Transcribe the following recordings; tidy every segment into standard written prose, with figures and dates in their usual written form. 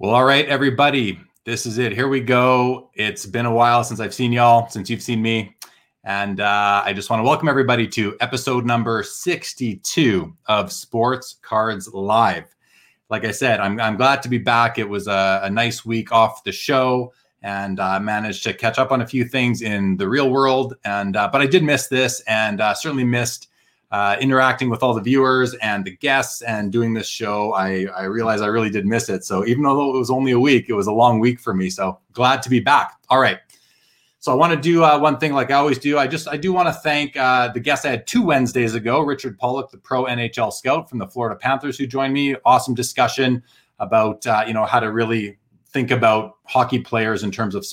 Well, all right, everybody, this is it. Here we go. It's been a while since I've seen y'all, since you've seen me. And I just want to welcome everybody to episode number 62 of Sports Cards Live. Like I said, I'm glad to be back. It was a nice week off the show, and I managed to catch up on a few things in the real world. And but I did miss this, and certainly missed interacting with all the viewers and the guests and doing this show. I realized I really did miss it. So even though it was only a week, it was a long week for me. So glad to be back. All right. So I want to do one thing like I always do. I do want to thank the guest I had two Wednesdays ago, Richard Pollock, the pro NHL scout from the Florida Panthers, who joined me. Awesome discussion about, how to really think about hockey players in terms of,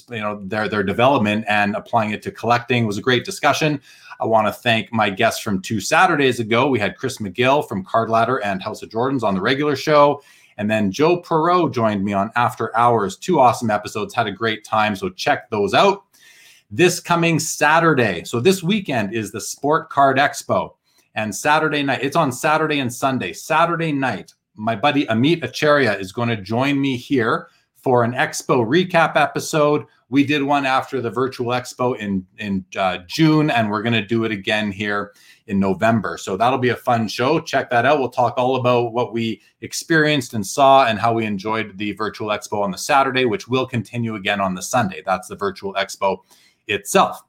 their development and applying it to collecting. It was a great discussion. I want to thank my guests from two Saturdays ago. We had Chris McGill from Card Ladder and House of Jordans on the regular show. And then Joe Perreault joined me on After Hours. Two awesome episodes. Had a great time. So check those out. This coming Saturday, so this weekend, is the Sport Card Expo. And Saturday night, it's on Saturday and Sunday. Saturday night, my buddy Amit Acharya is going to join me here for an expo recap episode. We did one after the virtual expo in June, and we're going to do it again here in November. So that'll be a fun show. Check that out. We'll talk all about what we experienced and saw and how we enjoyed the virtual expo on the Saturday, which will continue again on the Sunday. That's the virtual expo itself.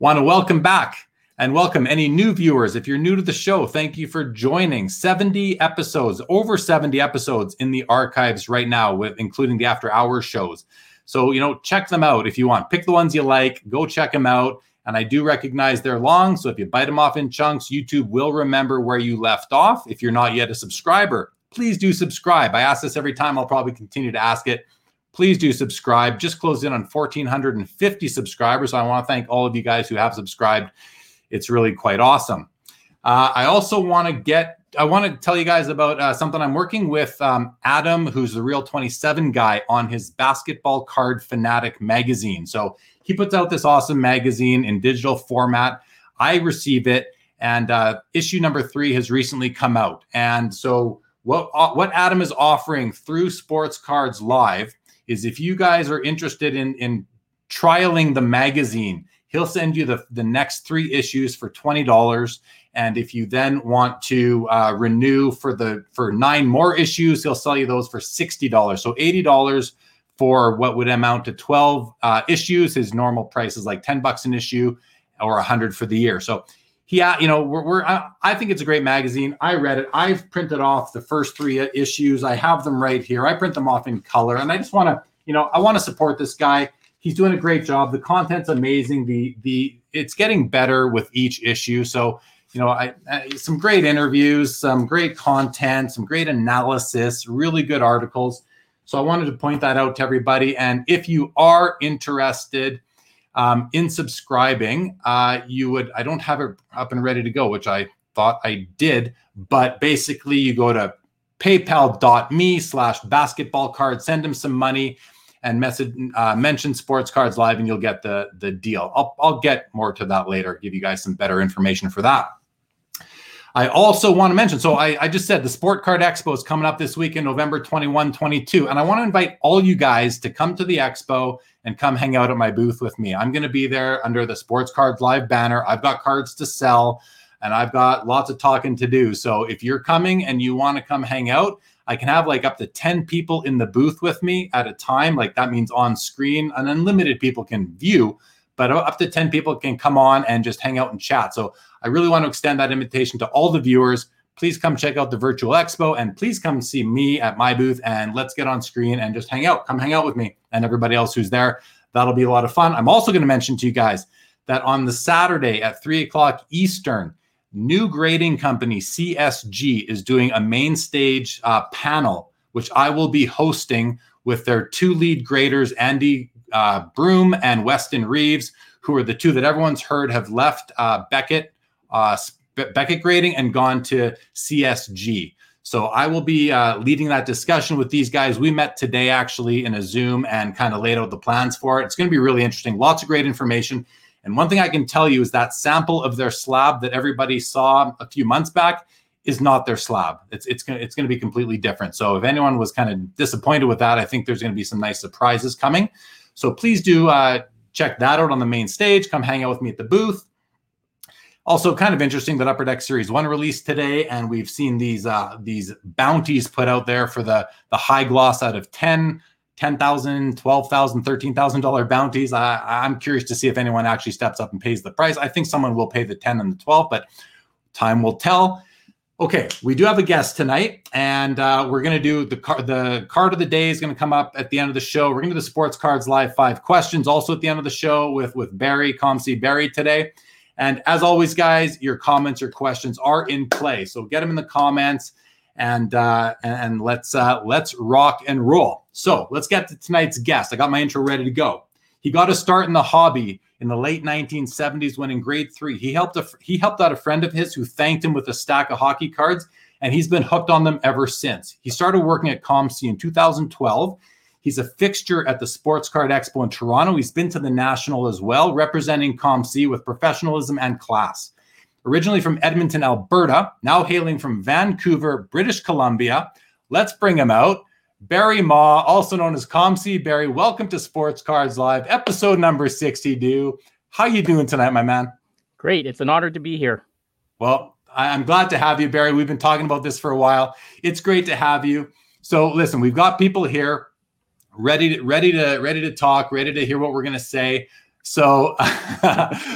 Want to welcome back and welcome any new viewers. If you're new to the show, thank you for joining. 70 episodes, over 70 episodes in the archives right now, with including the after hours shows. So, check them out if you want. Pick the ones you like, go check them out. And I do recognize they're long. So if you bite them off in chunks, YouTube will remember where you left off. If you're not yet a subscriber, please do subscribe. I ask this every time. I'll probably continue to ask it. Please do subscribe. Just closed in on 1,450 subscribers. So I want to thank all of you guys who have subscribed. It's really quite awesome. I also want to tell you guys about something I'm working with Adam, who's the Real 27 guy, on his Basketball Card Fanatic magazine. So he puts out this awesome magazine in digital format. I receive it, and issue number 3 has recently come out. And so what Adam is offering through Sports Cards Live is, if you guys are interested in trialing the magazine, he'll send you the next 3 issues for $20. And if you then want to renew for 9 more issues, he'll sell you those for $60. So $80 for what would amount to 12 issues. His normal price is like $10 an issue, or 100 for the year. So yeah, I think it's a great magazine. I read it. I've printed off the first 3 issues. I have them right here. I print them off in color, and I just want to, I want to support this guy. He's doing a great job. The content's amazing. It's getting better with each issue. So, some great interviews, some great content, some great analysis, really good articles. So I wanted to point that out to everybody. And if you are interested in subscribing, you would, I don't have it up and ready to go, which I thought I did, but basically you go to paypal.me/basketballcard, send him some money, and mention Sports Cards Live, and you'll get the deal. I'll get more to that later, give you guys some better information for that. I also want to mention, so I just said the Sport Card Expo is coming up this weekend, November 21, 22. And I want to invite all you guys to come to the expo and come hang out at my booth with me. I'm going to be there under the Sports Cards Live banner. I've got cards to sell, and I've got lots of talking to do. So if you're coming and you want to come hang out, I can have like up to 10 people in the booth with me at a time. Like, that means on screen, and unlimited people can view, but up to 10 people can come on and just hang out and chat. So I really want to extend that invitation to all the viewers. Please come check out the virtual expo, and please come see me at my booth, and let's get on screen and just hang out. Come hang out with me and everybody else who's there. That'll be a lot of fun. I'm also going to mention to you guys that on the Saturday at 3:00 Eastern, new grading company CSG is doing a main stage panel, which I will be hosting with their 2 lead graders, Andy Broome and Weston Reeves, who are the 2 that everyone's heard have left Beckett grading and gone to CSG. So I will be leading that discussion with these guys. We met today actually in a Zoom and kind of laid out the plans for it. It's going to be really interesting. Lots of great information. And one thing I can tell you is that sample of their slab that everybody saw a few months back is not their slab. It's going to be completely different. So if anyone was kind of disappointed with that, I think there's going to be some nice surprises coming. So please do check that out on the main stage. Come hang out with me at the booth. Also, kind of interesting that Upper Deck Series 1 released today, and we've seen these bounties put out there for the high gloss out of 10, $10,000, $12,000, $13,000 bounties. I'm curious to see if anyone actually steps up and pays the price. I think someone will pay the 10 and the 12, but time will tell. Okay, we do have a guest tonight, and we're going to do the card of the day is going to come up at the end of the show. We're going to do the Sports Cards Live 5 questions also at the end of the show with Barry, COMC Barry today. And as always, guys, your comments, your questions are in play. So get them in the comments, and let's rock and roll. So let's get to tonight's guest. I got my intro ready to go. He got a start in the hobby in the late 1970s when in grade 3. He helped out a friend of his who thanked him with a stack of hockey cards, and he's been hooked on them ever since. He started working at COMC in 2012. He's a fixture at the Sports Card Expo in Toronto. He's been to the National as well, representing COMC with professionalism and class. Originally from Edmonton, Alberta, now hailing from Vancouver, British Columbia. Let's bring him out. Barry Ma, also known as COMC Barry, welcome to Sports Cards Live, episode number 62. How you doing tonight, my man? Great. It's an honor to be here. Well, I'm glad to have you, Barry. We've been talking about this for a while. It's great to have you. So listen, we've got people here ready to talk, ready to hear what we're going to say. So,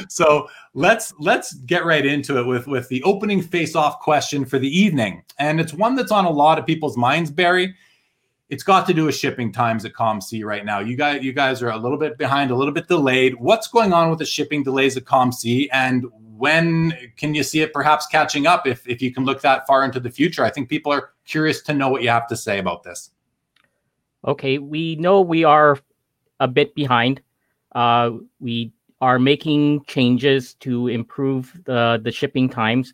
so let's get right into it with the opening face-off question for the evening. And it's one that's on a lot of people's minds, Barry. It's got to do with shipping times at COMC right now. You guys are a little bit behind, a little bit delayed. What's going on with the shipping delays at COMC, and when can you see it perhaps catching up if you can look that far into the future? I think people are curious to know what you have to say about this. Okay, we know we are a bit behind. We are making changes to improve the shipping times.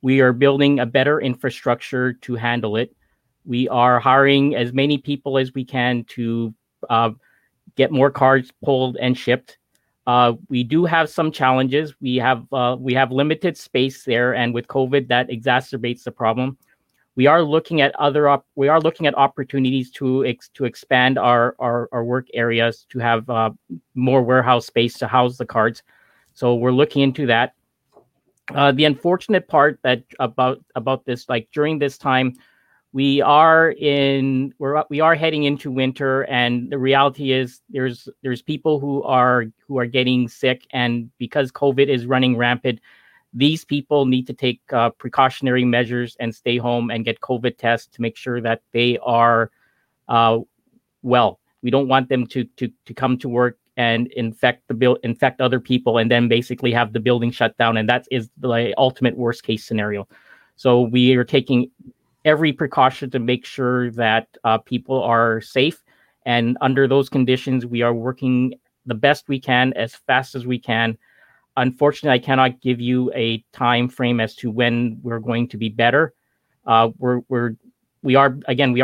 We are building a better infrastructure to handle it. We are hiring as many people as we can to get more cards pulled and shipped. We do have some challenges. We have limited space there, and with COVID, that exacerbates the problem. We are looking at opportunities to expand our work areas to have more warehouse space to house the cards. So we're looking into that. The unfortunate part that about this, like during this time. We are heading into winter, and the reality is there's people who are getting sick, and because COVID is running rampant, these people need to take precautionary measures and stay home and get COVID tests to make sure that they are well. We don't want them to come to work and infect other people, and then basically have the building shut down, and that is the ultimate worst case scenario. So we are taking every precaution to make sure that people are safe. And under those conditions, we are working the best we can, as fast as we can. Unfortunately, I cannot give you a time frame as to when we're going to be better. We are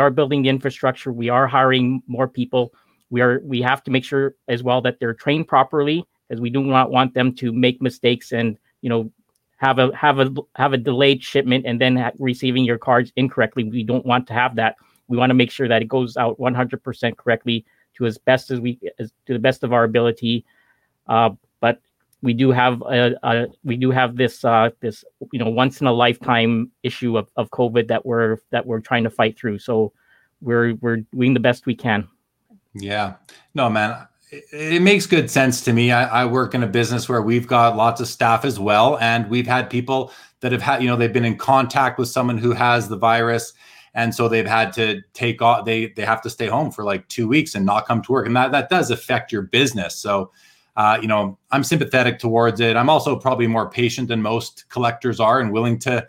building the infrastructure. We are hiring more people. We have to make sure as well that they're trained properly, because we do not want them to make mistakes and, you know, have a delayed shipment and then receiving your cards incorrectly. We don't want to have that. We want to make sure that it goes out 100% correctly to the best of our ability. But we do have this you know, once in a lifetime issue of COVID that we're trying to fight through. So we're doing the best we can. Yeah. No, man. It makes good sense to me. I work in a business where we've got lots of staff as well. And we've had people that have had, you know, they've been in contact with someone who has the virus. And so they've had to take off. They have to stay home for like 2 weeks and not come to work. And that does affect your business. So, you know, I'm sympathetic towards it. I'm also probably more patient than most collectors are, and willing to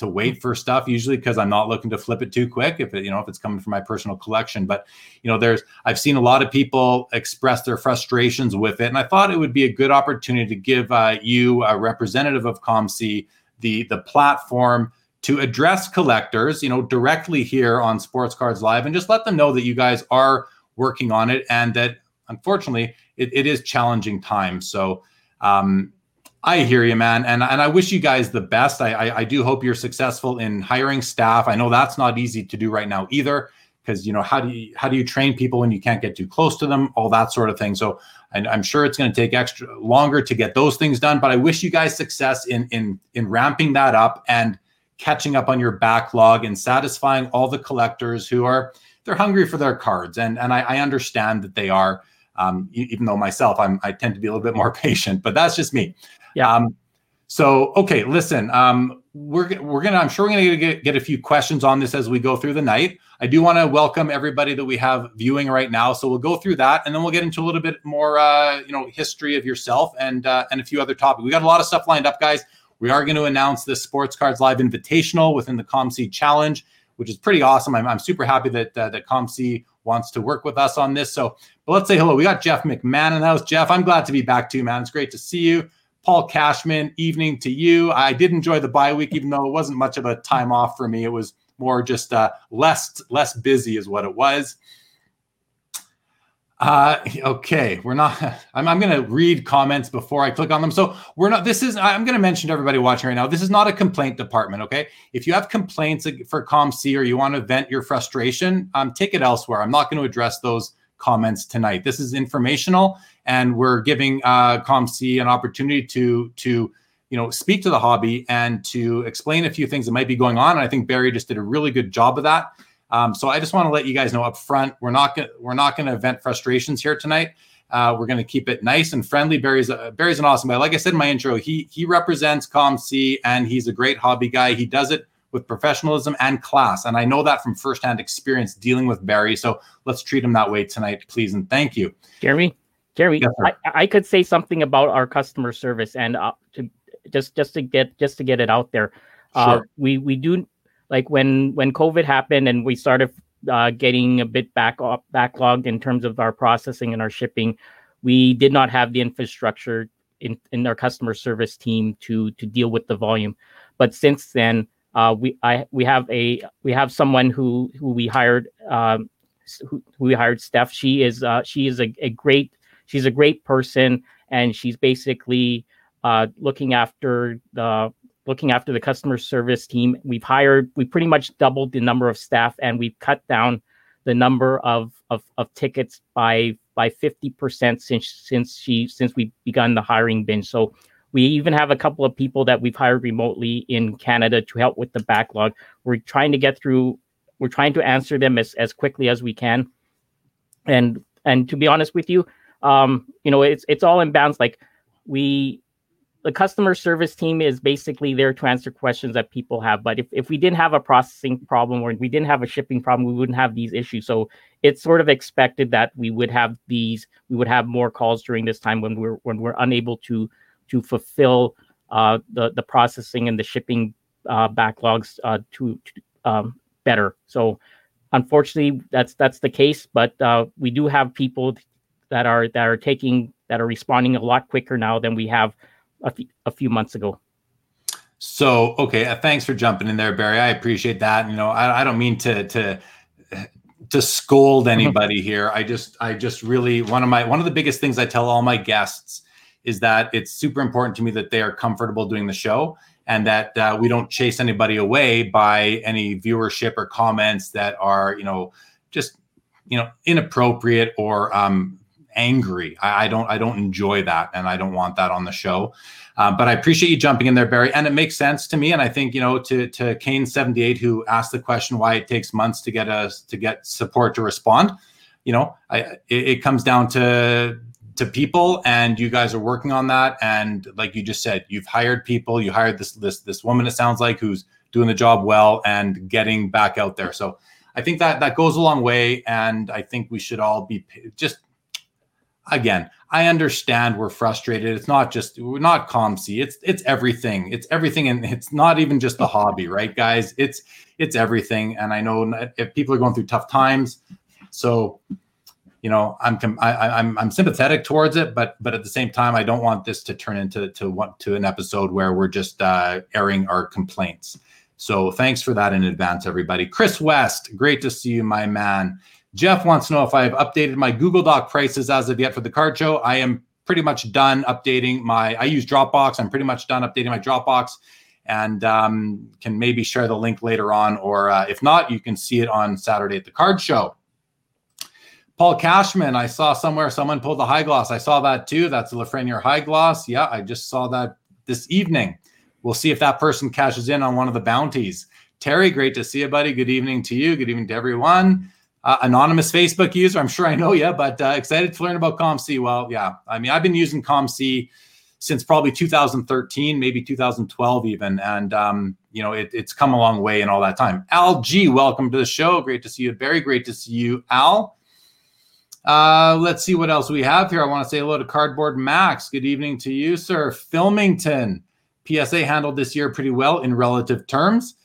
wait for stuff usually, because I'm not looking to flip it too quick if it's coming from my personal collection. But, you know, I've seen a lot of people express their frustrations with it. And I thought it would be a good opportunity to give you, a representative of COMC, the platform to address collectors, you know, directly here on Sports Cards Live, and just let them know that you guys are working on it, and that unfortunately it is challenging times. So, I hear you, man. And I wish you guys the best. I do hope you're successful in hiring staff. I know that's not easy to do right now either, because, you know, how do you train people when you can't get too close to them, all that sort of thing. So I'm sure it's going to take extra longer to get those things done, but I wish you guys success in ramping that up and catching up on your backlog and satisfying all the collectors who are, they're hungry for their cards. And I understand that they are, even though myself, I tend to be a little bit more patient, but that's just me. Yeah. So, okay, listen, I'm sure we're going to get a few questions on this as we go through the night. I do want to welcome everybody that we have viewing right now. So we'll go through that, and then we'll get into a little bit more, history of yourself and a few other topics. We got a lot of stuff lined up, guys. We are going to announce this Sports Cards Live Invitational within the COMC Challenge, which is pretty awesome. I'm super happy that COMC wants to work with us on this. So, but let's say hello. We got Jeff McMahon in the house. Jeff, I'm glad to be back too, man. It's great to see you. Paul Cashman, evening to you. I did enjoy the bye week, even though it wasn't much of a time off for me. It was more just less busy is what it was. Okay, we're not. I'm going to read comments before I click on them. So we're not. I'm going to mention to everybody watching right now, this is not a complaint department. Okay, if you have complaints for COMC or you want to vent your frustration, take it elsewhere. I'm not going to address those comments tonight. This is informational, and we're giving COMC an opportunity to speak to the hobby and to explain a few things that might be going on. And I think Barry just did a really good job of that. So I just want to let you guys know up front, we're not going to vent frustrations here tonight. We're going to keep it nice and friendly. Barry's an awesome guy. Like I said in my intro, he represents COMC, and he's a great hobby guy. He does it with professionalism and class, and I know that from firsthand experience dealing with Barry. So let's treat him that way tonight, please and thank you. Jeremy, yes, I could say something about our customer service, and to get it out there. Sure. We do. Like when COVID happened and we started getting a bit backlogged in terms of our processing and our shipping, we did not have the infrastructure in our customer service team to deal with the volume. But since then, we have someone who we hired, Steph. She's a great person, and she's basically looking after the customer service team. We pretty much doubled the number of staff, and we've cut down the number of tickets by 50% since we've begun the hiring binge. So we even have a couple of people that we've hired remotely in Canada to help with the backlog. We're trying to get through. We're trying to answer them as quickly as we can. And to be honest with you, it's all in bounds. Like the customer service team is basically there to answer questions that people have. But if we didn't have a processing problem or we didn't have a shipping problem, we wouldn't have these issues. So it's sort of expected that we would have more calls during this time when we're unable to fulfill the processing and the shipping backlogs better. So unfortunately, that's the case. But we do have people that are responding a lot quicker now than we have a few months ago. So, okay. Thanks for jumping in there, Barry. I appreciate that. I don't mean to scold anybody here. I just really, one of the biggest things I tell all my guests is that it's super important to me that they are comfortable doing the show, and that we don't chase anybody away by any viewership or comments that are, inappropriate or, angry. I don't enjoy that, and I don't want that on the show. But I appreciate you jumping in there, Barry, and it makes sense to me. And I think to Kane 78, who asked the question why it takes months to get support to respond. It comes down to people, and you guys are working on that. And like you just said, you've hired people. You hired this woman, it sounds like, who's doing the job well and getting back out there. So I think that goes a long way, and I think we should all be just. Again, I understand we're frustrated. It's not just, we're not COMC. It's everything. It's everything. And it's not even just the hobby, right, guys? It's everything. And I know if people are going through tough times. So, I'm sympathetic towards it, but at the same time, I don't want this to turn into an episode where we're just airing our complaints. So thanks for that in advance, everybody. Chris West, great to see you, my man. Jeff wants to know if I have updated my Google Doc prices as of yet for the card show. I am pretty much done updating my, I use Dropbox. I'm pretty much done updating my Dropbox, and can maybe share the link later on. Or if not, you can see it on Saturday at the card show. Paul Cashman, I saw somewhere someone pulled the high gloss. I saw that too. That's a Lafreniere high gloss. Yeah, I just saw that this evening. We'll see if that person cashes in on one of the bounties. Terry, great to see you, buddy. Good evening to you. Good evening to everyone. Anonymous Facebook user, I'm sure I know you, but excited to learn about COMC. Well, yeah, I mean, I've been using COMC since probably 2013, maybe 2012 even. And, you know, it's come a long way in all that time. Al G, welcome to the show. Great to see you. Very great to see you, Al. Let's see what else we have here. I want to say hello to Cardboard Max. Good evening to you, sir. Filmington. PSA handled this year pretty well in relative terms.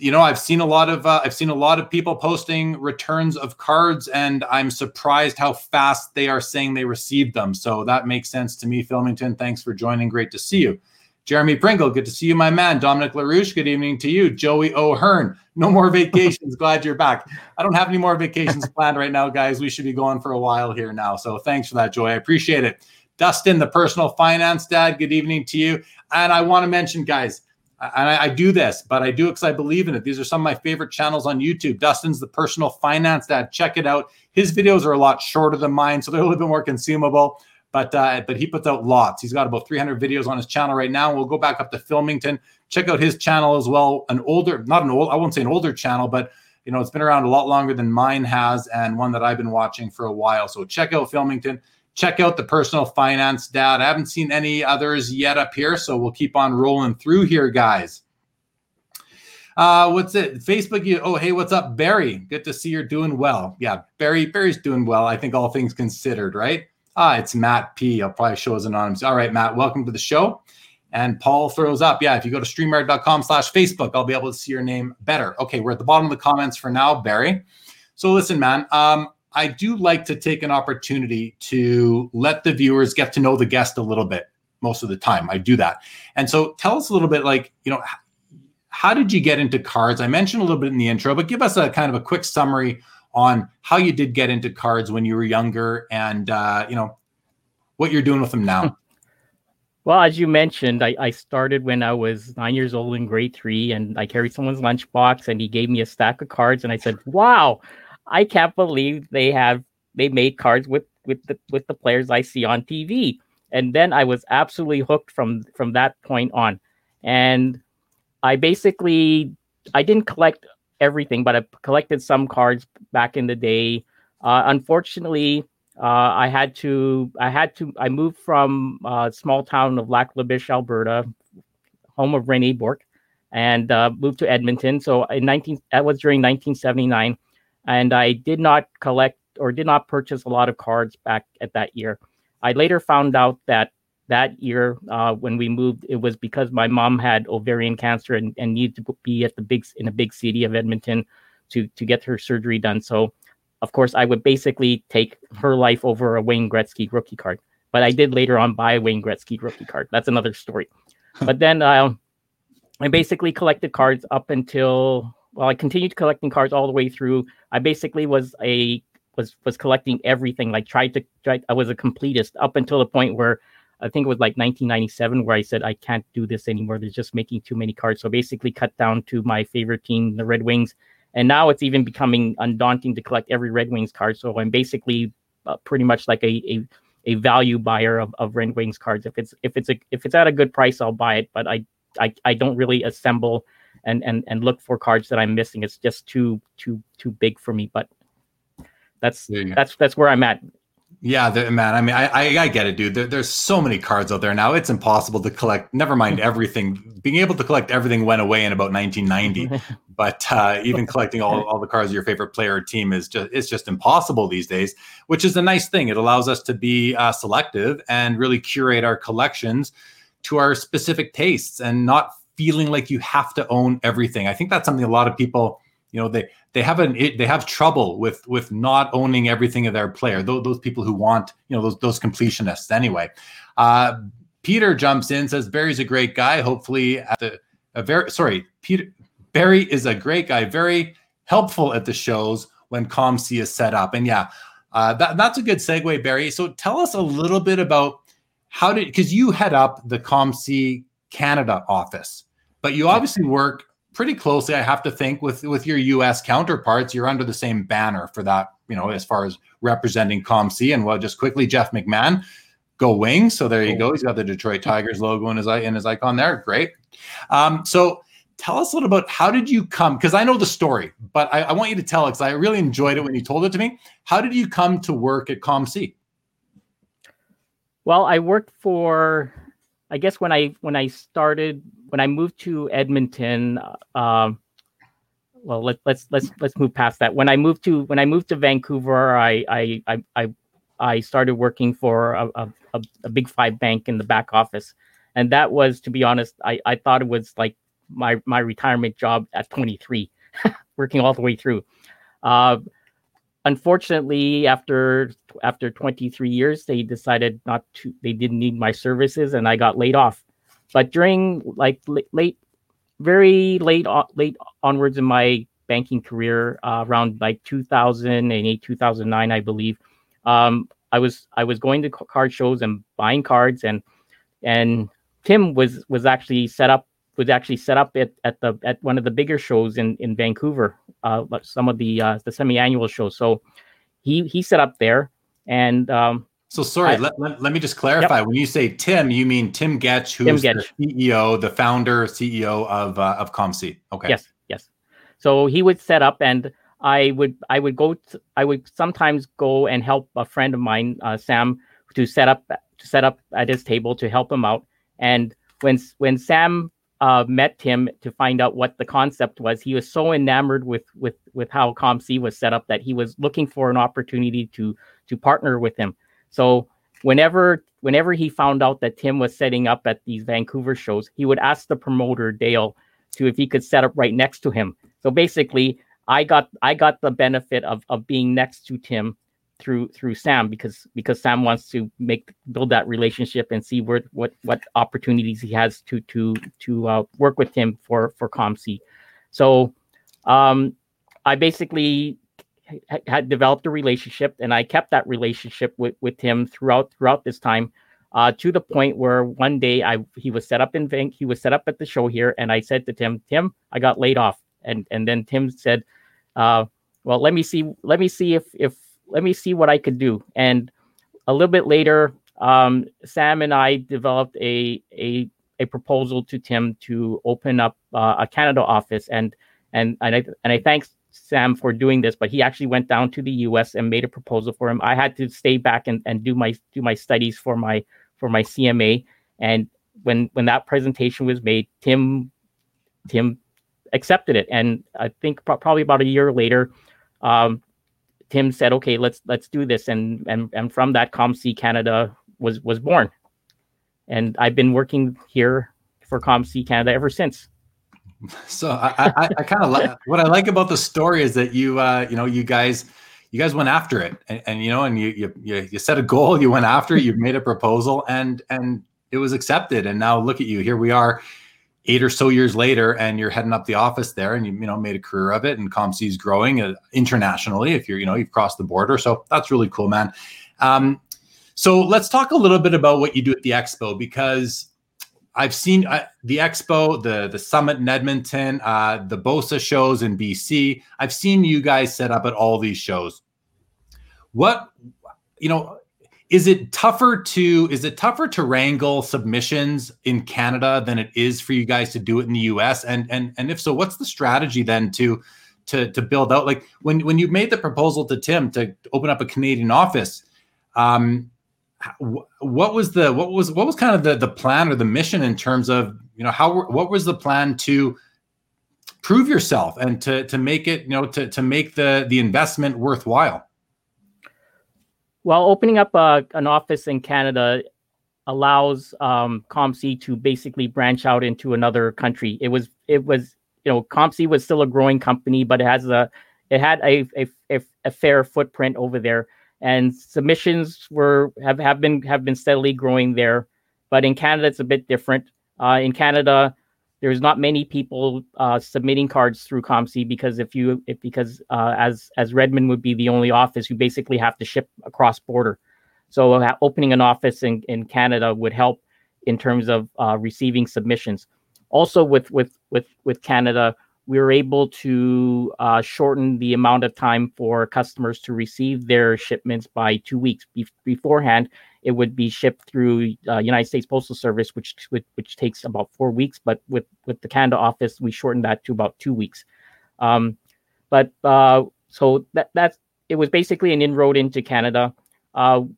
You know, I've seen a lot of people posting returns of cards, and I'm surprised how fast they are saying they received them. So that makes sense to me. Filmington, thanks for joining. Great to see you. Jeremy Pringle, good to see you, my man. Dominic LaRouche, good evening to you. Joey O'Hearn, no more vacations. Glad you're back. I don't have any more vacations planned right now, guys. We should be going for a while here now. So thanks for that, Joey. I appreciate it. Dustin, the personal finance dad, good evening to you. And I want to mention, guys, and I do this, but I do it because I believe in it. These are some of my favorite channels on YouTube. Dustin's the personal finance dad. Check it out. His videos are a lot shorter than mine, so they're a little bit more consumable. But he puts out lots. He's got about 300 videos on his channel right now. We'll go back up to Filmington. Check out his channel as well. I won't say an older channel, but you know, it's been around a lot longer than mine has, and one that I've been watching for a while. So check out Filmington. Check out the personal finance dad. I haven't seen any others yet up here, so we'll keep on rolling through here, guys. What's it? Facebook. Oh, hey, what's up, Barry? Good to see you're doing well. Yeah, Barry's doing well. I think all things considered, right? It's Matt P. I'll probably show as anonymous. All right, Matt, welcome to the show. And Paul throws up. Yeah, if you go to streamyard.com/Facebook, I'll be able to see your name better. Okay, we're at the bottom of the comments for now, Barry. So listen, man, I do like to take an opportunity to let the viewers get to know the guest a little bit. Most of the time I do that. And so tell us a little bit, like, you know, how did you get into cards? I mentioned a little bit in the intro, but give us a kind of a quick summary on how you did get into cards when you were younger and, you know, what you're doing with them now. Well, as you mentioned, I started when I was 9 years old in grade 3, and I carried someone's lunchbox and he gave me a stack of cards. And I said, wow, I can't believe they made cards with the players I see on TV. And then I was absolutely hooked from that point on. And I didn't collect everything, but I collected some cards back in the day. Unfortunately, I moved from a small town of Lac La Biche, Alberta, home of René Bourque, and moved to Edmonton. So that was during 1979. And I did not collect or did not purchase a lot of cards back at that year. I later found out that year when we moved, it was because my mom had ovarian cancer and needed to be in a big city of Edmonton to get her surgery done. So, of course, I would basically take her life over a Wayne Gretzky rookie card. But I did later on buy a Wayne Gretzky rookie card. That's another story. But then I basically collected cards up until... Well, I continued collecting cards all the way through. I basically was collecting everything. Like I was a completist up until the point where I think it was like 1997 where I said, I can't do this anymore. They're just making too many cards. So basically cut down to my favorite team, the Red Wings. And now it's even becoming undaunting to collect every Red Wings card. So I'm basically pretty much like a value buyer of Red Wings cards. If it's at a good price, I'll buy it. But I don't really assemble and look for cards that I'm missing. It's just too big for me. But that's where I'm at. Yeah, man. I mean, I get it, dude. There's so many cards out there now. It's impossible to collect. Never mind everything. Being able to collect everything went away in about 1990. But even collecting all the cards of your favorite player or team is just impossible these days. Which is a nice thing. It allows us to be selective and really curate our collections to our specific tastes and not feeling like you have to own everything. I think that's something a lot of people, you know, they have trouble with not owning everything of their player. Those people who want, you know, those completionists. Anyway, Peter jumps in, says Barry's a great guy. Hopefully, Barry is a great guy. Very helpful at the shows when COMC is set up. And yeah, that's a good segue, Barry. So tell us a little bit about how did, because you head up the COMC Canada office, but you obviously work pretty closely, I have to think, with your U.S. counterparts. You're under the same banner for that, you know, as far as representing COMC. And well, just quickly, Jeff McMahon, go Wings. So there you go. He's got the Detroit Tigers logo in his icon there. Great. So tell us a little about how did you come, because I know the story, but I want you to tell it because I really enjoyed it when you told it to me. How did you come to work at COMC? Well, I worked for, I guess when I moved to Edmonton, well, let's move past that. When I moved to Vancouver, I started working for a big five bank in the back office. And that was, to be honest, I thought it was like my retirement job at 23, working all the way through. Unfortunately, after 23 years, they decided not to, they didn't need my services, and I got laid off. But during like late onwards in my banking career, around like 2008, 2009, I believe, I was going to card shows and buying cards, and Tim was actually set up at one of the bigger shows in Vancouver, some of the semi-annual shows. So he set up there. And so sorry, let me just clarify. Yep. When you say Tim, you mean Tim Getsch, who's the CEO, the founder, CEO of COMC. Okay. Yes. So he would set up, and I would sometimes go and help a friend of mine, Sam, to set up at his table to help him out. And when Sam met Tim to find out what the concept was, he was so enamored with how COMC was set up that he was looking for an opportunity to partner with him. So whenever he found out that Tim was setting up at these Vancouver shows, he would ask the promoter, Dale, if he could set up right next to him. So basically, I got the benefit of being next to Tim through Sam, because Sam wants to build that relationship and see what opportunities he has to work with him for COMC. So I basically had developed a relationship, and I kept that relationship with him throughout this time, to the point where one day he was set up at the show here, and I said to Tim, I got laid off, and then Tim said, well, let me see what I could do. And a little bit later, Sam and I developed a proposal to Tim to open up a Canada office. And I thank Sam for doing this, but he actually went down to the US and made a proposal for him. I had to stay back and do my studies for my CMA. And when that presentation was made, Tim accepted it. And I think probably about a year later, Tim said, "Okay, let's do this," and from that, COMC Canada was born, and I've been working here for COMC Canada ever since. So I kind of like what I like about the story is that you you guys went after it, and you set a goal, you went after it, you made a proposal, and it was accepted, and now look at you, here we are. 8 or so years later, and you're heading up the office there, and you made a career of it, and COMC is growing internationally. If you've crossed the border, so that's really cool, man. So let's talk a little bit about what you do at the expo, because I've seen the expo, the summit in Edmonton, the BOSA shows in BC. I've seen you guys set up at all these shows. Is it tougher to wrangle submissions in Canada than it is for you guys to do it in the US? And if so, what's the strategy then to build out? Like when you made the proposal to Tim to open up a Canadian office, what was kind of the plan or the mission in terms of, what was the plan to prove yourself and to make it, to make the investment worthwhile? Well, opening up an office in Canada allows COMC to basically branch out into another country. It was COMC was still a growing company, but it had a fair footprint over there, and submissions have been steadily growing there. But in Canada, it's a bit different. In Canada, there's not many people submitting cards through COMC because as Redmond would be the only office, you basically have to ship across border. So opening an office in Canada would help in terms of receiving submissions. Also, with Canada, we were able to shorten the amount of time for customers to receive their shipments by 2 weeks. Beforehand, it would be shipped through United States Postal Service, which takes about 4 weeks. But with the Canada office, we shortened that to about 2 weeks. So that's it was basically an inroad into Canada.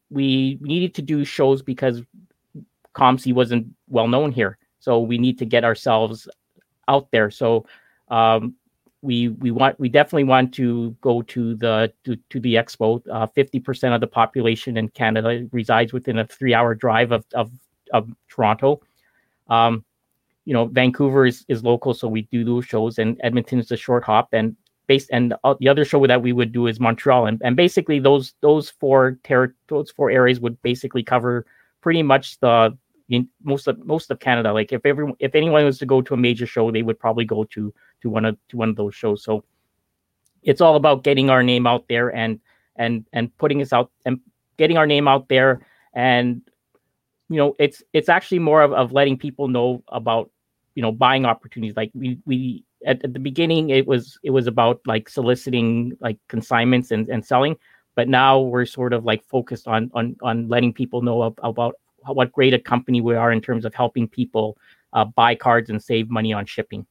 We needed to do shows because COMC wasn't well known here, so we need to get ourselves out there. So we definitely want to go to the expo. 50% of the population in Canada resides within a 3-hour drive of Toronto. Vancouver is local, so we do those shows, and Edmonton is a short hop, and the other show that we would do is Montreal, and basically those four areas would basically cover pretty much most of Canada. Like if anyone was to go to a major show, they would probably go to one of those shows. So it's all about getting our name out there and putting us out and getting our name out there. And, it's actually more of letting people know about, buying opportunities. Like we at the beginning, it was about like soliciting like consignments and selling, but now we're sort of like focused on letting people know about what great a company we are in terms of helping people buy cards and save money on shipping.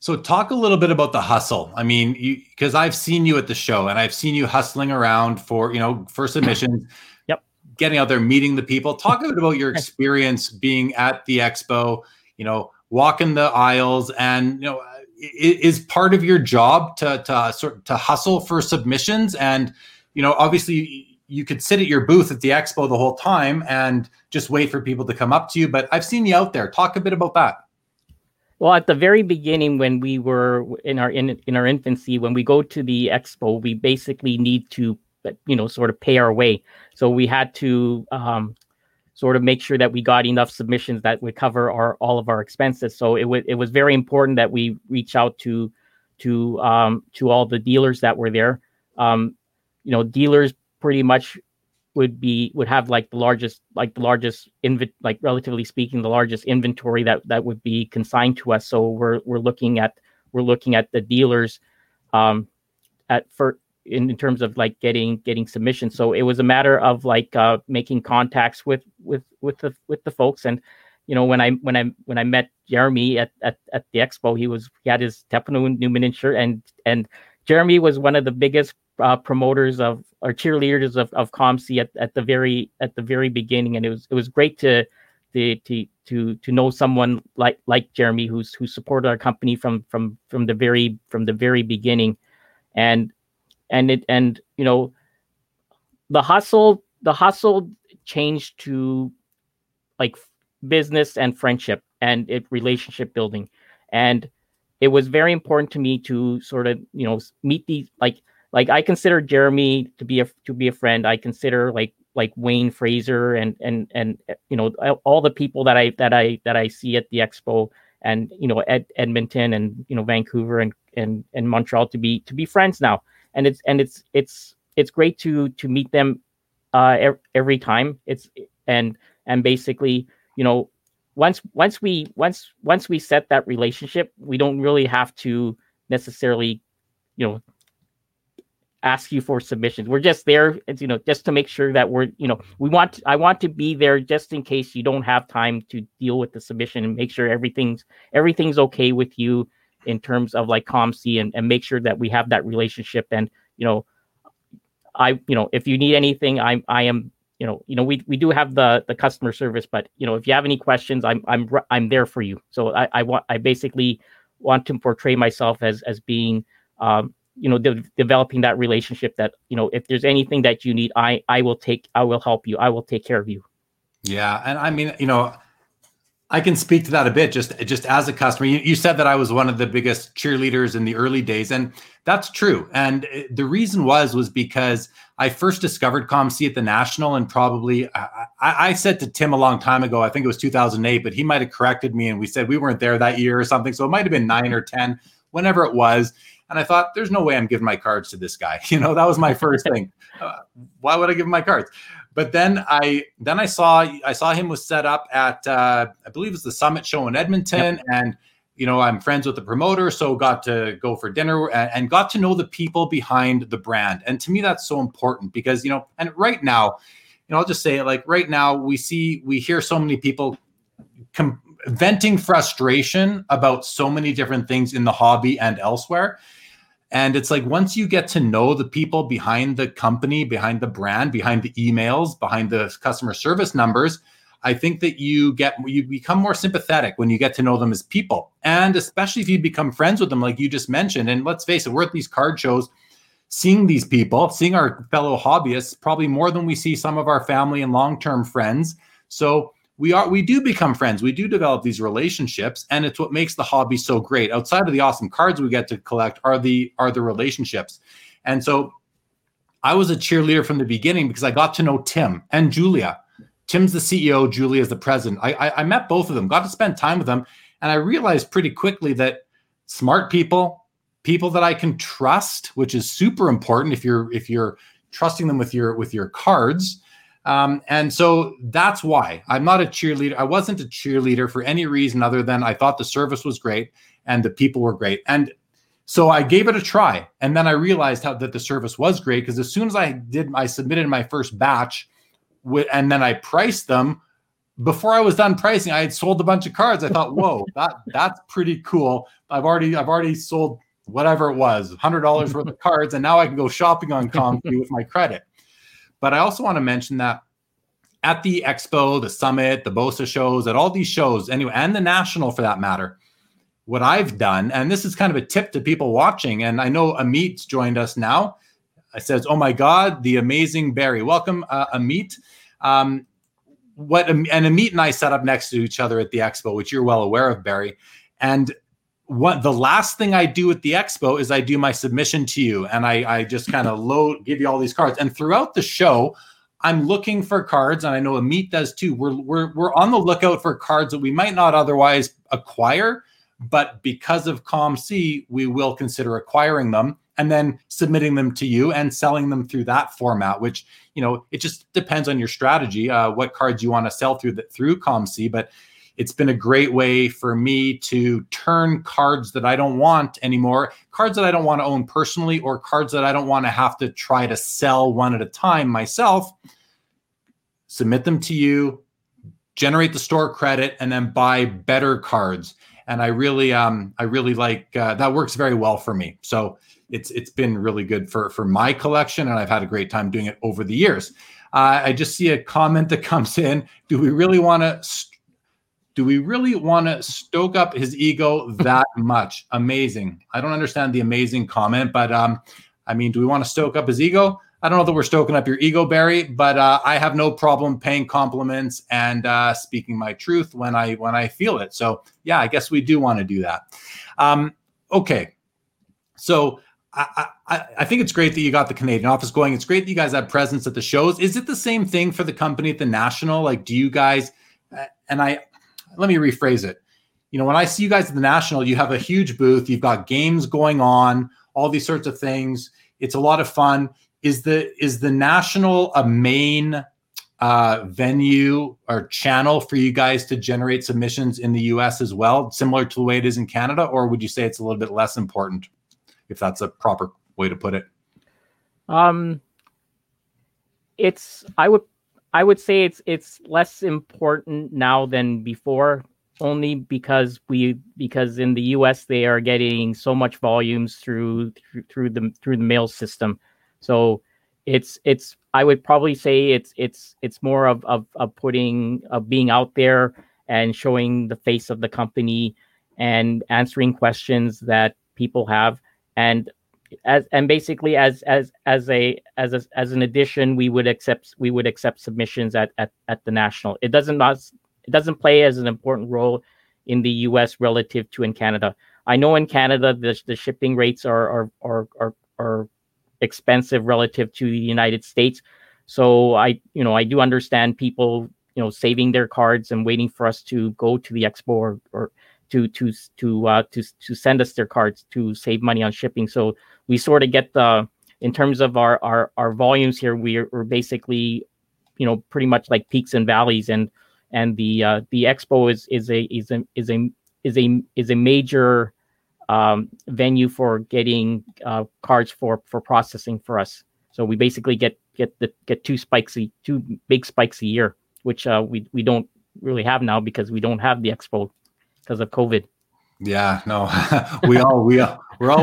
So talk a little bit about the hustle. I mean, because I've seen you at the show and I've seen you hustling around for submissions, yep, getting out there, meeting the people. Talk a bit about your experience being at the expo, walking the aisles, and, is part of your job to hustle for submissions. And, obviously you could sit at your booth at the expo the whole time and just wait for people to come up to you, but I've seen you out there. Talk a bit about that. Well, at the very beginning, when we were in our infancy, when we go to the expo, we basically need to, sort of pay our way. So we had to sort of make sure that we got enough submissions that would cover all of our expenses. So it was very important that we reach out to all the dealers that were there. Dealers pretty much would have like relatively speaking the largest inventory that would be consigned to us. So we're looking at the dealers in terms of like getting submissions. So it was a matter of like making contacts with the folks. And when I met Jeremy at the expo, he had his Tepano Newman shirt, and Jeremy was one of the biggest promoters of or cheerleaders of COMC at the very beginning, and it was great to know someone like Jeremy who supported our company from the very beginning, and the hustle changed to like business and friendship and relationship building, and it was very important to me to sort of meet these like. Like I consider Jeremy to be a friend. I consider like Wayne Fraser and all the people that I see at the expo and Edmonton and Vancouver and Montreal to be friends now. And it's great to meet them every time. It's and basically once we set that relationship, we don't really have to necessarily ask you for submissions. We're just there, just to make sure that we're, I want to be there just in case you don't have time to deal with the submission and make sure everything's okay with you in terms of like COMC and make sure that we have that relationship. And, if you need anything, we do have the customer service, but if you have any questions, I'm there for you. So I basically want to portray myself as being, developing that relationship that, if there's anything that you need, I will help you. I will take care of you. Yeah. And I mean, I can speak to that a bit, just as a customer. You said that I was one of the biggest cheerleaders in the early days, and that's true. And the reason was because I first discovered COMC at the National, and probably I said to Tim a long time ago, I think it was 2008, but he might've corrected me and we said we weren't there that year or something. So it might've been 9 or 10, whenever it was. And I thought, there's no way I'm giving my cards to this guy. You know, that was my first thing. Why would I give him my cards? But then I saw him was set up at, I believe it's the Summit show in Edmonton. Yep. And, you know, I'm friends with the promoter, so got to go for dinner and got to know the people behind the brand. And to me, that's so important because, you know, and right now, you know, I'll just say it, like right now we hear so many people venting frustration about so many different things in the hobby and elsewhere. And it's like, once you get to know the people behind the company, behind the brand, behind the emails, behind the customer service numbers, I think that you become more sympathetic when you get to know them as people. And especially if you become friends with them, like you just mentioned. And let's face it, we're at these card shows, seeing these people, seeing our fellow hobbyists, probably more than we see some of our family and long-term friends. So we do become friends. We do develop these relationships, and it's what makes the hobby so great. Outside of the awesome cards we get to collect are the relationships. And so I was a cheerleader from the beginning because I got to know Tim and Julia. Tim's the CEO, Julia is the president. I met both of them, got to spend time with them. And I realized pretty quickly that smart people that I can trust, which is super important if you're trusting them with your cards. And so that's why I'm not a cheerleader. I wasn't a cheerleader for any reason other than I thought the service was great and the people were great. And so I gave it a try. And then I realized that the service was great because as soon as I submitted my first batch and then I priced them. Before I was done pricing, I had sold a bunch of cards. I thought, whoa, that's pretty cool. I've already sold whatever it was, $100 worth of cards. And now I can go shopping on COMC with my credit. But I also want to mention that at the expo, the summit, the BOSA shows, at all these shows, anyway, and the national for that matter, what I've done, and this is kind of a tip to people watching, and I know Amit's joined us now. I says, oh my God, the amazing Barry. Welcome, Amit. And Amit and I sat up next to each other at the expo, which you're well aware of, Barry. And the last thing I do at the expo is I do my submission to you, and I just kind of give you all these cards. And throughout the show, I'm looking for cards, and I know Amit does too. We're on the lookout for cards that we might not otherwise acquire, but because of COMC, we will consider acquiring them and then submitting them to you and selling them through that format. Which, you know, it just depends on your strategy, what cards you want to sell through COMC, but. It's been a great way for me to turn cards that I don't want anymore, cards that I don't want to own personally, or cards that I don't want to have to try to sell one at a time myself, submit them to you, generate the store credit, and then buy better cards. And I really like that works very well for me. So it's been really good for my collection, and I've had a great time doing it over the years. I just see a comment that comes in. Do we really want to stoke up his ego that much? Amazing. I don't understand the amazing comment, but I mean, do we want to stoke up his ego? I don't know that we're stoking up your ego, Barry, but I have no problem paying compliments and speaking my truth when I feel it. So yeah, I guess we do want to do that. Okay. So I think it's great that you got the Canadian office going. It's great that you guys have presence at the shows. Is it the same thing for the company at the national? Like, do you guys, let me rephrase it. You know, when I see you guys at the national, you have a huge booth, you've got games going on, all these sorts of things. It's a lot of fun. Is the national a main venue or channel for you guys to generate submissions in the US as well, similar to the way it is in Canada? Or would you say it's a little bit less important, if that's a proper way to put it? I would say it's less important now than before, only because in the US they are getting so much volumes through the mail system. So it's I would probably say it's more of being out there and showing the face of the company and answering questions that people have, and basically as an addition, we would accept submissions at the national. It doesn't play as an important role in the US relative to in Canada. I know in Canada the shipping rates are expensive relative to the United States. So I do understand people saving their cards and waiting for us to go to the expo or to send us their cards to save money on shipping. So we sort of get the, in terms of our volumes here, we're basically, you know, pretty much like peaks and valleys, and the expo is a major venue for getting cards for processing for us. So we basically get two big spikes a year, which we don't really have now because we don't have the expo because of COVID. Yeah, no, we're all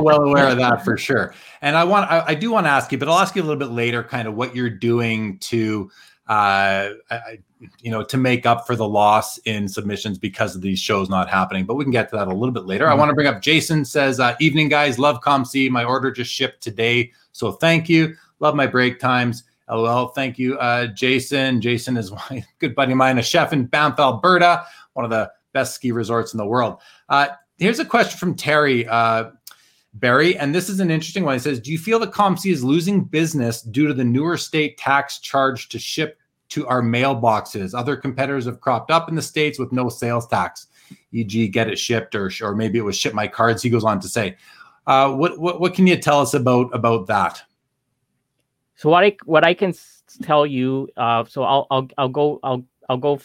well aware of that for sure. And I do want to ask you, but I'll ask you a little bit later, kind of what you're doing to, to make up for the loss in submissions because of these shows not happening, but we can get to that a little bit later. Mm-hmm. I want to bring up, Jason says, evening guys, love COMC. My order just shipped today. So thank you. Love my break times. LOL. Thank you. Jason. Jason is a good buddy of mine, a chef in Banff, Alberta, one of the best ski resorts in the world. Here's a question from Terry, Barry, and this is an interesting one. He says, do you feel that COMC is losing business due to the newer state tax charged to ship to our mailboxes? Other competitors have cropped up in the States with no sales tax, e.g. Get It Shipped, or maybe it was Ship My Cards, he goes on to say. What can you tell us about that? So what I can tell you, so I'll go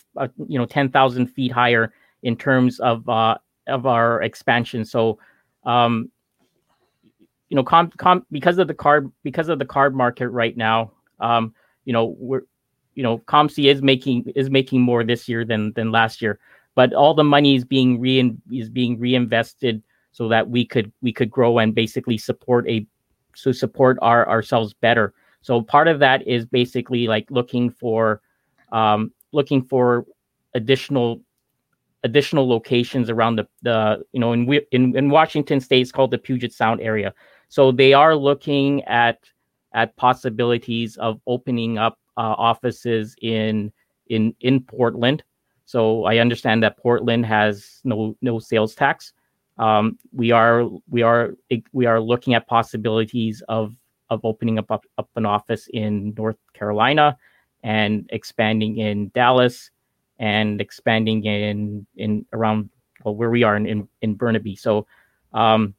10,000 feet higher in terms of our expansion. So, because of the card market right now, COMC is making more this year than last year, but all the money is being reinvested so that we could grow and basically support ourselves better. So part of that is basically like looking for additional locations around in Washington State, it's called the Puget Sound area. So they are looking at possibilities of opening up offices in Portland. So I understand that Portland has no sales tax. We are looking at possibilities of opening up an office in North Carolina and expanding in Dallas and expanding in around where we are in Burnaby. So when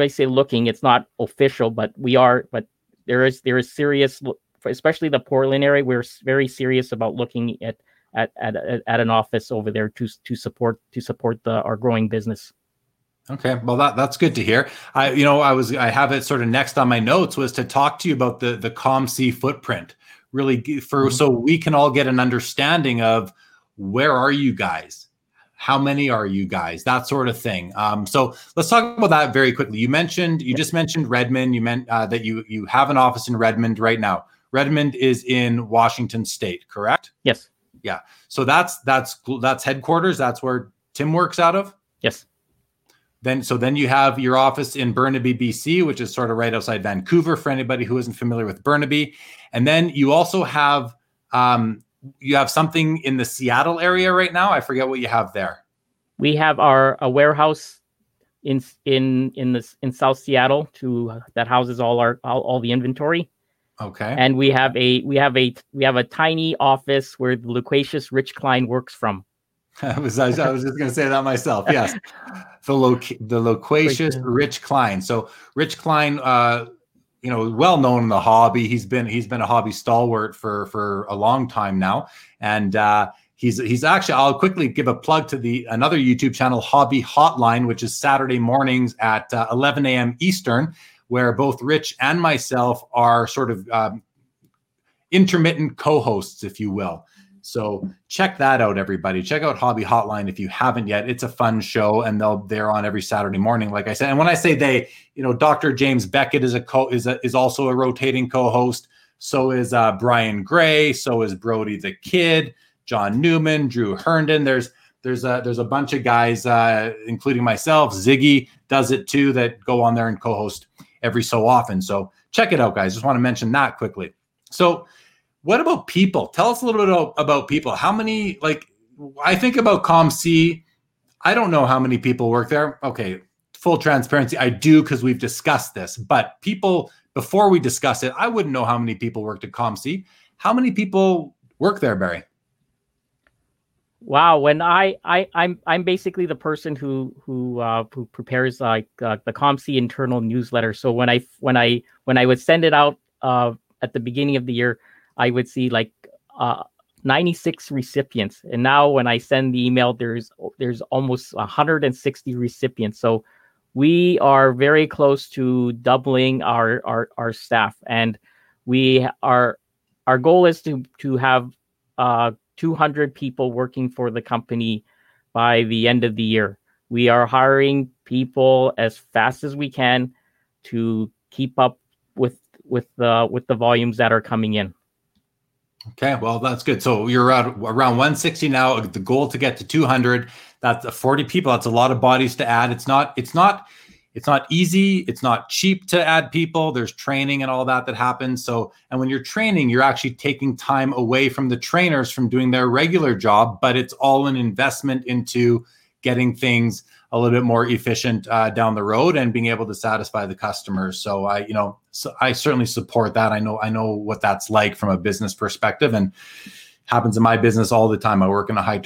I say looking, it's not official, but there is serious, especially the Portland area. We're very serious about looking at an office over there to support our growing business. Okay. Well, that's good to hear. I have it sort of next on my notes was to talk to you about the COMC footprint, really, for, mm-hmm. So we can all get an understanding of where are you guys? How many are you guys? That sort of thing. So let's talk about that very quickly. You just mentioned Redmond. You meant that you have an office in Redmond right now. Redmond is in Washington State, correct? Yes. Yeah. So that's headquarters. That's where Tim works out of. Yes. Then you have your office in Burnaby, BC, which is sort of right outside Vancouver for anybody who isn't familiar with Burnaby. And then you also have something in the Seattle area right now. I forget what you have there. We have a warehouse in South Seattle that houses all the inventory. Okay. And we have a tiny office where the loquacious Rich Klein works from. I was just going to say that myself. Yes. The loquacious Rich Klein. So Rich Klein, well known in the hobby. He's been a hobby stalwart for a long time now. And he's actually, I'll quickly give a plug to another YouTube channel, Hobby Hotline, which is Saturday mornings at 11 a.m. Eastern, where both Rich and myself are sort of intermittent co-hosts, if you will. So check that out, everybody. Check out Hobby Hotline if you haven't yet. It's a fun show, and they're on every Saturday morning, like I said. And when I say they, Dr. James Beckett is also a rotating co-host. So is Brian Gray. So is Brody the Kid, John Newman, Drew Herndon. There's a bunch of guys, including myself. Ziggy does it too. That go on there and co-host every so often. So check it out, guys. Just want to mention that quickly. So. What about people? Tell us a little bit about people. How many, I think about COMC, I don't know how many people work there. Okay, full transparency, I do because we've discussed this. But people, before we discuss it, I wouldn't know how many people worked at COMC. How many people work there, Barry? Wow, when I'm basically the person who prepares like the COMC internal newsletter. So when I would send it out at the beginning of the year, I would see like 96 recipients, and now when I send the email, there's almost 160 recipients. So we are very close to doubling our staff, and we are our goal is to have 200 people working for the company by the end of the year. We are hiring people as fast as we can to keep up with the volumes that are coming in. Okay, well, that's good. So you're at around 160 now. The goal to get to 200. That's 40 people. That's a lot of bodies to add. It's not easy. It's not cheap to add people. There's training and all that happens. So, and when you're training, you're actually taking time away from the trainers from doing their regular job, but it's all an investment into getting things a little bit more efficient down the road and being able to satisfy the customers. So I certainly support that. I know what that's like from a business perspective, and happens in my business all the time. I work in a high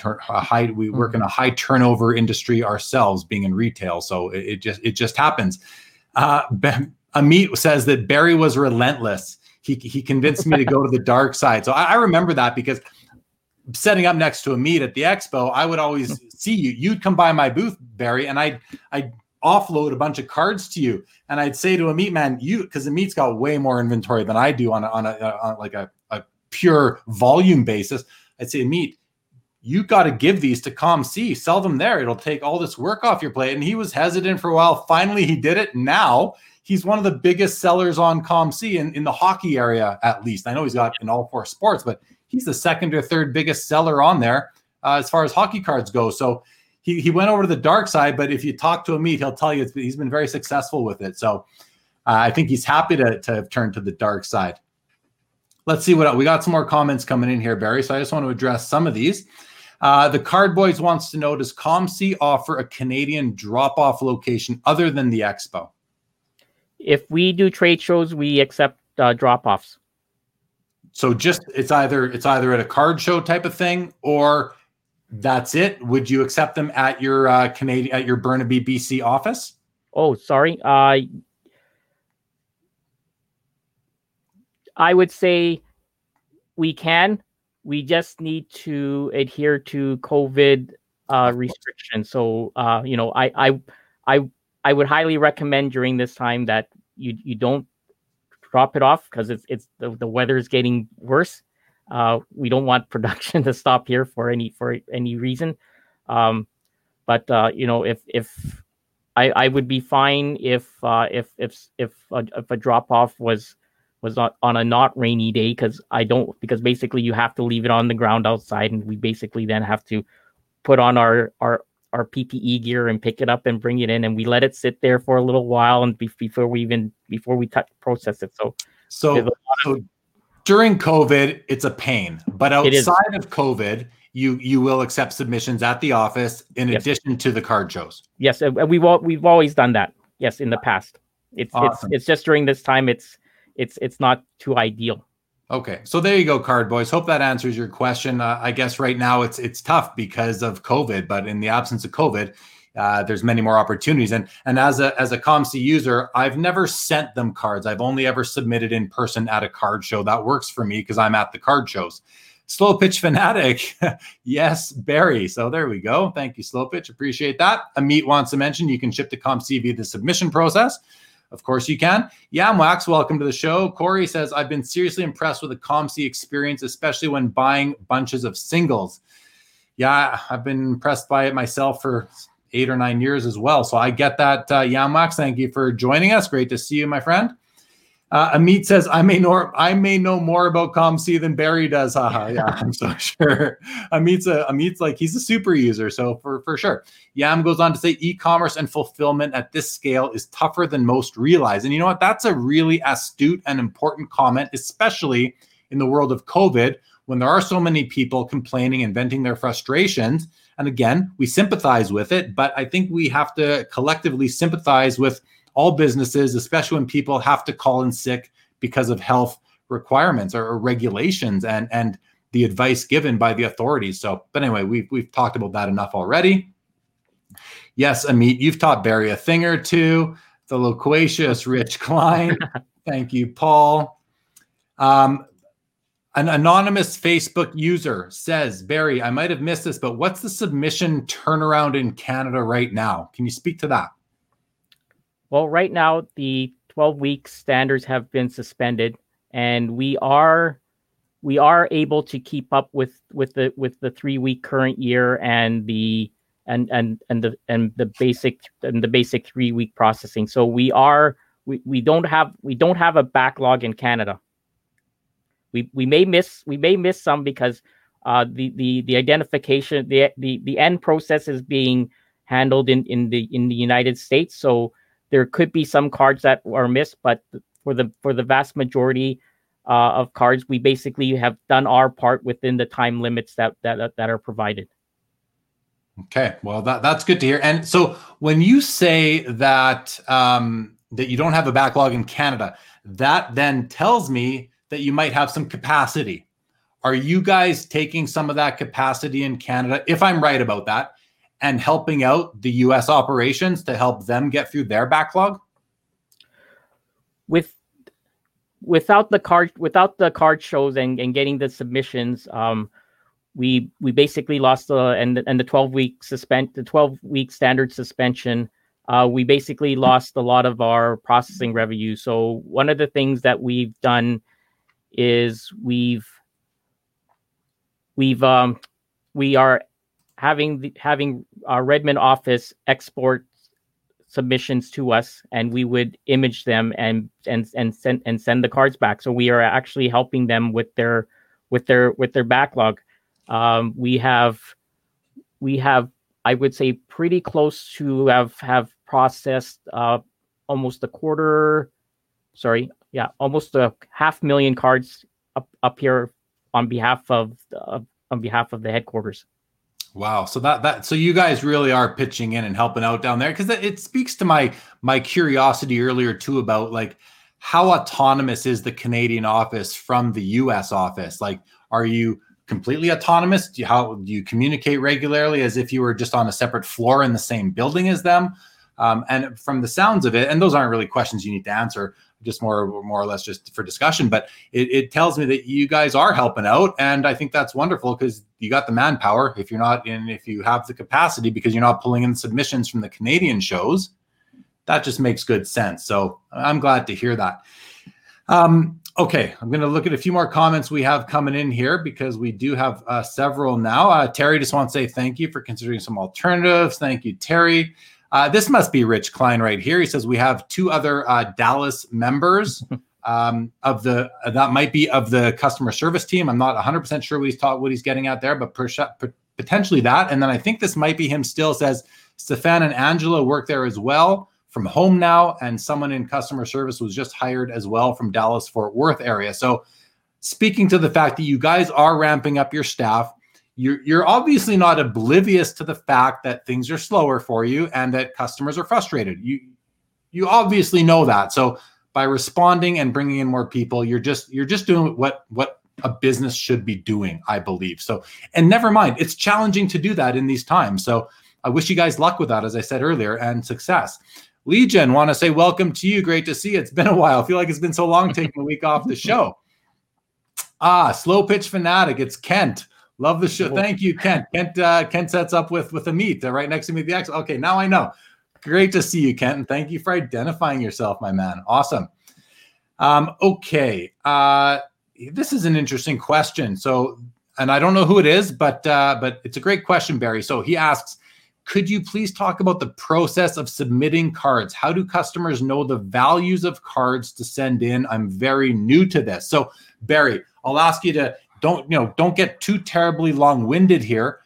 turnover industry ourselves, being in retail. So it just happens. Amit says that Barry was relentless. He convinced me to go to the dark side. So I remember that because setting up next to Amit at the expo, I would always see you. You'd come by my booth, Barry, and I'd offload a bunch of cards to you, and I'd say to Amit, man, because Amit's got way more inventory than I do on a pure volume basis. I'd say, Amit, you got to give these to COMC, sell them there. It'll take all this work off your plate. And he was hesitant for a while. Finally, he did it. Now he's one of the biggest sellers on COMC in the hockey area, at least. I know he's got in all four sports, but he's the second or third biggest seller on there as far as hockey cards go. So he went over to the dark side, but if you talk to Amit, he'll tell you he's been very successful with it. So I think he's happy to have turned to the dark side. Let's see what else. We got some more comments coming in here, Barry. So I just want to address some of these. The Card Boys wants to know, does COMC offer a Canadian drop-off location other than the expo? If we do trade shows, we accept drop-offs. So just it's either at a card show type of thing, or that's it. Would you accept them at your Canadian Burnaby, BC office? Oh, sorry. I would say we can. We just need to adhere to COVID restrictions. So I would highly recommend during this time that you don't drop it off, because it's the weather is getting worse. We don't want production to stop here for any reason. If I would be fine if a drop off was on a not rainy day, because basically you have to leave it on the ground outside, and we basically then have to put on our PPE gear and pick it up and bring it in, and we let it sit there for a little while and before we process it. So during COVID, it's a pain, but outside of COVID, you will accept submissions at the office in addition to the card shows. Yes, we've always done that. Yes, in the past. It's awesome. It's just during this time it's not too ideal. Okay. So there you go, Card Boys. Hope that answers your question. I guess right now it's tough because of COVID, but in the absence of COVID, there's many more opportunities. And as a COMC user, I've never sent them cards. I've only ever submitted in person at a card show. That works for me because I'm at the card shows. Slow Pitch Fanatic. Yes, Barry. So there we go. Thank you, Slow Pitch. Appreciate that. Amit wants to mention you can ship to COMC via the submission process. Of course you can. Yamwax, welcome to the show. Corey says, I've been seriously impressed with the COMC experience, especially when buying bunches of singles. Yeah, I've been impressed by it myself for 8 or 9 years as well. So I get that, Yamwax. Thank you for joining us. Great to see you, my friend. Amit says, I may know more about COMC than Barry does. Haha. Yeah, I'm so sure. Amit's like, he's a super user. So for sure. Yam goes on to say, e-commerce and fulfillment at this scale is tougher than most realize. And you know what? That's a really astute and important comment, especially in the world of COVID, when there are so many people complaining and venting their frustrations. And again, we sympathize with it, but I think we have to collectively sympathize with all businesses, especially when people have to call in sick because of health requirements or regulations and the advice given by the authorities. So, but anyway, we've talked about that enough already. Yes, Amit, you've taught Barry a thing or two. The loquacious Rich Klein. Thank you, Paul. An anonymous Facebook user says, Barry, I might have missed this, but what's the submission turnaround in Canada right now? Can you speak to that? Well, right now, the 12-week standards have been suspended, and we are able to keep up with the 3-week current year and the basic 3-week processing. So we don't have a backlog in Canada. We may miss some because the identification, the end process is being handled in the United States. So there could be some cards that are missed, but for the vast majority of cards, we basically have done our part within the time limits that are provided. Okay, well, that's good to hear. And so when you say that that you don't have a backlog in Canada, that then tells me that you might have some capacity. Are you guys taking some of that capacity in Canada, if I'm right about that, and helping out the U.S. operations to help them get through their backlog? Without the card shows and getting the submissions, we basically lost the 12-week standard suspension. We basically lost a lot of our processing revenue. So one of the things that we've done is we are having our Redmond office export submissions to us, and we would image them and send the cards back. So we are actually helping them with their backlog. We have I would say pretty close to have processed almost a 500,000 cards up here on behalf of the headquarters. Wow. So so you guys really are pitching in and helping out down there, because it speaks to my curiosity earlier too about like how autonomous is the Canadian office from the US office? Like, are you completely autonomous? Do you communicate regularly as if you were just on a separate floor in the same building as them? And from the sounds of it, and those aren't really questions you need to answer, just more or less just for discussion, but it tells me that you guys are helping out. And I think that's wonderful, because you got the manpower. If you have the capacity, because you're not pulling in submissions from the Canadian shows, that just makes good sense. So I'm glad to hear that. Okay. I'm going to look at a few more comments we have coming in here, because we do have several now. Terry just wants to say thank you for considering some alternatives. Thank you, Terry. This must be Rich Klein right here. He says we have two other Dallas members that might be of the customer service team. I'm not 100% sure what he's getting at there, but potentially that. And then I think this might be him still. Says Stefan and Angela work there as well from home now, and someone in customer service was just hired as well from Dallas Fort Worth area. So speaking to the fact that you guys are ramping up your staff, you're obviously not oblivious to the fact that things are slower for you and that customers are frustrated. You obviously know that. So by responding and bringing in more people, you're just doing what a business should be doing, I believe. So, and never mind, it's challenging to do that in these times. So I wish you guys luck with that, as I said earlier, and success. Legion, want to say welcome to you. Great to see you. It's been a while. I feel like it's been so long taking a week off the show. Slow Pitch Fanatic. It's Kent. Love the show. Thank you, Kent. Kent sets up with Amit right next to me at the X. Okay, now I know. Great to see you, Kent, and thank you for identifying yourself, my man. Awesome. Okay. This is an interesting question. So, and I don't know who it is, but it's a great question, Barry. So he asks, could you please talk about the process of submitting cards? How do customers know the values of cards to send in? I'm very new to this. So, Barry, I'll ask you to don't get too terribly long-winded here,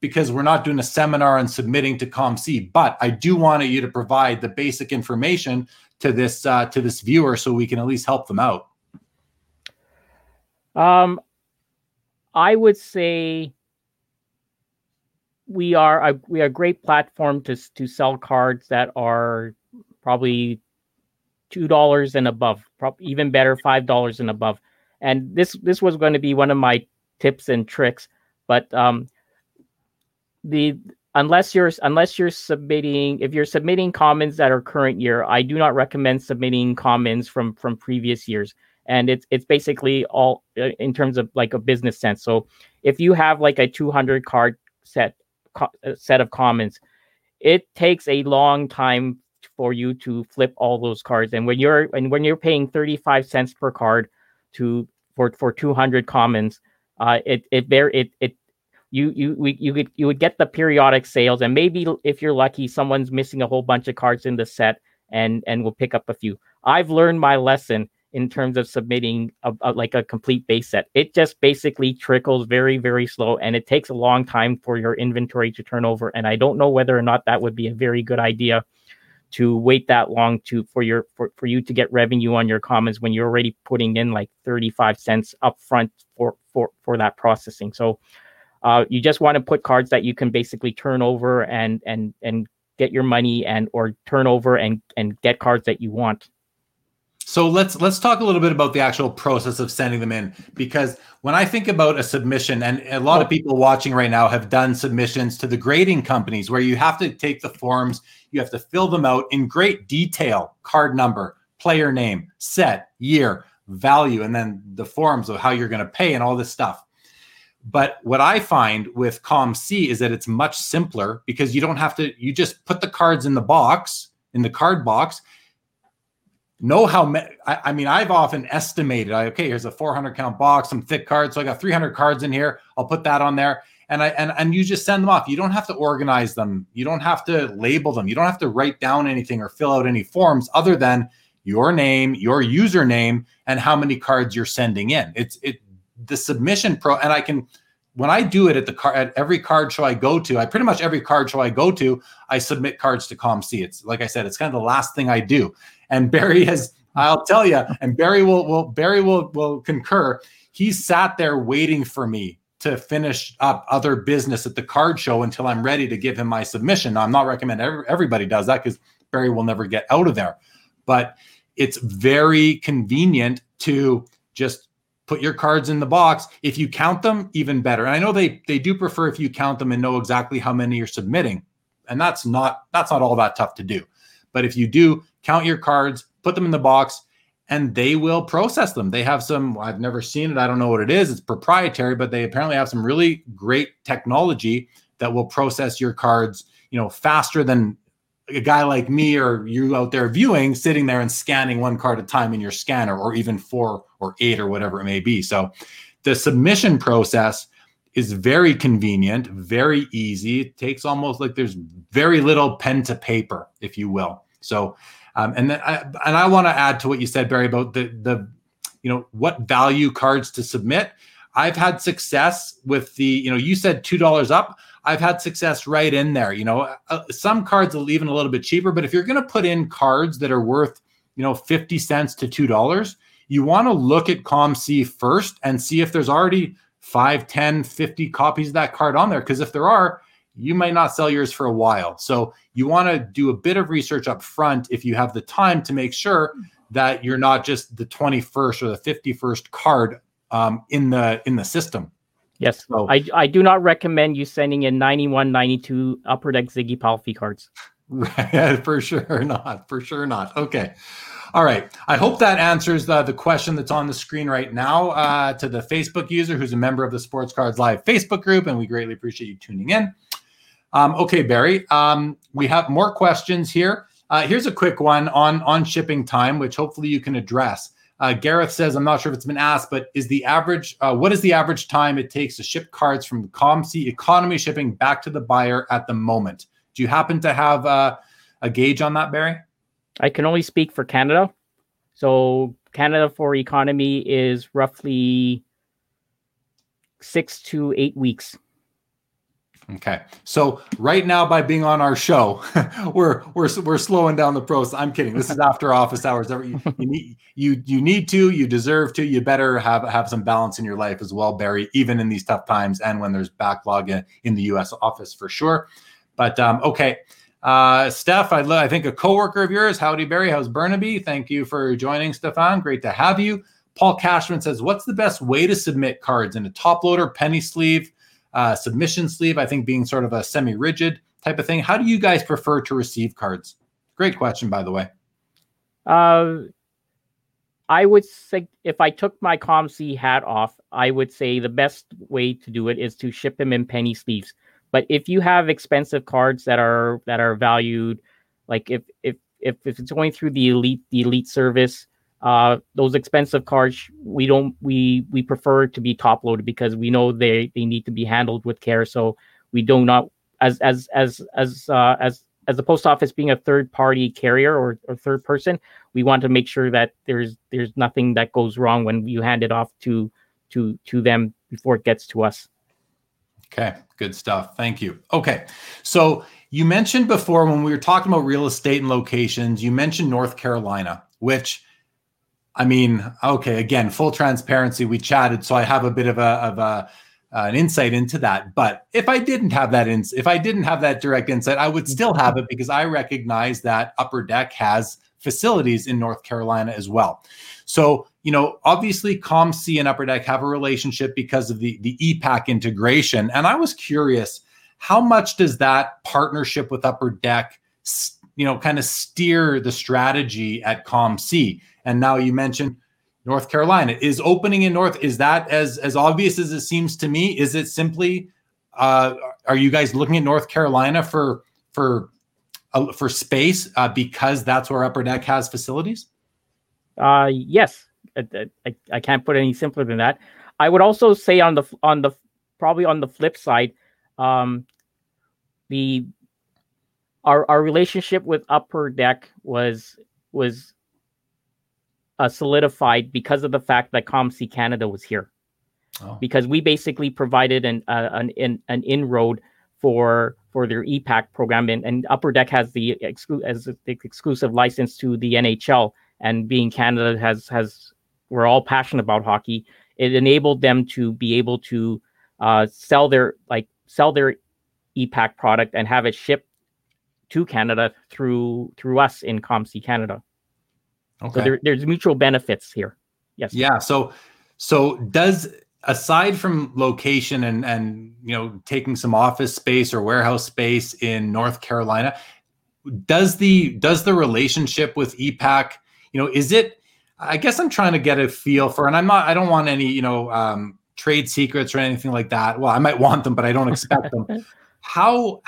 because we're not doing a seminar on submitting to COMC, but I do want you to provide the basic information to this viewer so we can at least help them out. I would say we are a great platform to sell cards that are probably $2 and above, even better $5 and above. And this was going to be one of my tips and tricks. But unless you're submitting, if you're submitting comments that are current year, I do not recommend submitting comments from previous years. And it's basically all in terms of like a business sense. So if you have like a 200 card set of comments, it takes a long time for you to flip all those cards. And when you're paying 35 cents per card for 200 comments, you would get the periodic sales, and maybe if you're lucky, someone's missing a whole bunch of cards in the set and will pick up a few. I've learned my lesson in terms of submitting a complete base set. It just basically trickles very, very slow, and it takes a long time for your inventory to turn over. And I don't know whether or not that would be a very good idea to wait that long for you to get revenue on your comments when you're already putting in like 35 cents upfront for that processing. So you just want to put cards that you can basically turn over and get your money, or turn over and get cards that you want. So let's talk a little bit about the actual process of sending them in, because when I think about a submission, and a lot of people watching right now have done submissions to the grading companies where you have to take the forms, you have to fill them out in great detail: card number, player name, set, year, value, and then the forms of how you're going to pay and all this stuff. But what I find with COMC is that it's much simpler, because you don't have to, you just put the cards in the box, in the card box. Know how many, I mean, I've often estimated, okay, here's a 400 count box, some thick cards. So I got 300 cards in here. I'll put that on there. And you just send them off. You don't have to organize them. You don't have to label them. You don't have to write down anything or fill out any forms other than your name, your username, and how many cards you're sending in. It's the submission pro. And I can, when I do it at every card show I go to, I submit cards to COMC. It's like I said, it's kind of the last thing I do. And Barry has, I'll tell you, and Barry will concur. He sat there waiting for me to finish up other business at the card show until I'm ready to give him my submission. Now, I'm not recommending everybody does that, because Barry will never get out of there. But it's very convenient to just put your cards in the box. If you count them, even better. And I know they do prefer if you count them and know exactly how many you're submitting. And that's not all that tough to do. But if you do, count your cards, put them in the box, and they will process them. They have some, I've never seen it. I don't know what it is. It's proprietary, but they apparently have some really great technology that will process your cards, faster than a guy like me or you out there viewing, sitting there and scanning one card at a time in your scanner, or even 4 or 8 or whatever it may be. So the submission process is very convenient, very easy. It takes almost like there's very little pen to paper, if you will. So, and I want to add to what you said, Barry, about the what value cards to submit. I've had success with you said $2 up. I've had success right in there. Some cards will even a little bit cheaper, but if you're going to put in cards that are worth, 50 cents to $2, you want to look at COMC first and see if there's already 5, 10, 50 copies of that card on there. Because if there are, you might not sell yours for a while. So you want to do a bit of research up front if you have the time, to make sure that you're not just the 21st or the 51st card in the system. Yes. So, I do not recommend you sending in 91, 92 Upper Deck Ziggy Palfy cards. For sure not. Okay. All right. I hope that answers the question that's on the screen right now to the Facebook user who's a member of the Sports Cards Live Facebook group, and we greatly appreciate you tuning in. Okay, Barry, we have more questions here. Here's a quick one on shipping time, which hopefully you can address. Gareth says, I'm not sure if it's been asked, but what is the average time it takes to ship cards from COMC economy shipping back to the buyer at the moment? Do you happen to have a gauge on that, Barry? I can only speak for Canada. So Canada for economy is roughly 6 to 8 weeks. Okay. So right now, by being on our show, we're slowing down the process. I'm kidding. This is after office hours. You deserve to, you better have some balance in your life as well, Barry, even in these tough times and when there's backlog in the US office for sure. But okay. Steph, I think a coworker of yours. Howdy, Barry. How's Burnaby? Thank you for joining, Stefan. Great to have you. Paul Cashman says, what's the best way to submit cards in a top loader, penny sleeve, submission sleeve? I think being sort of a semi-rigid type of thing. How do you guys prefer to receive cards? Great question, by the way. I would say if I took my COMC hat off, I would say the best way to do it is to ship them in penny sleeves. But if you have expensive cards that are valued, like if it's going through the elite service, those expensive cards, we prefer to be top loaded because we know they need to be handled with care. So we do not, as the post office being a third party carrier or third person, we want to make sure that there's nothing that goes wrong when you hand it off to them before it gets to us. Okay, good stuff. Thank you. Okay, so you mentioned before when we were talking about real estate and locations, you mentioned North Carolina, which, I mean, okay, again, full transparency, we chatted, so I have a bit of an insight into that. But if I didn't have that direct insight, I would still have it because I recognize that Upper Deck has facilities in North Carolina as well. So, you know, obviously COMC and Upper Deck have a relationship because of the EPAC integration. And I was curious, how much does that partnership with Upper Deck, you know, kind of steer the strategy at COMC? And now you mentioned North Carolina. Is opening in North, is that as obvious as it seems to me? Is it simply, are you guys looking at North Carolina for space because that's where Upper Deck has facilities? Yes, I can't put it any simpler than that. I would also say on the flip side, our relationship with Upper Deck was solidified because of the fact that COMC Canada was here, because we basically provided an inroad for their EPAC program, and Upper Deck has the exclusive license to the NHL, and being Canada has we're all passionate about hockey. It enabled them to be able to sell their EPAC product and have it shipped to Canada through us in COMC Canada. Okay. So there's mutual benefits here. Yes. Yeah. So does, aside from location and you know, taking some office space or warehouse space in North Carolina, does the relationship with EPAC, you know, is it, I guess I'm trying to get a feel for, and I don't want any, you know, trade secrets or anything like that. Well, I might want them, but I don't expect them. How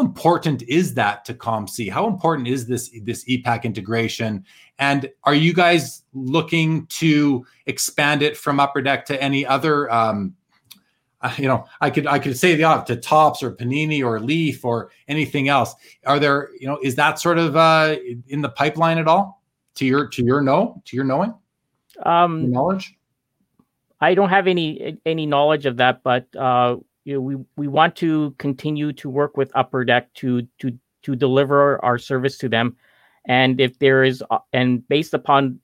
important is that to COMC? How important is this EPAC integration? And are you guys looking to expand it from Upper Deck to any other, you know, I could say the off to Tops or Panini or Leaf or anything else. Are there, you know, is that sort of in the pipeline at all to your knowing? Your knowledge? I don't have any knowledge of that, but you know, we want to continue to work with Upper Deck to deliver our service to them, and if there is, and based upon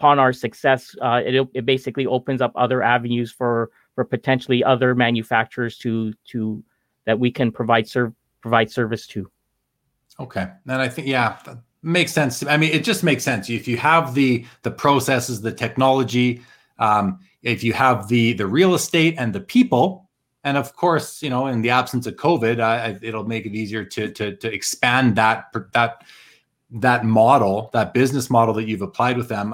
our success, it basically opens up other avenues for potentially other manufacturers to that we can provide service to. Okay, and I think that makes sense. I mean, it just makes sense if you have the processes, the technology, if you have the real estate and the people. And of course, you know, in the absence of COVID, it'll make it easier to expand that model, that business model that you've applied with them.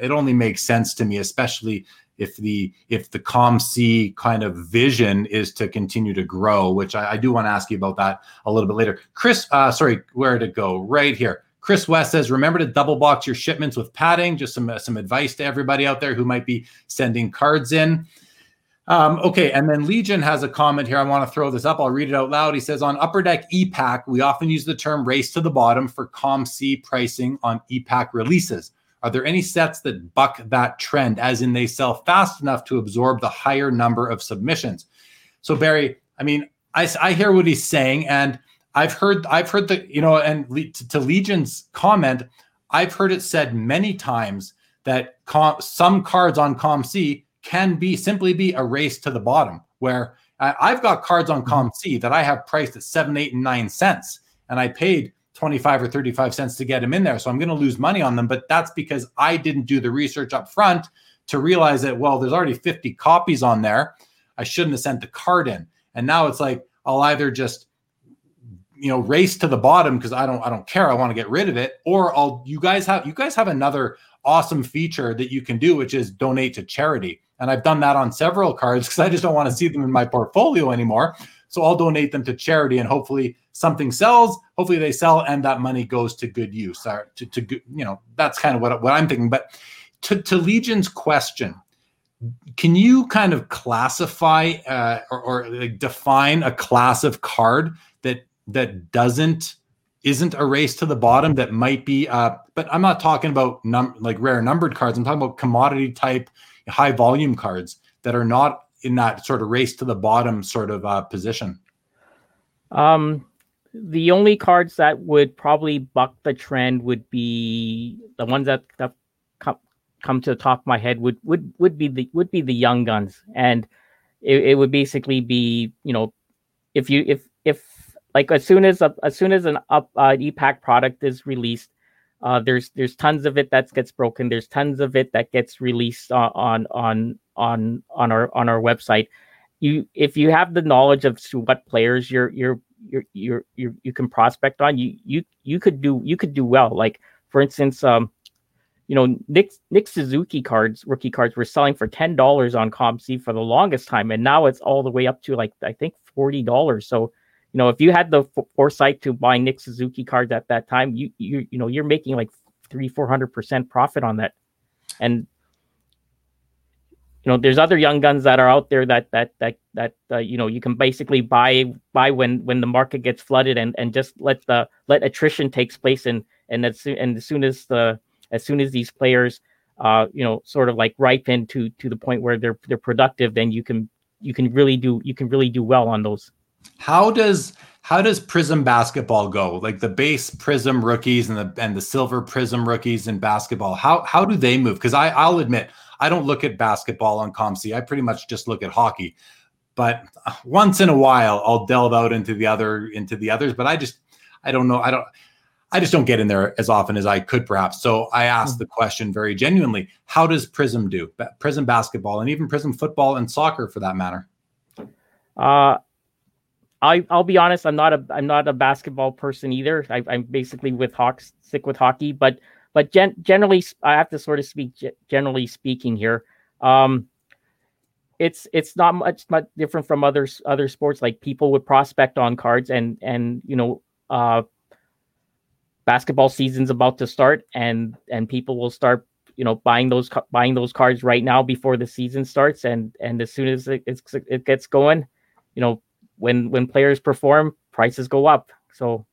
It only makes sense to me, especially if the COMC kind of vision is to continue to grow, which I do want to ask you about that a little bit later. Chris, where did it go? Right here. Chris West says, remember to double box your shipments with padding. Just some advice to everybody out there who might be sending cards in. Okay, and then Legion has a comment here. I want to throw this up. I'll read it out loud. He says, on Upper Deck EPAC, we often use the term race to the bottom for COMC pricing on EPAC releases. Are there any sets that buck that trend, as in they sell fast enough to absorb the higher number of submissions? So, Barry, I mean, I hear what he's saying, and I've heard the, you know, and to Legion's comment, I've heard it said many times that some cards on COMC can be simply be a race to the bottom, where I've got cards on COMC that I have priced at 7, 8, and 9 cents, and I paid 25 or 35 cents to get him in there. So I'm going to lose money on them, but that's because I didn't do the research up front to realize that, well, there's already 50 copies on there. I shouldn't have sent the card in. And now it's like, I'll either just, you know, race to the bottom because I don't care. I want to get rid of it. Or I'll, you guys have another awesome feature that you can do, which is donate to charity. And I've done that on several cards because I just don't want to see them in my portfolio anymore. So I'll donate them to charity, and hopefully something sells. Hopefully they sell, and that money goes to good use. That's kind of what I'm thinking. But to Legion's question, can you kind of classify or define a class of card that isn't a race to the bottom, that might be? But I'm not talking about rare numbered cards. I'm talking about commodity type, high volume cards that are not in that sort of race to the bottom sort of position? The only cards that would probably buck the trend would be the ones that come to the top of my head would be the young guns. And it would basically be, you know, if as soon as an EPAC product is released, there's tons of it that gets broken. There's tons of it that gets released on our website. If you have the knowledge of what players you can prospect on, you could do well. Like, for instance, Nick Suzuki rookie cards were selling for $10 on COMC for the longest time, and now it's all the way up to I think $40. So, you know, if you had the foresight to buy Nick Suzuki cards at that time, you're making 300-400% profit on that. And, you know, there's other young guns that are out there that you can basically buy when the market gets flooded, and just let attrition takes place, and as soon as these players ripen to the point where they're productive, then you can really do well on those. How does PRISM basketball go? Like the base PRISM rookies and the silver PRISM rookies in basketball, how do they move? Because I'll admit, I don't look at basketball on COMC. I pretty much just look at hockey. But once in a while, I'll delve out into the others. But I just don't get in there as often as I could, perhaps. So I asked the question very genuinely: how does PRISM do? PRISM basketball, and even PRISM football and soccer, for that matter. I'll be honest. I'm not a basketball person either. I'm basically with Hawks, stick with hockey. But generally, I have to sort of speak generally speaking here. It's not much different from other sports. Like, people would prospect on cards, and basketball season's about to start, and people will start buying those cards right now before the season starts, and as soon as it gets going, when players perform, prices go up. So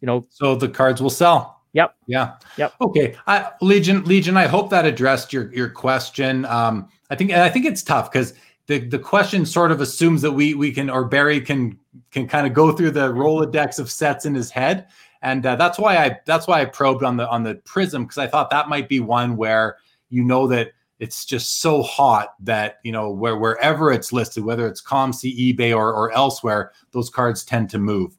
the cards will sell. Yep. Yeah. Yep. Okay. Legion, I hope that addressed your question. I think it's tough because the question sort of assumes that we can, or Barry can kind of go through the Rolodex of sets in his head. And that's why I probed on the PRISM, because I thought that might be one where, you know, that it's just so hot that, you know, wherever it's listed, whether it's COMC, eBay or elsewhere, those cards tend to move.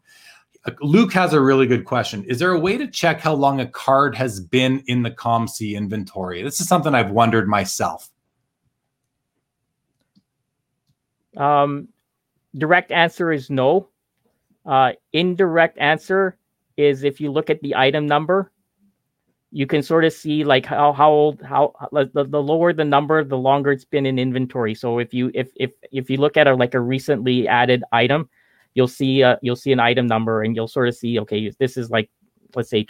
Luke has a really good question. Is there a way to check how long a card has been in the COMC inventory? This is something I've wondered myself. Direct answer is no. Indirect answer is, if you look at the item number, you can sort of see how old the lower the number, the longer it's been in inventory. So if you look at a recently added item, you'll see an item number, and you'll sort of see, okay, this is let's say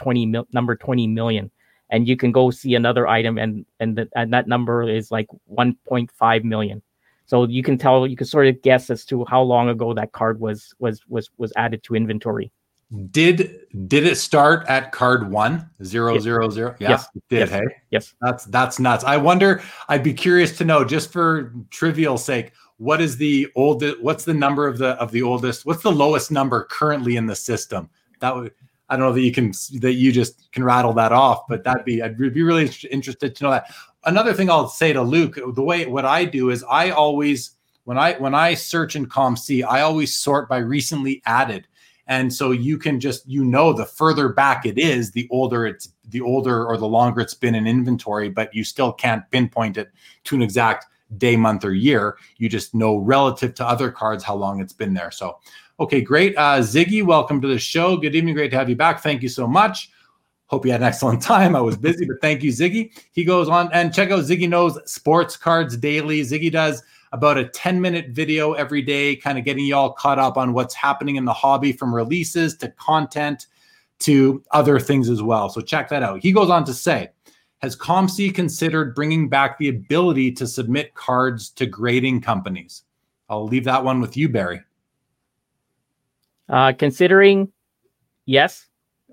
number 20 million, and you can go see another item, and that number is 1.5 million. So you can sort of guess as to how long ago that card was added to inventory. Did it start at card 1 0? Yes. 0 0. Yes, it did. Yes. Hey, yes, that's nuts. I wonder. I'd be curious to know, just for trivial sake, what is the oldest? What's the number of the oldest? What's the lowest number currently in the system? That would, I don't know that you just can rattle that off, but I'd be really interested to know that. Another thing I'll say to Luke, what I do is, I always, when I search in COMC, I always sort by recently added. And so you can just, you know, the further back it is, the older or the longer it's been in inventory, but you still can't pinpoint it to an exact day, month, or year. You just know relative to other cards how long it's been there. So, okay, great. Ziggy, welcome to the show. Good evening. Great to have you back. Thank you so much. Hope you had an excellent time. I was busy, but thank you, Ziggy. He goes on, and check out Ziggy Knows Sports Cards Daily. Ziggy does about a 10-minute video every day, kind of getting you all caught up on what's happening in the hobby, from releases to content to other things as well. So check that out. He goes on to say, has COMC considered bringing back the ability to submit cards to grading companies? I'll leave that one with you, Barry. Considering, yes.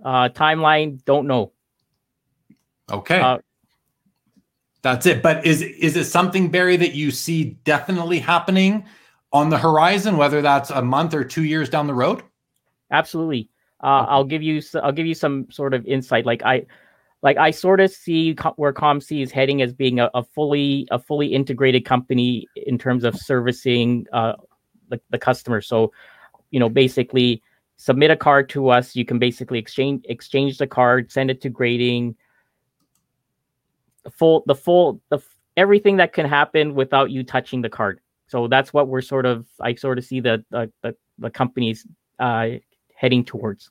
Timeline, don't know. Okay. That's it. But is it something, Barry, that you see definitely happening on the horizon, whether that's a month or 2 years down the road? Absolutely. Okay. I'll give you some sort of insight. Like I sort of see where COMC is heading as being a fully integrated company in terms of servicing the customer. So, you know, basically submit a card to us. You can basically exchange the card, send it to grading. Everything that can happen without you touching the card. So that's what we're I see the companies heading towards.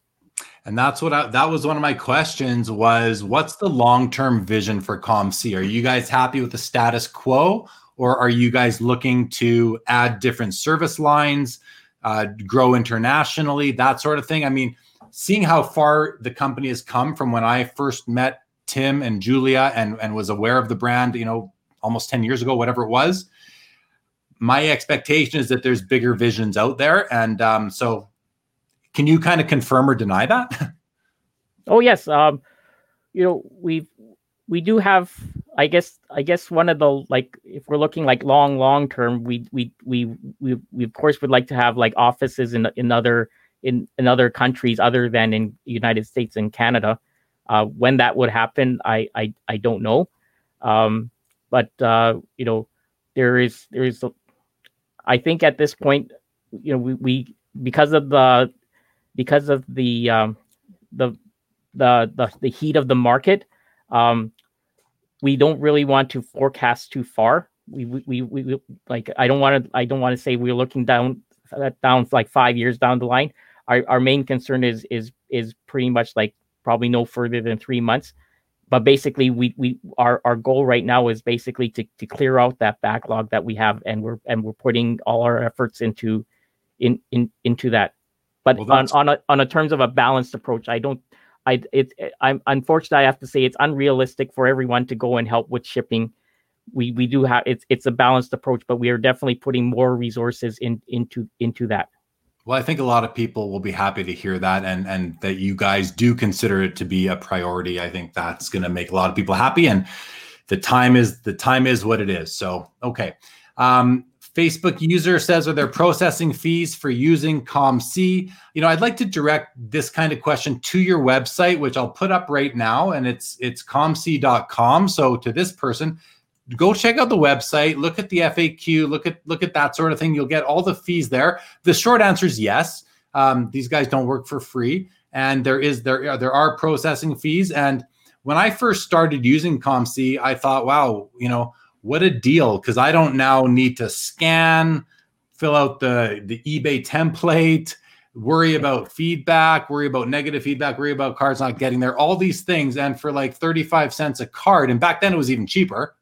And that's that was one of my questions was, what's the long-term vision for COMC? Are you guys happy with the status quo, or are you guys looking to add different service lines, grow internationally, that sort of thing? I mean, seeing how far the company has come from when I first met Tim and Julia and was aware of the brand, you know, almost 10 years ago, whatever it was, my expectation is that there's bigger visions out there. And so can you kind of confirm or deny that? Oh, yes. You know, we do have, I guess one of the, like, if we're looking like long term, we of course would like to have like offices in other countries other than in the United States and Canada. When that would happen, I don't know, but you know, there is. I think at this point, you know, we because of the heat of the market, we don't really want to forecast too far. We like, I don't want to say we're looking down like 5 years down the line. Our main concern is pretty much like, probably no further than 3 months, but basically our goal right now is basically to clear out that backlog that we have, and we're putting all our efforts into that. But well, on a terms of a balanced approach, I'm unfortunately I have to say it's unrealistic for everyone to go and help with shipping. We do have it's a balanced approach, but we are definitely putting more resources into that. Well, I think a lot of people will be happy to hear that, and that you guys do consider it to be a priority. I think that's going to make a lot of people happy, and the time is what it is. So, okay. Facebook user says, are there processing fees for using COMC? You know, I'd like to direct this kind of question to your website, which I'll put up right now, and it's comc.com. So to this person, go check out the website, look at the FAQ, look at that sort of thing. You'll get all the fees there. The short answer is yes. These guys don't work for free, and there are processing fees. And when I first started using COMC, I thought, wow, you know, what a deal, because I don't now need to scan, fill out the eBay template, worry about feedback, worry about negative feedback, worry about cards not getting there, all these things. And for like 35 cents a card, and back then it was even cheaper.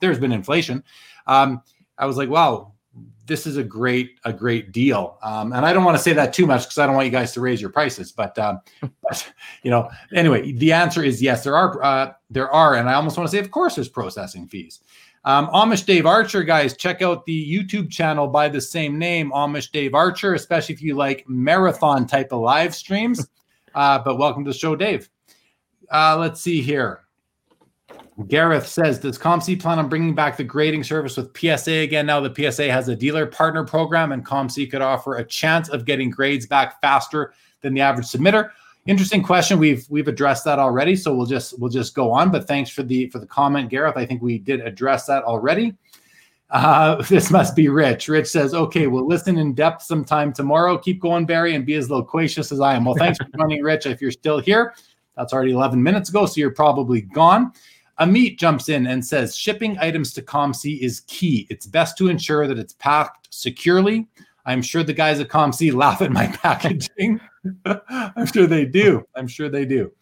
There's been inflation. I was like, wow, this is a great deal. And I don't want to say that too much because I don't want you guys to raise your prices, but you know, anyway, the answer is yes, there are. And I almost want to say, of course, there's processing fees. Amish Dave Archer, guys, check out the YouTube channel by the same name, Amish Dave Archer, especially if you like marathon type of live streams. But welcome to the show, Dave. Let's see here. Gareth says, does COMC plan on bringing back the grading service with PSA again? Now the PSA has a dealer partner program, and COMC could offer a chance of getting grades back faster than the average submitter. Interesting question. We've addressed that already, so we'll just go on. But thanks for the comment, Gareth. I think we did address that already. This must be Rich. Rich says, okay, we'll listen in depth sometime tomorrow. Keep going, Barry, and be as loquacious as I am. Well, thanks for joining, Rich. If you're still here, that's already 11 minutes ago, so you're probably gone. Amit jumps in and says, shipping items to COMC is key. It's best to ensure that it's packed securely. I'm sure the guys at COMC laugh at my packaging. I'm sure they do. I'm sure they do.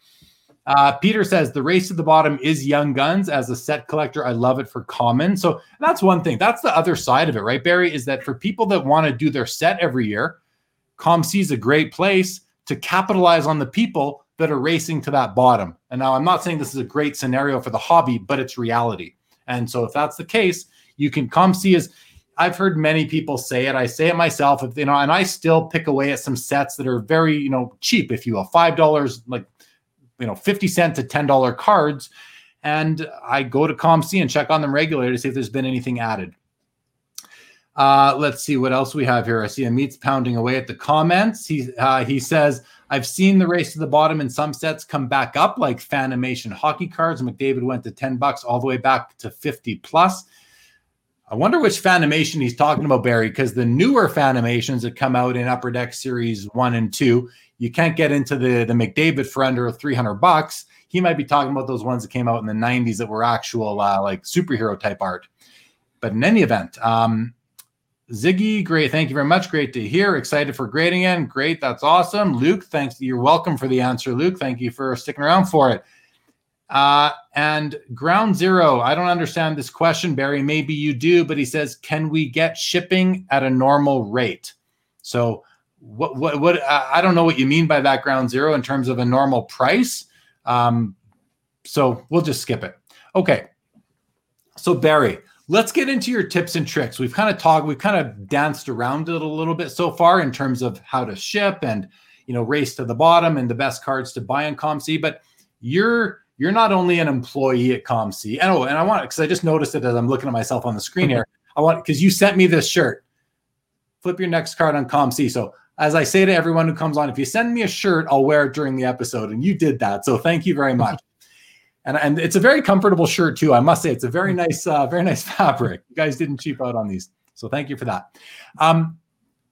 Peter says, the race to the bottom is young guns. As a set collector, I love it for common. So that's one thing. That's the other side of it, right, Barry, is that for people that want to do their set every year, COMC is a great place to capitalize on the people that are racing to that bottom. And now I'm not saying this is a great scenario for the hobby, but it's reality. And so if that's the case, you can COMC is... I've heard many people say it. I say it myself, if, you know, and I still pick away at some sets that are very, you know, cheap, if you will, $5, like, you know, 50 cent to $10 cards. And I go to COMC and check on them regularly to see if there's been anything added. Let's see what else we have here. I see Amit's pounding away at the comments. He says, I've seen the race to the bottom in some sets come back up, like Fanimation hockey cards. McDavid went to $10 all the way back to 50 plus. I wonder which Fanimation he's talking about, Barry, because the newer Fanimations that come out in Upper Deck Series 1 and 2, you can't get into the McDavid for under $300. He might be talking about those ones that came out in the 90s that were actual like superhero-type art. But in any event, Ziggy, great. Thank you very much. Great to hear. Excited for grading in. Great. That's awesome. Luke, thanks. You're welcome for the answer, Luke. Thank you for sticking around for it. And Ground Zero, I don't understand this question, Barry. Maybe you do, but he says, can we get shipping at a normal rate? So what, I don't know what you mean by that, Ground Zero, in terms of a normal price. So we'll just skip it. Okay. So Barry, let's get into your tips and tricks. We've kind of talked, we've kind of danced around it a little bit so far in terms of how to ship and, you know, race to the bottom and the best cards to buy in COMC, but you're not only an employee at COMC. And I want, because I just noticed it as I'm looking at myself on the screen here. Because you sent me this shirt. Flip your next card on COMC. So as I say to everyone who comes on, if you send me a shirt, I'll wear it during the episode. And you did that. So thank you very much. And it's a very comfortable shirt too. I must say it's a very nice fabric. You guys didn't cheap out on these. So thank you for that.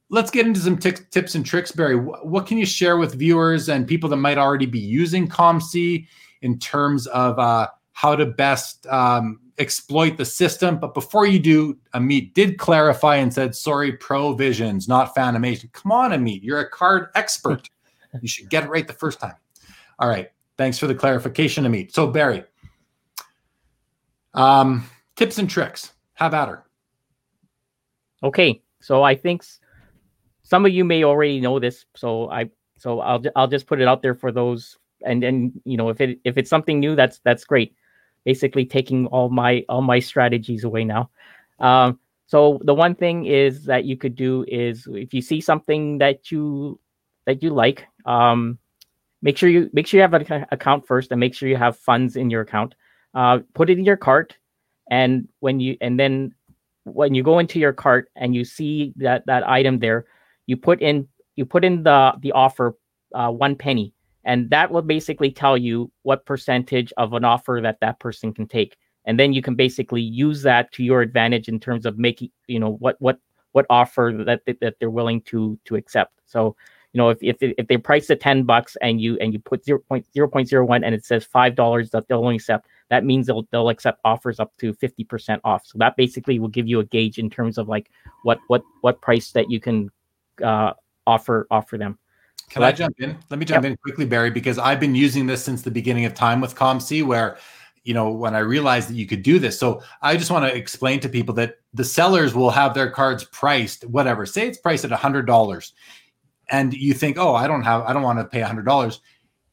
Let's get into some tips and tricks, Barry. What can you share with viewers and people that might already be using COMC in terms of how to best exploit the system? But before you do, Amit did clarify and said, sorry, provisions, not Fanimation. Come on, Amit, you're a card expert. You should get it right the first time. All right, thanks for the clarification, Amit. So Barry, tips and tricks, have at her. Okay, so I think some of you may already know this, so I'll just put it out there for those. And you know, if it's something new, that's great. Basically taking all my strategies away now. So the one thing is that you could do is if you see something that you like, make sure you have an account first and make sure you have funds in your account. Put it in your cart, and when you go into your cart and you see that item there, you put in the offer $0.01. And that will basically tell you what percentage of an offer that person can take. And then you can basically use that to your advantage in terms of making, you know, what offer that they're willing to accept. So, you know, if they price at $10 and you put 0.01 and it says $5 that they'll only accept, that means they'll accept offers up to 50% off. So that basically will give you a gauge in terms of like what price that you can offer them. Can I jump in? Let me jump in quickly, Barry, because I've been using this since the beginning of time with COMC, where, you know, when I realized that you could do this. So I just want to explain to people that the sellers will have their cards priced, whatever, say it's priced at $100. And you think, oh, I don't want to pay $100.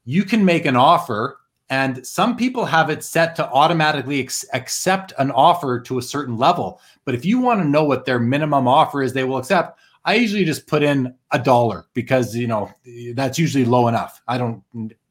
You can make an offer, and some people have it set to automatically accept an offer to a certain level. But if you want to know what their minimum offer is, they will accept. I usually just put in $1 because, you know, that's usually low enough. I don't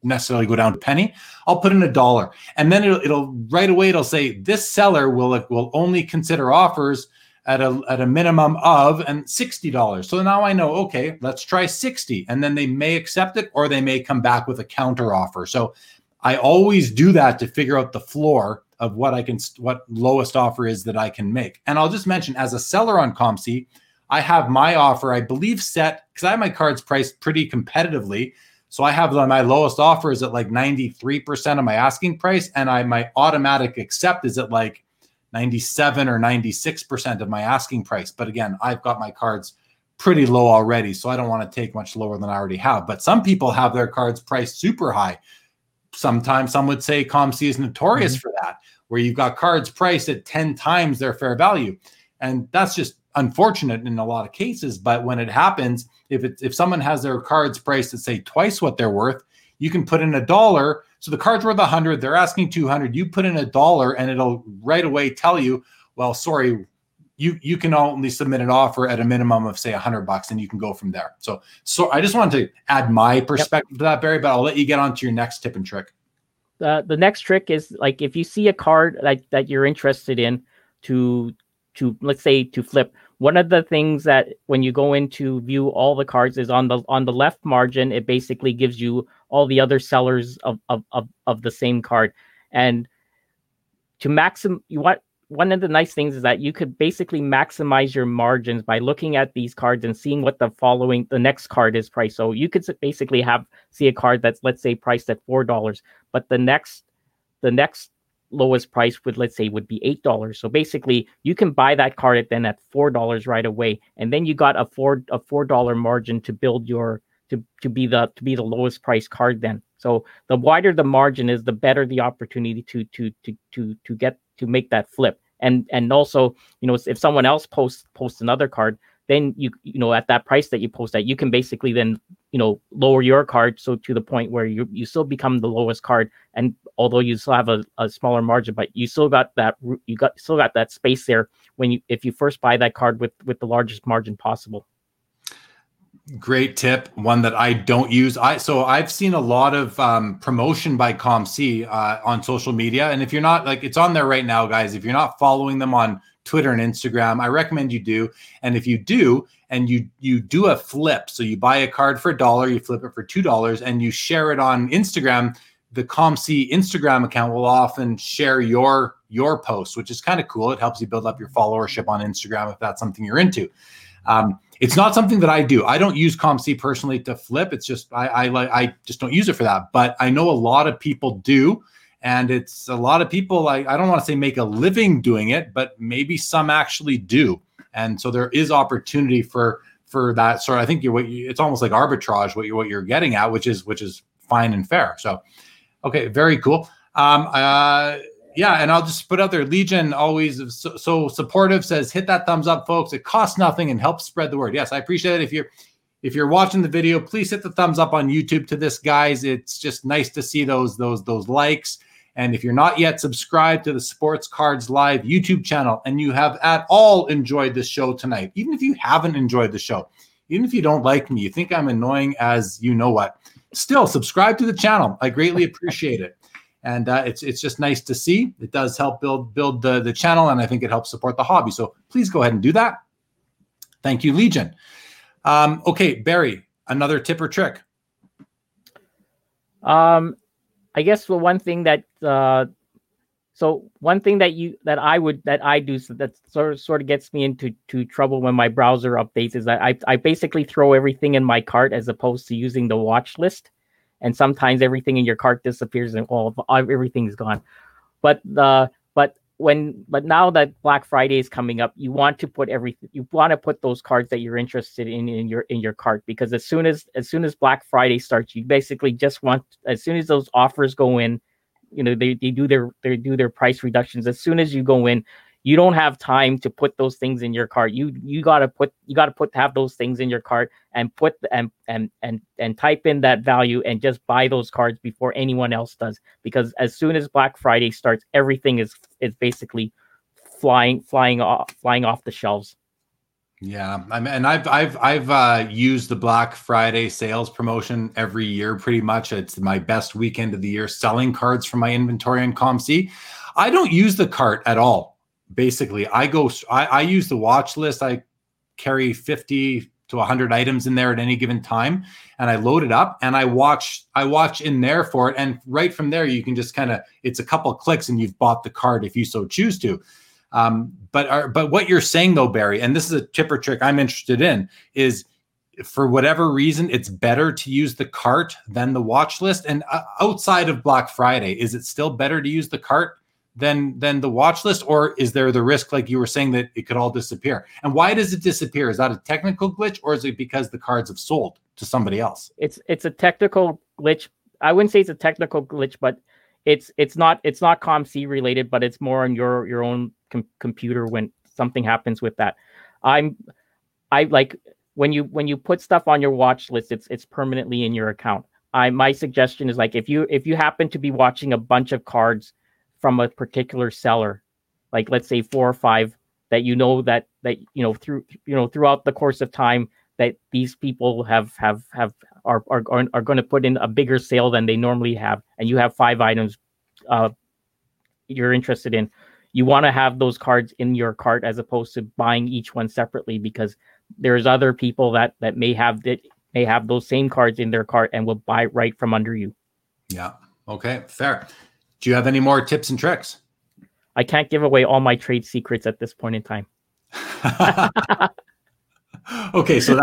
necessarily go down to penny. I'll put in $1, and then it'll right away, it'll say this seller will only consider offers at a minimum of and $60. So now I know, okay, let's try 60, and then they may accept it or they may come back with a counter offer. So I always do that to figure out the floor of what I can, what lowest offer is that I can make. And I'll just mention, as a seller on COMC, I have my offer, I believe, set, because I have my cards priced pretty competitively. So I have my lowest offer is at like 93% of my asking price, and my automatic accept is at like 97 or 96% of my asking price. But again, I've got my cards pretty low already, so I don't want to take much lower than I already have. But some people have their cards priced super high. Sometimes some would say COMC is notorious for that, where you've got cards priced at 10 times their fair value. And that's just unfortunate in a lot of cases. But when it happens, if someone has their cards priced at, say, twice what they're worth, you can put in $1. So the card's worth 100, they're asking 200, you put in $1 and it'll right away tell you, well, sorry, you can only submit an offer at a minimum of, say, $100, and you can go from there. So I just wanted to add my perspective to that, Barry, but I'll let you get on to your next tip and trick. The next trick is, like, if you see a card like that you're interested in to flip, one of the things that when you go in to view all the cards is on the left margin, it basically gives you all the other sellers of the same card. And one of the nice things is that you could basically maximize your margins by looking at these cards and seeing what the next card is priced. So you could basically see a card that's, let's say, priced at $4, but the next lowest price would be $8. So basically you can buy that card at $4 right away. And then you got a $4 margin to build to be the lowest price card then. So the wider the margin is, the better the opportunity to get to make that flip. And also, you know, if someone else posts another card, then you know, at that price that you post at, you can basically then, you know, lower your card. So to the point where you still become the lowest card. And although you still have a smaller margin, but you still got that space there if you first buy that card with the largest margin possible. Great tip. One that I don't use. So I've seen a lot of promotion by COMC on social media. And if you're not, like, it's on there right now, guys, if you're not following them on Twitter and Instagram, I recommend you do. And if you do, and you do a flip, so you buy a card for $1, you flip it for $2, and you share it on Instagram, the COMC Instagram account will often share your post, which is kind of cool. It helps you build up your followership on Instagram if that's something you're into. It's not something that I do. I don't use COMC personally to flip. It's just I just don't use it for that. But I know a lot of people do, and it's a lot of people, like, I don't want to say make a living doing it, but maybe some actually do. And so there is opportunity for that. So I think it's almost like arbitrage what you're getting at, which is fine and fair. So okay, very cool. Yeah, and I'll just put out there, Legion, always so supportive, says, hit that thumbs up, folks. It costs nothing and helps spread the word. Yes, I appreciate it. If you're watching the video, please hit the thumbs up on YouTube to this, guys. It's just nice to see those likes. And if you're not yet subscribed to the Sports Cards Live YouTube channel and you have at all enjoyed the show tonight, even if you haven't enjoyed the show, even if you don't like me, you think I'm annoying as you know what, still subscribe to the channel. I greatly appreciate it. And it's just nice to see. It does help build the channel, and I think it helps support the hobby. So please go ahead and do that. Thank you, Legion. Okay, Barry, another tip or trick? I guess the one thing that that sort of gets me into trouble when my browser updates is that I basically throw everything in my cart as opposed to using the watch list. And sometimes everything in your cart disappears and everything's gone. But now that Black Friday is coming up, you want to put those cards that you're interested in your cart, because as soon as Black Friday starts, you basically just want, as soon as those offers go in, you know, they do their price reductions. As soon as you go in, you don't have time to put those things in your cart. You gotta have those things in your cart and put and type in that value and just buy those cards before anyone else does. Because as soon as Black Friday starts, everything is basically flying off the shelves. Yeah, and I've used the Black Friday sales promotion every year pretty much. It's my best weekend of the year selling cards from my inventory on COMC. I don't use the cart at all. Basically, I use the watch list. I carry 50 to 100 items in there at any given time. And I load it up and I watch in there for it. And right from there, you can just kind of, it's a couple of clicks and you've bought the card if you so choose to. But what you're saying though, Barry, and this is a tip or trick I'm interested in, is for whatever reason, it's better to use the cart than the watch list. And outside of Black Friday, is it still better to use the cart than the watch list? Or is there the risk, like you were saying, that it could all disappear? And why does it disappear? Is that a technical glitch, or is it because the cards have sold to somebody else? It's a technical glitch. I wouldn't say it's a technical glitch, but it's not COMC related, but it's more on your own computer when something happens with that. When you put stuff on your watch list, it's permanently in your account. My suggestion is, like, if you happen to be watching a bunch of cards from a particular seller, like let's say 4 or 5 that you know that throughout the course of time that these people are going to put in a bigger sale than they normally have, and you have 5 items you're interested in, you want to have those cards in your cart as opposed to buying each one separately, because there's other people that may have those same cards in their cart and will buy right from under you. Yeah. Okay. Fair. Do you have any more tips and tricks? I can't give away all my trade secrets at this point in time. Okay. So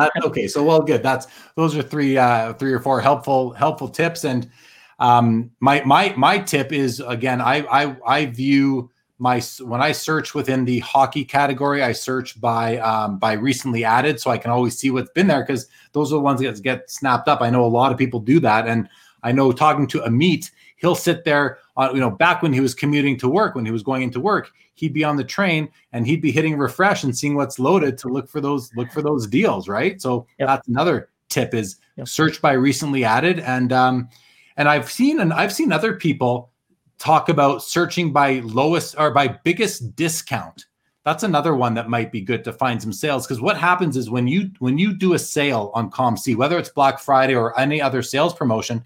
good. Those are three or four helpful tips. And my tip is, again, I view when I search within the hockey category, I search by recently added, so I can always see what's been there, because those are the ones that get snapped up. I know a lot of people do that, and I know talking to Amit, he'll sit there, back when he was commuting to work, when he was going into work, he'd be on the train and he'd be hitting refresh and seeing what's loaded to look for those deals, right? So yep. That's another tip, is search by recently added, and I've seen other people talk about searching by lowest or by biggest discount. That's another one that might be good to find some sales, because what happens is when you do a sale on COMC, whether it's Black Friday or any other sales promotion,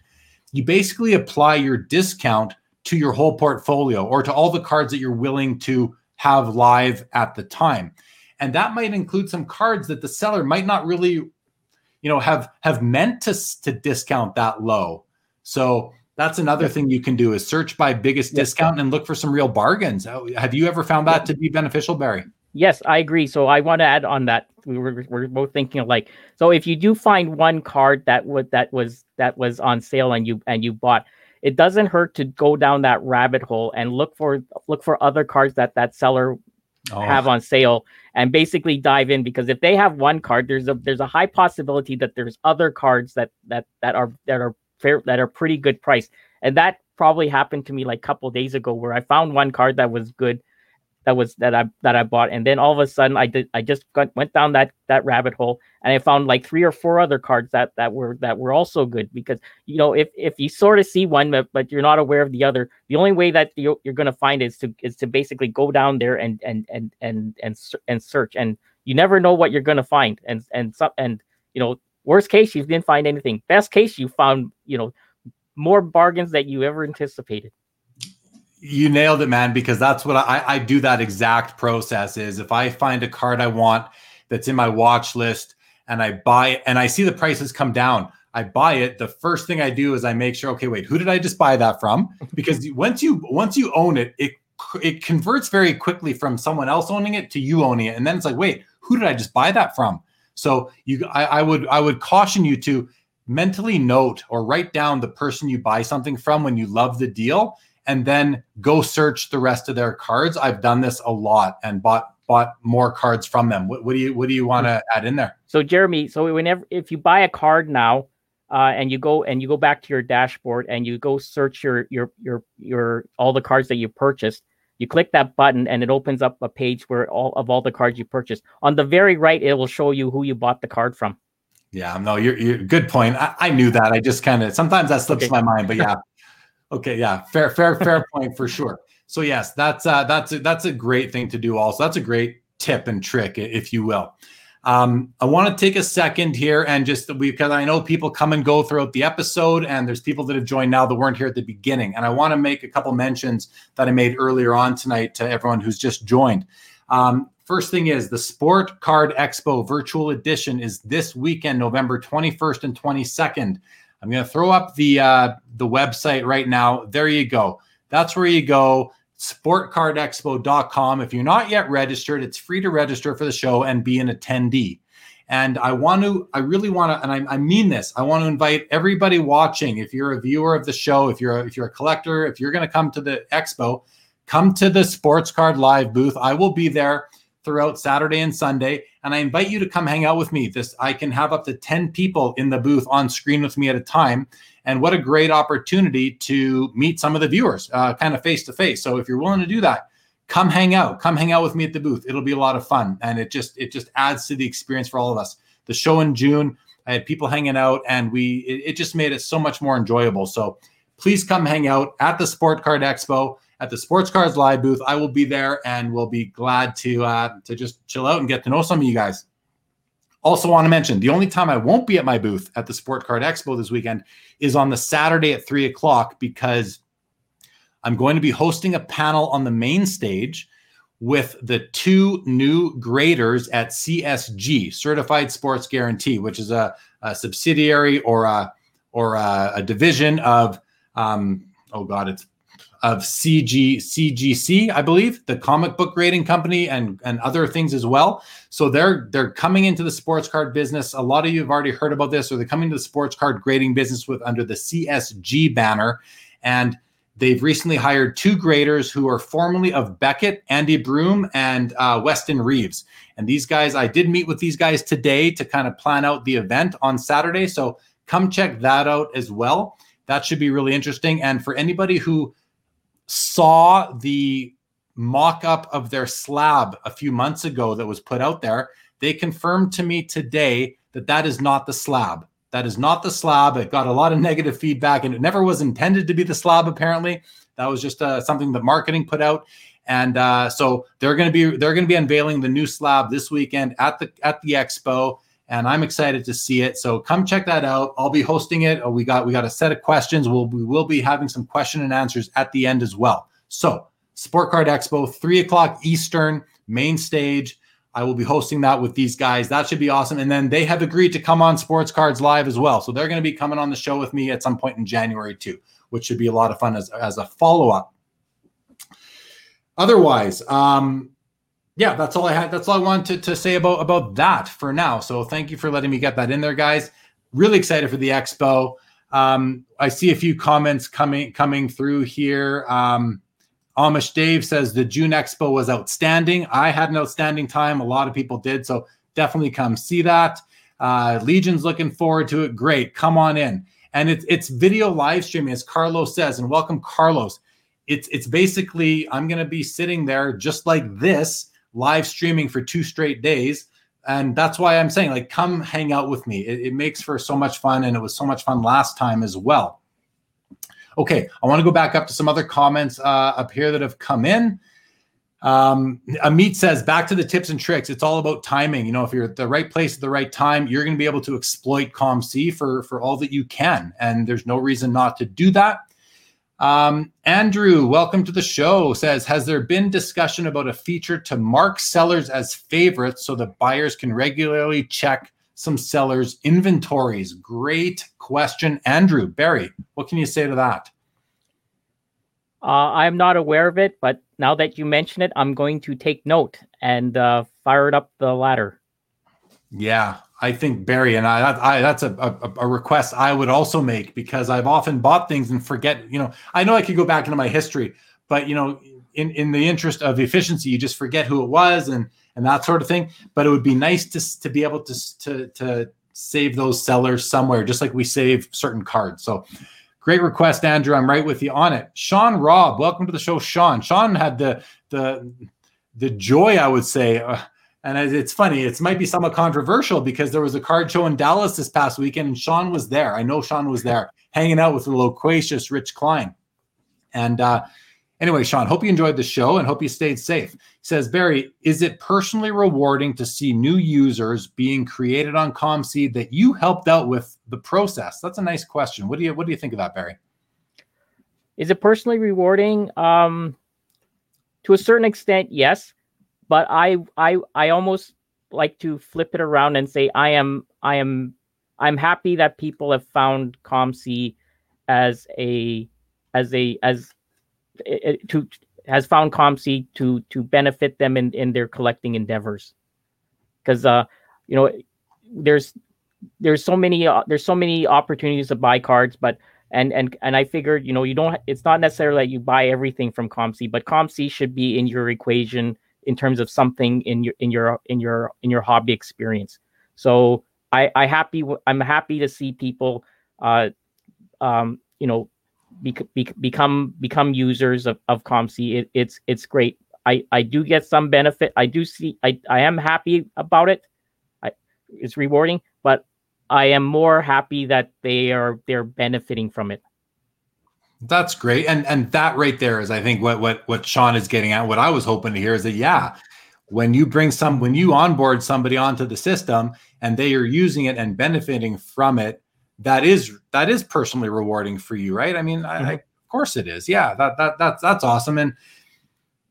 you basically apply your discount to your whole portfolio or to all the cards that you're willing to have live at the time. And that might include some cards that the seller might not really, have meant to discount that low. So that's another thing you can do, is search by biggest discount and look for some real bargains. Have you ever found that to be beneficial, Barry? Yes, I agree. So I want to add on that. We're both thinking alike. So if you do find one card that was on sale and you bought, it doesn't hurt to go down that rabbit hole and look for other cards that seller have on sale, and basically dive in, because if they have one card, there's a high possibility that there's other cards that are fair, that are pretty good priced. And that probably happened to me like a couple of days ago, where I found one card that was good, that I bought, and then all of a sudden I just went down that rabbit hole, and I found like 3 or 4 other cards that were also good, because if you sort of see one but you're not aware of the other, the only way that you're going to find is to basically go down there and search, and you never know what you're going to find, and worst case you didn't find anything, best case you found more bargains that you ever anticipated. You nailed it, man, because that's what I do. That exact process is, if I find a card I want that's in my watch list and I buy it and I see the prices come down, I buy it. The first thing I do is I make sure, okay, wait, who did I just buy that from? Because once you own it, it converts very quickly from someone else owning it to you owning it. And then it's like, wait, who did I just buy that from? So I would caution you to mentally note or write down the person you buy something from when you love the deal, and then go search the rest of their cards. I've done this a lot and bought more cards from them. What do you want to add in there? So Jeremy, if you buy a card now and you go back to your dashboard and you go search your all the cards that you purchased, you click that button and it opens up a page where all the cards you purchased. On the very right, it will show you who you bought the card from. Yeah, no, you're good point. I knew that. I just kind of, sometimes that slips my mind, but yeah. Okay. Yeah. Fair point for sure. So yes, that's a great thing to do also. That's a great tip and trick, if you will. I want to take a second here and because I know people come and go throughout the episode, and there's people that have joined now that weren't here at the beginning. And I want to make a couple mentions that I made earlier on tonight to everyone who's just joined. First thing is the Sport Card Expo Virtual Edition is this weekend, November 21st and 22nd. I'm going to throw up the website right now. There you go. That's where you go, sportcardexpo.com. If you're not yet registered, it's free to register for the show and be an attendee. And I want to invite everybody watching. If you're a viewer of the show, if you're a collector, if you're going to come to the expo, come to the Sports Card Live booth. I will be there throughout Saturday and Sunday. And I invite you to come hang out with me. I can have up to 10 people in the booth on screen with me at a time. And what a great opportunity to meet some of the viewers kind of face to face. So if you're willing to do that, come hang out with me at the booth. It'll be a lot of fun. And it just adds to the experience for all of us. The show in June, I had people hanging out and it just made it so much more enjoyable. So please come hang out at the Sport Card Expo, at the Sports Cards Live booth. I will be there and will be glad to just chill out and get to know some of you guys. Also want to mention, the only time I won't be at my booth at the Sport Card Expo this weekend is on the Saturday at 3:00 because I'm going to be hosting a panel on the main stage with the two new graders at CSG, Certified Sports Guarantee, which is a subsidiary or a division of CGC, I believe, the comic book grading company and other things as well. So they're coming into the sports card business. A lot of you have already heard about this, or they're coming to the sports card grading business under the CSG banner. And they've recently hired two graders who are formerly of Beckett, Andy Broome, and Weston Reeves. And these guys, I did meet with these guys today to kind of plan out the event on Saturday. So come check that out as well. That should be really interesting. And for anybody who saw the mock-up of their slab a few months ago that was put out there, they confirmed to me today that is not the slab. That is not the slab. It got a lot of negative feedback, and it never was intended to be the slab, apparently. That was just something that marketing put out. And so they're going to be unveiling the new slab this weekend at the expo, and I'm excited to see it. So come check that out. I'll be hosting it. We got a set of questions. We will be having some question and answers at the end as well. So Sport Card Expo, 3:00 Eastern, main stage. I will be hosting that with these guys. That should be awesome. And then they have agreed to come on Sports Cards Live as well. So they're going to be coming on the show with me at some point in January too, which should be a lot of fun as a follow-up. Otherwise, yeah, that's all I had. That's all I wanted to say about that for now. So thank you for letting me get that in there, guys. Really excited for the expo. I see a few comments coming through here. Amish Dave says the June Expo was outstanding. I had an outstanding time. A lot of people did. So definitely come see that. Legion's looking forward to it. Great. Come on in. And it's video live streaming, as Carlos says. And welcome, Carlos. It's basically, I'm going to be sitting there just like this, live streaming for 2 straight days. And that's why I'm saying, like, come hang out with me. It makes for so much fun. And it was so much fun last time as well. Okay, I want to go back up to some other comments up here that have come in. Amit says, back to the tips and tricks. It's all about timing. You know, if you're at the right place at the right time, you're going to be able to exploit COMC for all that you can. And there's no reason not to do that. Andrew, welcome to the show, says, has there been discussion about a feature to mark sellers as favorites so that buyers can regularly check some sellers' inventories? Great question, Andrew. Barry, what can you say to that? I'm not aware of it, but now that you mention it, I'm going to take note and fire it up the ladder. Yeah, I think, Barry, and I that's a request I would also make, because I've often bought things and forget, you know I could go back into my history, but, you know, in the interest of efficiency, you just forget who it was and that sort of thing. But it would be nice to be able to save those sellers somewhere, just like we save certain cards. So great request, Andrew. I'm right with you on it. Sean Robb, welcome to the show, Sean. Sean had the joy, I would say, and it's funny, it might be somewhat controversial, because there was a card show in Dallas this past weekend, and Sean was there. I know Sean was there, hanging out with the loquacious Rich Klein. And anyway, Sean, hope you enjoyed the show and hope you stayed safe. He says, Barry, is it personally rewarding to see new users being created on ComC that you helped out with the process? That's a nice question. What do you think of that, Barry? Is it personally rewarding? To a certain extent, yes. But I almost like to flip it around and say I'm happy that people have found COMC to benefit them in their collecting endeavors, because there's so many opportunities to buy cards, but and I figured you don't, it's not necessarily that you buy everything from COMC, but COMC should be in your equation in terms of something in your hobby experience. So I'm happy to see people become users of COMC. It's great. I do get some benefit. I do see. I am happy about it. It's rewarding, but I am more happy that they're benefiting from it. That's great, and that right there is, I think, what Sean is getting at. What I was hoping to hear is that when you onboard somebody onto the system and they are using it and benefiting from it, that is personally rewarding for you, right? I mean, I, of course it is. Yeah, that's awesome. And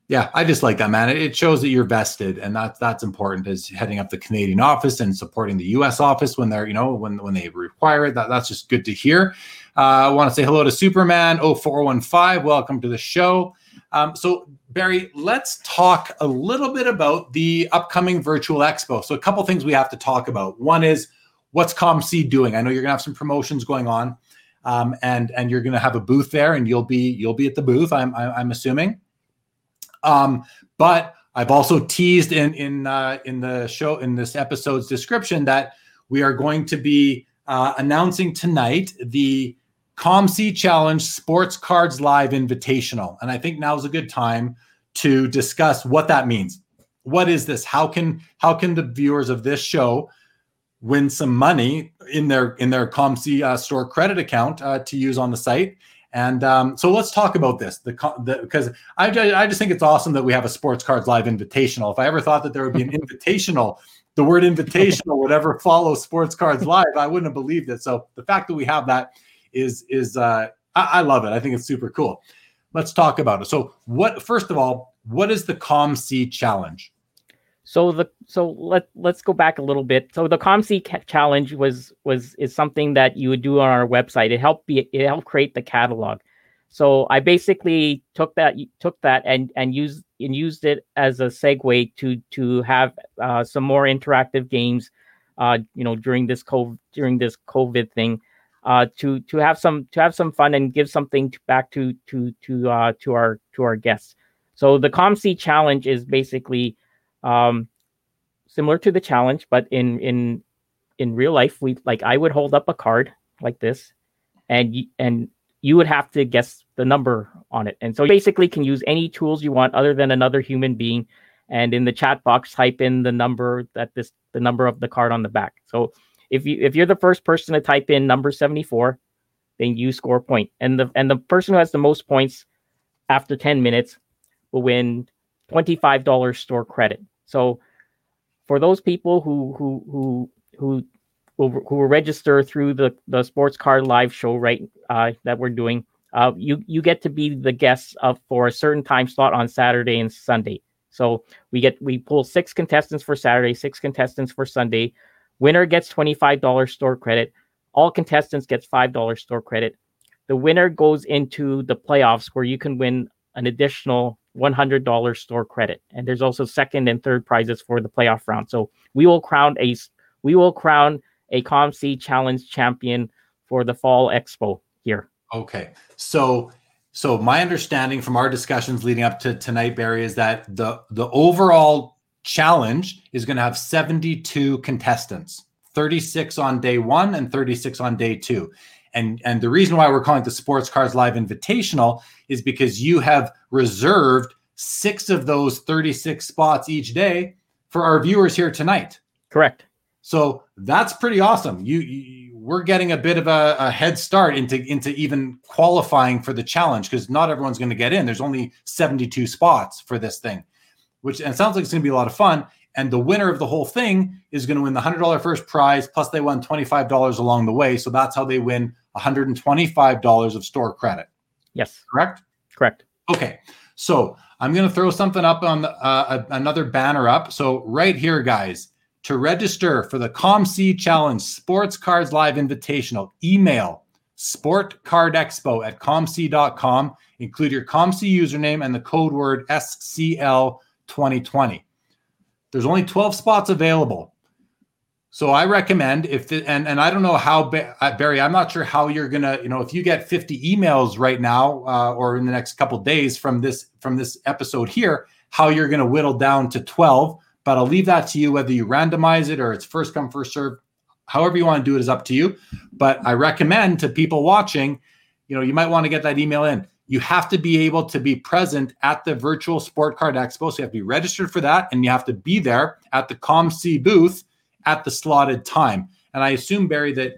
yeah, I just like that, man. It shows that you're vested, and that's important, is heading up the Canadian office and supporting the US office when they're, when they require it. That's just good to hear. I want to say hello to Superman 0415. Welcome to the show. So Barry, let's talk a little bit about the upcoming virtual expo. So a couple things we have to talk about. One is, what's COMC doing? I know you're gonna have some promotions going on, and you're gonna have a booth there, and you'll be at the booth. I'm assuming. But I've also teased in the show, in this episode's description, that we are going to be announcing tonight the COMC Challenge Sports Cards Live Invitational, and I think now is a good time to discuss what that means. What is this? How can the viewers of this show win some money in their COMC store credit account to use on the site? And so let's talk about this, because I just think it's awesome that we have a Sports Cards Live Invitational. If I ever thought that there would be an invitational, the word invitational would ever follow Sports Cards Live, I wouldn't have believed it. So the fact that we have that is I love it. I think it's super cool. Let's talk about it. So first of all, what is the COMC Challenge? So let's go back a little bit. So the COMC Challenge is something that you would do on our website. It helped create the catalog. So I basically took that and used it as a segue to have some more interactive games, during this COVID thing, to have some fun and give something back to our guests. So the COMC Challenge is basically similar to the challenge, but in real life, I would hold up a card like this, and you would have to guess the number on it. And so you basically can use any tools you want other than another human being, and in the chat box type in the number the number of the card on the back. So if you're the first person to type in number 74, then you score a point, and the person who has the most points after 10 minutes will win $25 store credit. So for those people who will register through the Sports Card Live show that we're doing, you get to be the guests for a certain time slot on Saturday and Sunday. So we pull 6 contestants for Saturday, 6 contestants for Sunday. Winner gets $25 store credit. All contestants gets $5 store credit. The winner goes into the playoffs, where you can win an additional $100 store credit, and there's also second and third prizes for the playoff round. So we will crown a COMC Challenge champion for the fall expo here. Okay, so my understanding from our discussions leading up to tonight, Barry, is that the overall challenge is going to have 72 contestants, 36 on day one and 36 on day two. And the reason why we're calling it the Sports Cards Live Invitational is because you have reserved 6 of those 36 spots each day for our viewers here tonight. Correct. So that's pretty awesome. We're getting a bit of a head start into even qualifying for the challenge, because not everyone's going to get in. There's only 72 spots for this thing, which sounds like it's going to be a lot of fun. And the winner of the whole thing is going to win the $100 first prize, plus they won $25 along the way. So that's how they win $125 of store credit. Yes. Correct? Correct. Okay. So I'm going to throw something up on the, another banner up. So right here, guys, to register for the COMC Challenge Sports Cards Live Invitational, email sportcardexpo@comc.com. Include your COMC username and the code word SCL2020. There's only 12 spots available. So I recommend if, and I don't know how, Barry, I'm not sure how you're going to, you know, if you get 50 emails right now or in the next couple of days from this episode here, how you're going to whittle down to 12, but I'll leave that to you, whether you randomize it or it's first come, first serve, however you want to do it is up to you. But I recommend to people watching, you know, you might want to get that email in. You have to be able to be present at the virtual Sport Card Expo. So you have to be registered for that, and you have to be there at the COMC booth at the slotted time. And I assume, Barry, that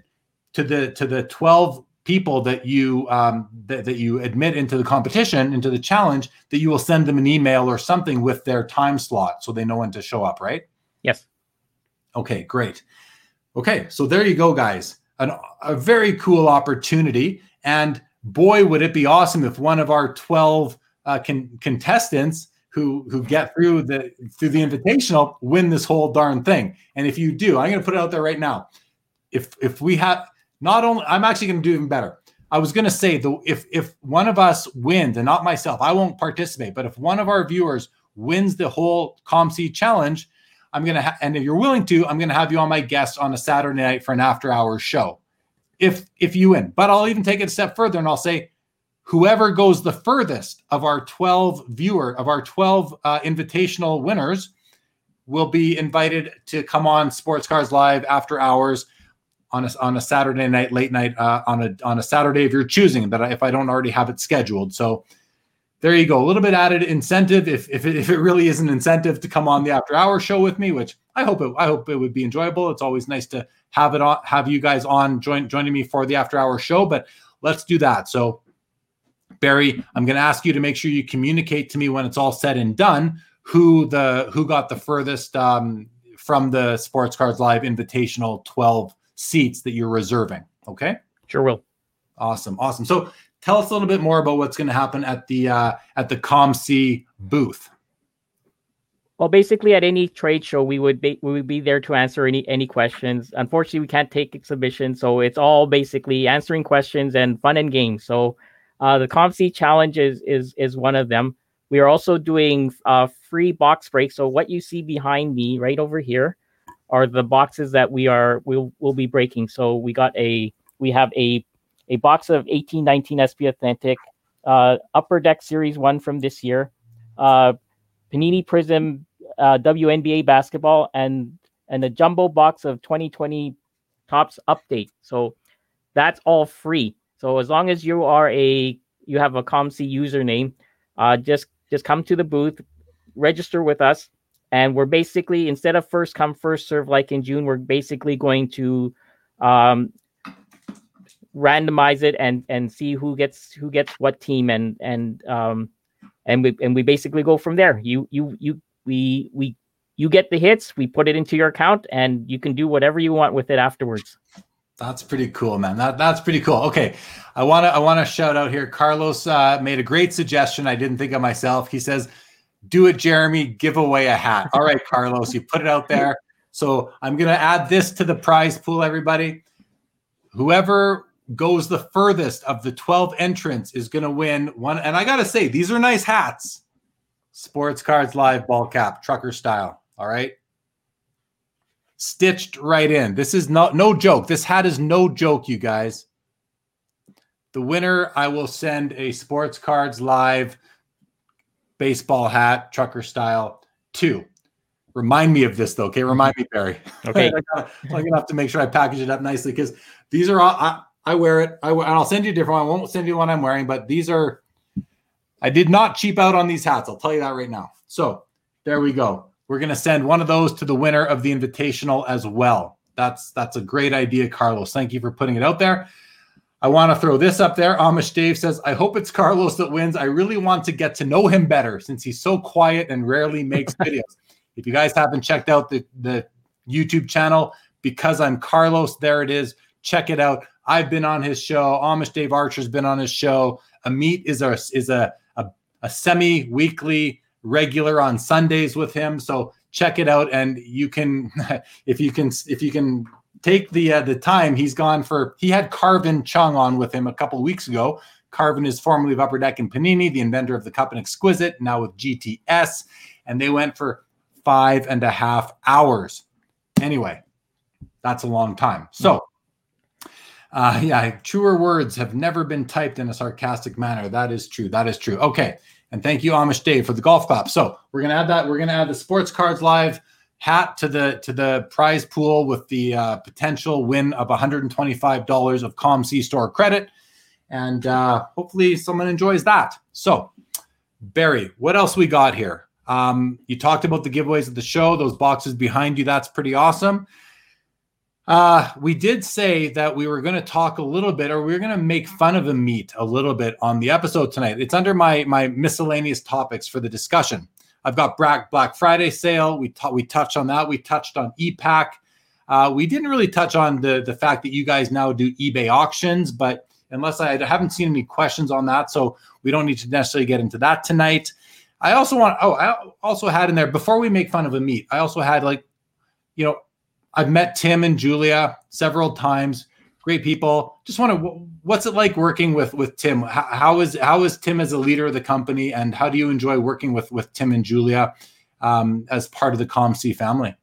to the 12 people that you that you admit into the competition, into the challenge, that you will send them an email or something with their time slot so they know when to show up, right? Yes. Okay, great. Okay, so there you go, guys. A very cool opportunity. And boy, would it be awesome if one of our 12 contestants who get through the invitational win this whole darn thing. And if you do, I'm going to put it out there right now. If we have not only, I'm actually going to do even better. I was going to say though, if one of us wins, and not myself, I won't participate. But if one of our viewers wins the whole COMC challenge, I'm going to and if you're willing to, I'm going to have you on my guest on a Saturday night for an after-hours show. If you win, but I'll even take it a step further and I'll say, whoever goes the furthest of our 12 invitational winners will be invited to come on Sports Cards Live after hours on a Saturday night, late night, on a Saturday of your choosing, that if I don't already have it scheduled. So there you go, a little bit added incentive if it really is an incentive to come on the after hour show with me, which I hope it would be enjoyable. It's always nice to have it on, have you guys on joining me for the after hour show, but let's do that. So Barry, I'm going to ask you to make sure you communicate to me when it's all said and done who got the furthest from the Sports Cards Live Invitational 12 seats that you're reserving. Okay? Sure will. Awesome. So tell us a little bit more about what's going to happen at the COMC booth. Well, basically, at any trade show, we would be there to answer any questions. Unfortunately, we can't take submissions, so it's all basically answering questions and fun and games. So the COMC challenge is one of them. We are also doing free box breaks. So what you see behind me, right over here, are the boxes that we'll be breaking. So we have a box of 1819 SP Authentic, Upper Deck Series 1 from this year, Panini PRISM WNBA basketball, and a jumbo box of 2020 Topps update. So that's all free. So as long as you have a COMC username, just come to the booth, register with us, and we're basically, instead of first come first serve like in June, we're basically going to randomize it and see who gets what team and we basically go from there. You get the hits, we put it into your account, and you can do whatever you want with it afterwards. That's pretty cool, man. That's pretty cool. Okay. I want to shout out here. Carlos made a great suggestion. I didn't think of myself. He says, do it, Jeremy, give away a hat. All right, Carlos, you put it out there. So I'm going to add this to the prize pool, everybody. Whoever goes the furthest of the 12 entrants is going to win one. And I got to say, these are nice hats. Sports Cards Live ball cap, trucker style. All right. Stitched right in. This is no joke. This hat is no joke, you guys. The winner, I will send a Sports Cards Live baseball hat, trucker style, too. Remind me of this, though. Okay, remind me, Barry. Okay. I'm going to have to make sure I package it up nicely, because these are all, I wear it. And I'll send you a different one. I won't send you one I'm wearing, but these are, I did not cheap out on these hats. I'll tell you that right now. So there we go. We're going to send one of those to the winner of the Invitational as well. That's a great idea, Carlos. Thank you for putting it out there. I want to throw this up there. Amish Dave says, I hope it's Carlos that wins. I really want to get to know him better since he's so quiet and rarely makes videos. If you guys haven't checked out the YouTube channel, Because I'm Carlos, there it is. Check it out. I've been on his show. Amish Dave Archer's been on his show. Amit is a a semi-weekly regular on Sundays with him. So check it out, and you can, if you can take the time. He's gone for, he had Carvin Chung on with him a couple of weeks ago. Carvin is formerly of Upper Deck and Panini, the inventor of the Cup and Exquisite, now with GTS, and they went for 5.5 hours. Anyway, that's a long time. So, truer words have never been typed in a sarcastic manner. That is true. That is true. Okay, and thank you, Amish Dave, for the golf clap. So we're gonna add that. We're gonna add the Sports Cards Live hat to the prize pool with the potential win of $125 of COMC store credit. And hopefully someone enjoys that. So, Barry, what else we got here? You talked about the giveaways of the show, those boxes behind you. That's pretty awesome. We did say that we were going to talk a little bit, or we were going to make fun of the meat a little bit on the episode tonight. It's under my miscellaneous topics for the discussion. I've got Black Friday sale. We touched on that. We touched on EPAC. We didn't really touch on the fact that you guys now do eBay auctions, but unless I haven't seen any questions on that, so we don't need to necessarily get into that tonight. I also had in there, before we make fun of Amit, I also had, I've met Tim and Julia several times, great people. Just want to, what's it like working with Tim? How is Tim as a leader of the company, and how do you enjoy working with Tim and Julia as part of the COMC family?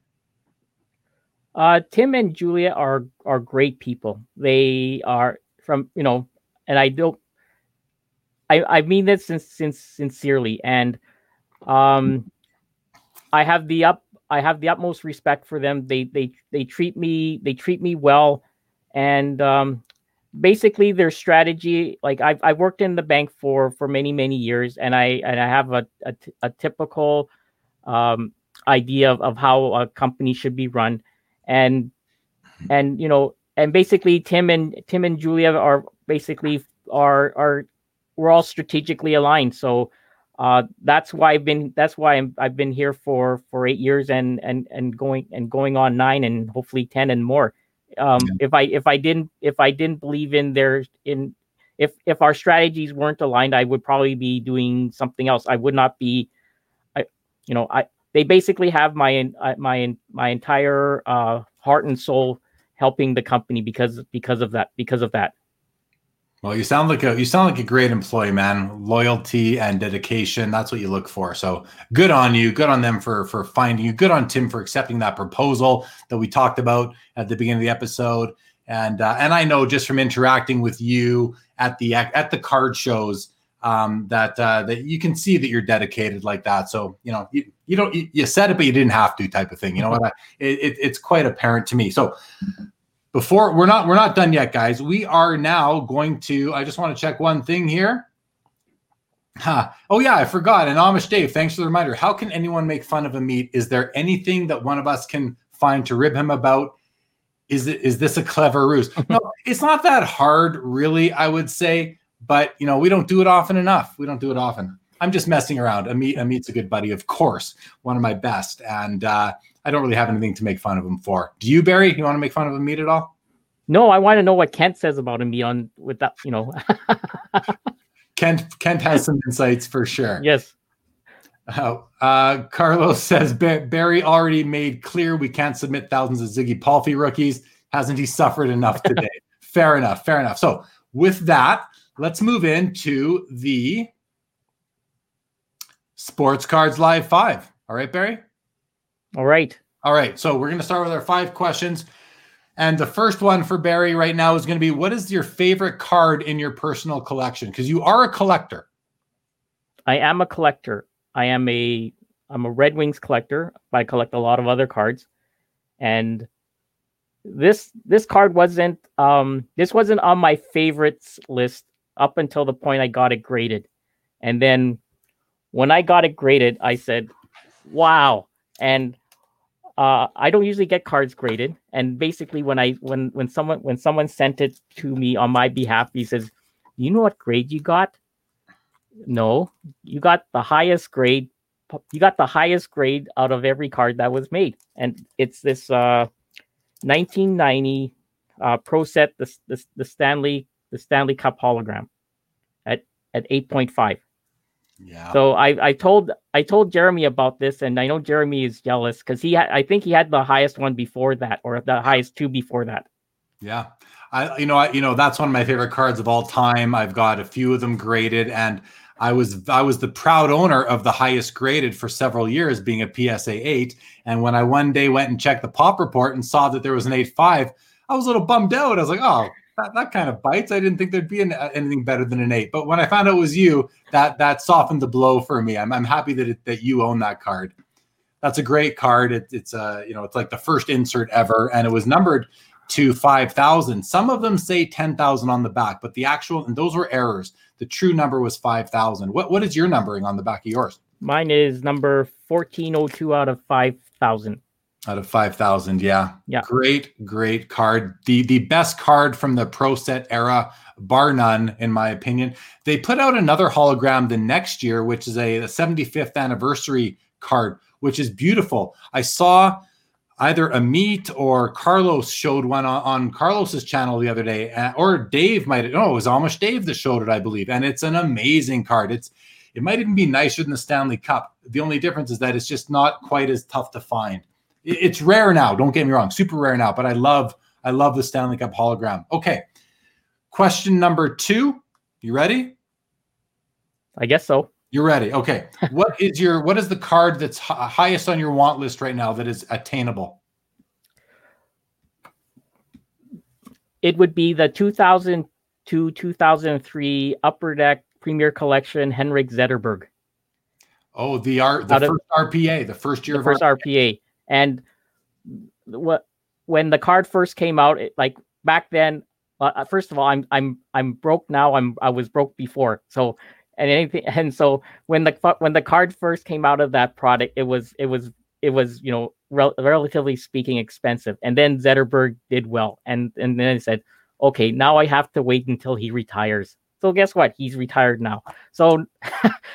Tim and Julia are great people. They are. From, and I mean that sincerely. And I have the utmost respect for them. They treat me well. And basically their strategy, like I've worked in the bank for many years, and I have a typical idea of how a company should be run. And and basically, Tim and Julia are we're all strategically aligned. So that's why I've been here for 8 years and going on 9 and hopefully 10 and more. If I didn't believe in if our strategies weren't aligned, I would probably be doing something else. I would not be, they basically have my entire heart and soul helping the company because of that. Well, you sound like a great employee, man. Loyalty and dedication, that's what you look for. So good on you. Good on them for finding you. Good on Tim for accepting that proposal that we talked about at the beginning of the episode. And I know just from interacting with you at the card shows that you can see that you're dedicated like that. So, you said it, but you didn't have to, type of thing. You know what? It's quite apparent to me. So before we're not done yet, guys, we are now going to, I just want to check one thing here. Oh yeah, I forgot. And Amish Dave, thanks for the reminder. How can anyone make fun of Amit? Is there anything that one of us can find to rib him about? Is this a clever ruse? No, it's not that hard, really, I would say. But, we don't do it often enough. We don't do it often. I'm just messing around. Amit's a good buddy, of course, one of my best. And I don't really have anything to make fun of him for. Do you, Barry? You want to make fun of Amit at all? No, I want to know what Kent says about him beyond with that, Kent has some insights for sure. Yes. Carlos says, Barry already made clear we can't submit thousands of Ziggy Palffy rookies. Hasn't he suffered enough today? Fair enough. So with that, let's move into the Sports Cards Live 5. All right, Barry? All right. So we're going to start with our 5 questions. And the first one for Barry right now is going to be, what is your favorite card in your personal collection? Because you are a collector. I am a collector. I'm a Red Wings collector. I collect a lot of other cards. And this card wasn't on my favorites list up until the point I got it graded. And then when I got it graded, I said, wow. And I don't usually get cards graded. And basically when someone sent it to me on my behalf, he says, you know what grade you got? No, you got the highest grade. You got the highest grade out of every card that was made. And it's this 1990 Pro Set, the Stanley Cup hologram at 8.5. Yeah. So I told Jeremy about this, and I know Jeremy is jealous because I think he had the highest one before that, or the highest two before that. Yeah. I that's one of my favorite cards of all time. I've got a few of them graded, and I was the proud owner of the highest graded for several years, being a PSA 8. And when I one day went and checked the pop report and saw that there was an 8.5, I was a little bummed out. I was like, oh, that kind of bites. I didn't think there'd be anything better than an 8. But when I found out it was you, that softened the blow for me. I'm happy that you own that card. That's a great card. It's like the first insert ever, and it was numbered to 5,000. Some of them say 10,000 on the back, but the actual, and those were errors. The true number was 5,000. What is your numbering on the back of yours? Mine is number 1402 out of 5,000. Out of 5,000, yeah. Great card. The best card from the Pro Set era, bar none, in my opinion. They put out another hologram the next year, which is a 75th anniversary card, which is beautiful. I saw either Amit or Carlos showed one on Carlos's channel the other day, or Dave might have. No, it was Amish Dave that showed it, I believe. And it's an amazing card. It might even be nicer than the Stanley Cup. The only difference is that it's just not quite as tough to find. It's rare now. Don't get me wrong. Super rare now. But I love the Stanley Cup hologram. Okay. Question number 2. You ready? I guess so. You're ready. Okay. What is the card that's highest on your want list right now that is attainable? It would be the 2002-2003 Upper Deck Premier Collection Henrik Zetterberg. Oh, the first RPA. And when the card first came out, like back then, first of all, I'm broke now. I was broke before. So, so when the card first came out of that product, it was relatively speaking expensive. And then Zetterberg did well, and then I said, okay, now I have to wait until he retires. So guess what? He's retired now. So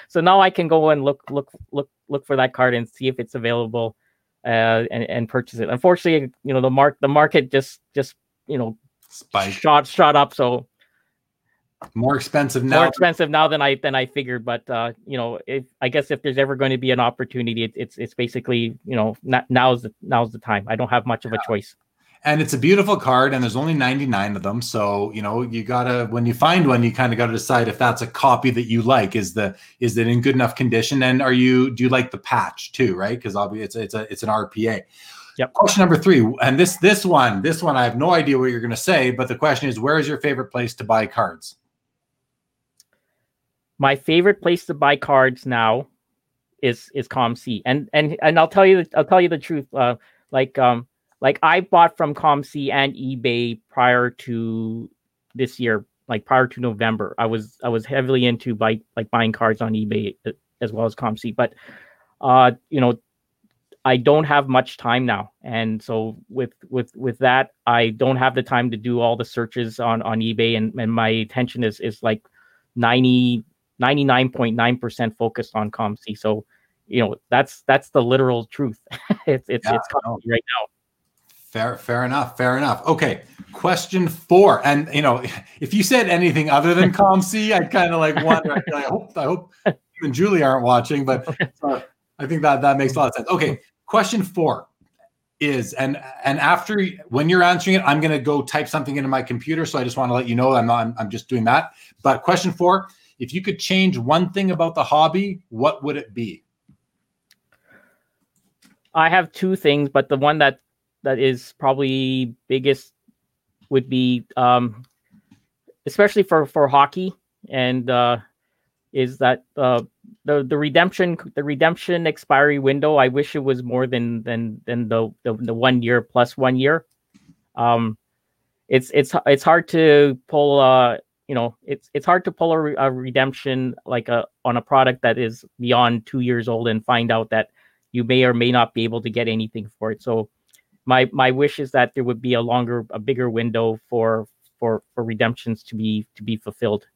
so now I can go and look for that card and see if it's available. And purchase it. Unfortunately, the market just spiked. shot up. So more expensive now than I figured. But I guess if there's ever going to be an opportunity, it's basically now's the time. I don't have much of a choice. And it's a beautiful card, and there's only 99 of them. So you gotta, when you find one, you kind of gotta decide if that's a copy that you like. Is it in good enough condition? And do you like the patch too, right? Because obviously it's an RPA. Yep. Question number 3, and this one I have no idea what you're gonna say, but the question is, where is your favorite place to buy cards? My favorite place to buy cards now is COMC, and I'll tell you the truth, Like I bought from COMC and eBay prior to this year, like prior to November. I was heavily into buying cards on eBay as well as COMC. But I don't have much time now, and so with that, I don't have the time to do all the searches on eBay, and my attention is like 99.9% focused on COMC. So that's the literal truth. It's COMC right now. Fair enough. Okay, question 4. And, if you said anything other than COMC, I'd kind of wonder. I hope you and Julie aren't watching, but I think that makes a lot of sense. Okay, question 4 is, and after, when you're answering it, I'm going to go type something into my computer, so I just want to let you know I'm just doing that. But question 4, if you could change one thing about the hobby, what would it be? I have 2 things, but the one that is probably biggest would be, especially for hockey, and is that the redemption expiry window. I wish it was more than the 1 year plus 1 year. It's hard to pull a redemption on a product that is beyond 2 years old and find out that you may or may not be able to get anything for it. So My wish is that there would be a bigger window for redemptions to be fulfilled.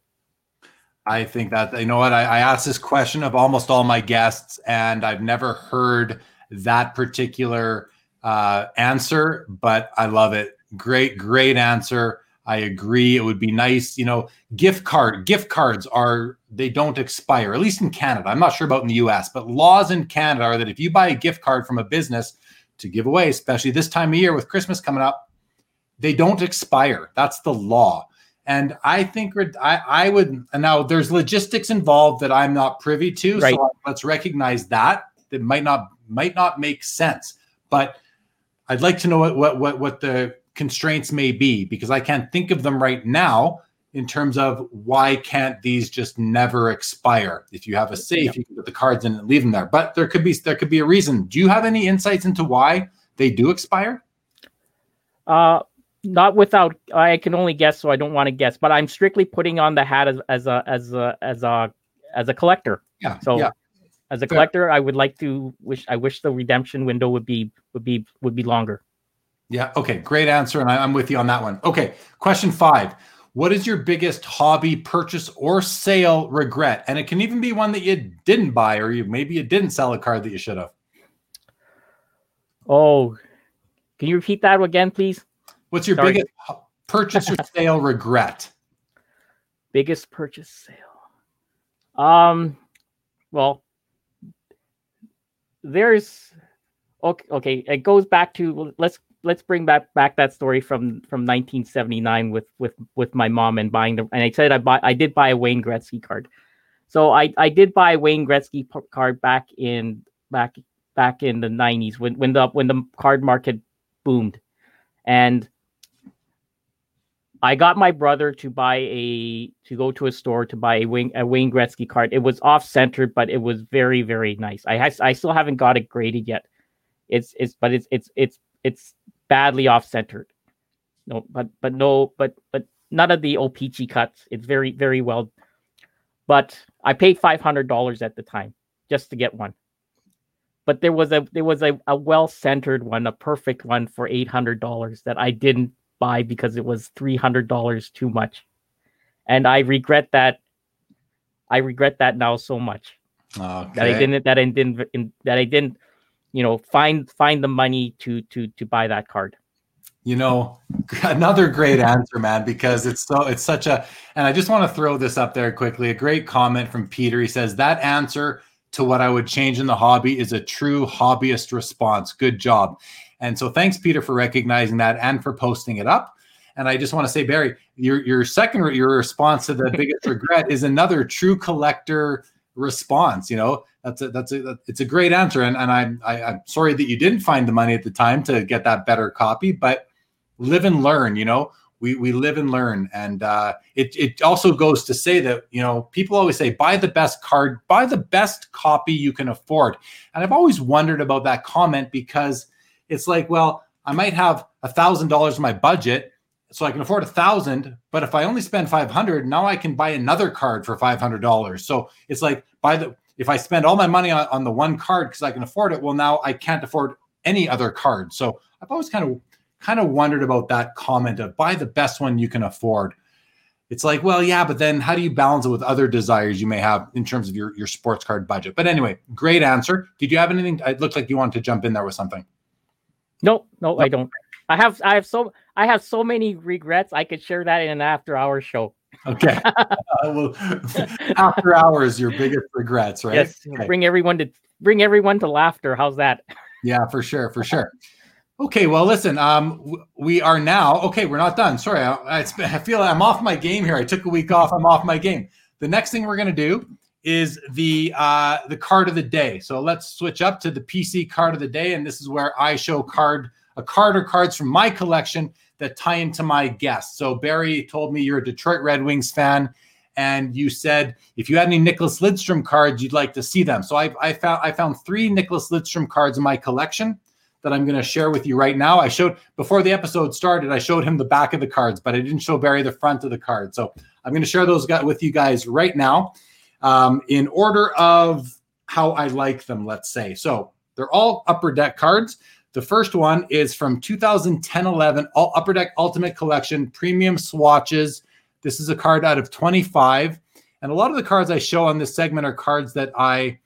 I think that, I asked this question of almost all my guests, and I've never heard that particular answer, but I love it. Great answer. I agree. It would be nice, you know, gift cards are, they don't expire, at least in Canada. I'm not sure about in the US, but laws in Canada are that if you buy a gift card from a business to give away, especially this time of year with Christmas coming up, they don't expire. That's the law. And I think I would, and now there's logistics involved that I'm not privy to. Right. So let's recognize that. That might not make sense, but I'd like to know what the constraints may be, because I can't think of them right now in terms of why can't these just never expire. If you have a safe, you can put the cards in and leave them there, but there could be a reason. Do you have any insights into why they do expire? Not without, I can only guess, so I don't want to guess, but I'm strictly putting on the hat as a collector. Yeah. So yeah. As a collector, I would like to wish the redemption window would be longer. Yeah. Okay. Great answer. And I'm with you on that one. Okay. Question 5. What is your biggest hobby purchase or sale regret? And it can even be one that you didn't buy, or maybe you didn't sell a card that you should have. Oh, can you repeat that again, please? What's your biggest purchase or sale regret? Biggest purchase sale. Well, there's okay. It goes back to let's bring back that story from 1979 with my mom and buying the, and I said I did buy a Wayne Gretzky card. So I did buy a Wayne Gretzky card back in the 90s when the card market boomed, and I got my brother to go to a store to buy a Wayne Gretzky card. It was off center, but it was very, very nice. I still haven't got it graded yet. It's badly off centered. No, but none of the Opeachy cuts. It's very, very well. But I paid $500 at the time just to get one. But there was a well centered one, a perfect one for $800 that I didn't buy because it was $300 too much, and I regret that now so much. Okay. that I didn't find the money to buy that card. Another great answer, man, because it's such a, and I just want to throw this up there quickly, a great comment from Peter. He says that answer to what I would change in the hobby is a true hobbyist response. Good job. And so thanks, Peter, for recognizing that and for posting it up. And I just want to say, Barry, your response to the biggest regret is another true collector response. It's a great answer. And I'm sorry that you didn't find the money at the time to get that better copy, but live and learn, we live and learn. And it also goes to say that, people always say, buy the best card, buy the best copy you can afford. And I've always wondered about that comment, because it's like, well, I might have $1,000 in my budget, so I can afford $1,000. But if I only spend $500, now I can buy another card for $500. So it's like, if I spend all my money on the one card because I can afford it, well, now I can't afford any other card. So I've always kind of wondered about that comment of buy the best one you can afford. It's like, well, yeah, but then how do you balance it with other desires you may have in terms of your sports card budget? But anyway, great answer. Did you have anything? It looked like you wanted to jump in there with something. No, I don't. I have so many regrets. I could share that in an after-hours show. Okay. Well, after hours, your biggest regrets, right? Yes. Okay. Bring everyone to laughter. How's that? Yeah, for sure. Okay. Well, listen. We are now. Okay, we're not done. Sorry, I feel I'm off my game here. I took a week off. I'm off my game. The next thing we're gonna do is the card of the day. So let's switch up to the PC card of the day. And this is where I show a card or cards from my collection that tie into my guest. So Barry told me you're a Detroit Red Wings fan, and you said if you had any Nicklas Lidstrom cards, you'd like to see them. So I found 3 Nicklas Lidstrom cards in my collection that I'm gonna share with you right now. I showed, before the episode started, I showed him the back of the cards, but I didn't show Barry the front of the card. So I'm gonna share those with you guys right now. In order of how I like them, let's say. So they're all Upper Deck cards. The first one is from 2010-11, all Upper Deck Ultimate Collection, premium swatches. This is a card out of 25. And a lot of the cards I show on this segment are cards that I,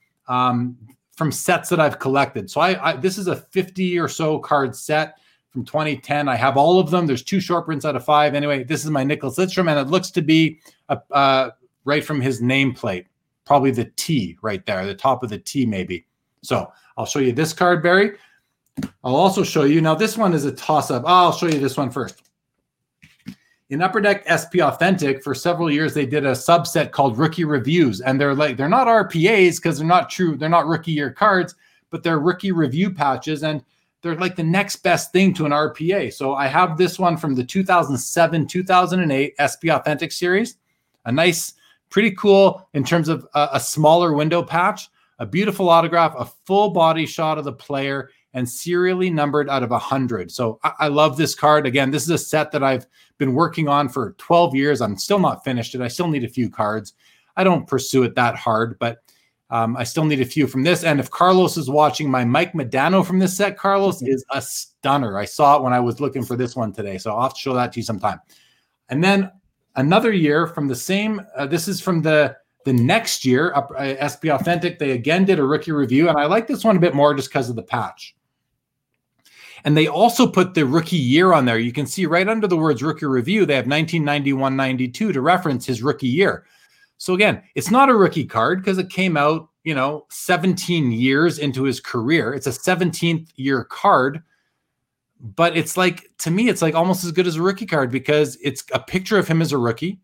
from sets that I've collected. So this is a 50 or so card set from 2010. I have all of them. There's 2 short prints out of 5. Anyway, this is my Nicklas Lidstrom, and it looks to be right from his nameplate, probably the T right there, the top of the T maybe. So I'll show you this card, Barry. I'll also show you. Now, this one is a toss-up. I'll show you this one first. In Upper Deck SP Authentic, for several years, they did a subset called Rookie Reviews. And they're like, they're not RPAs because they're not true. They're not rookie year cards, but they're rookie review patches. And they're like the next best thing to an RPA. So I have this one from the 2007-2008 SP Authentic series. A nice, pretty cool in terms of a smaller window patch, a beautiful autograph, a full body shot of the player, and serially numbered out of 100. So I love this card. Again, this is a set that I've been working on for 12 years. I'm still not finished it. I still need a few cards. I don't pursue it that hard, but I still need a few from this. And if Carlos is watching, my Mike Medano from this set, Carlos, is a stunner. I saw it when I was looking for this one today. So I'll have to show that to you sometime. And then another year from the same, this is from the next year, SP Authentic. They again did a rookie review. And I like this one a bit more just because of the patch. And they also put the rookie year on there. You can see right under the words rookie review, they have 1991-92 to reference his rookie year. So again, it's not a rookie card because it came out, 17 years into his career. It's a 17th year card, but it's like, to me, it's like almost as good as a rookie card because it's a picture of him as a rookie.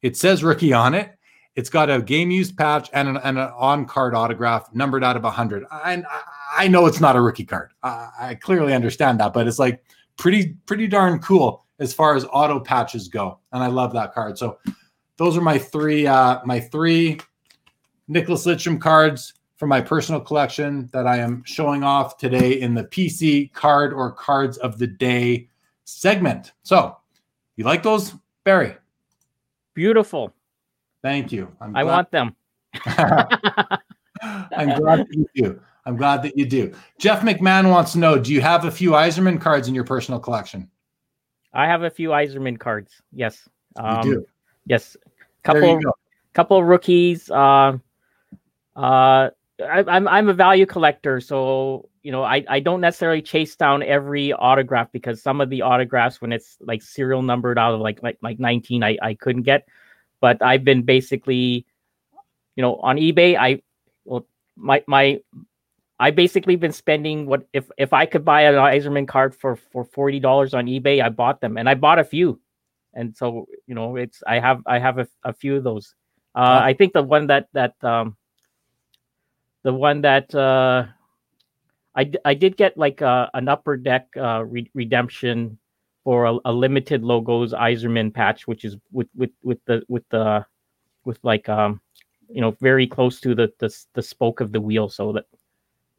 It says rookie on it. It's got a game used patch and an on-card autograph numbered out of 100. And I know it's not a rookie card. I clearly understand that, but it's like pretty darn cool as far as auto patches go. And I love that card. So those are my three Nicklas Lidstrom cards from my personal collection that I am showing off today in the PC card or cards of the day segment. So you like those, Barry? Beautiful. Thank you. I want them. I'm glad that you do. I'm glad that you do. Jeff McMahon wants to know, do you have a few Iserman cards in your personal collection? I have a few Iserman cards. Yes. You do? Yes. Couple of rookies. I'm a value collector. So, I don't necessarily chase down every autograph because some of the autographs when it's like serial numbered out of like 19, I couldn't get. But I've been basically, on eBay, I basically been spending what if I could buy an Iserman card for $40 on eBay, I bought them, and I bought a few, and so it's I have a few of those. I think the one that I did get like an Upper Deck redemption. Or a limited logos Iserman patch, which is with very close to the spoke of the wheel. So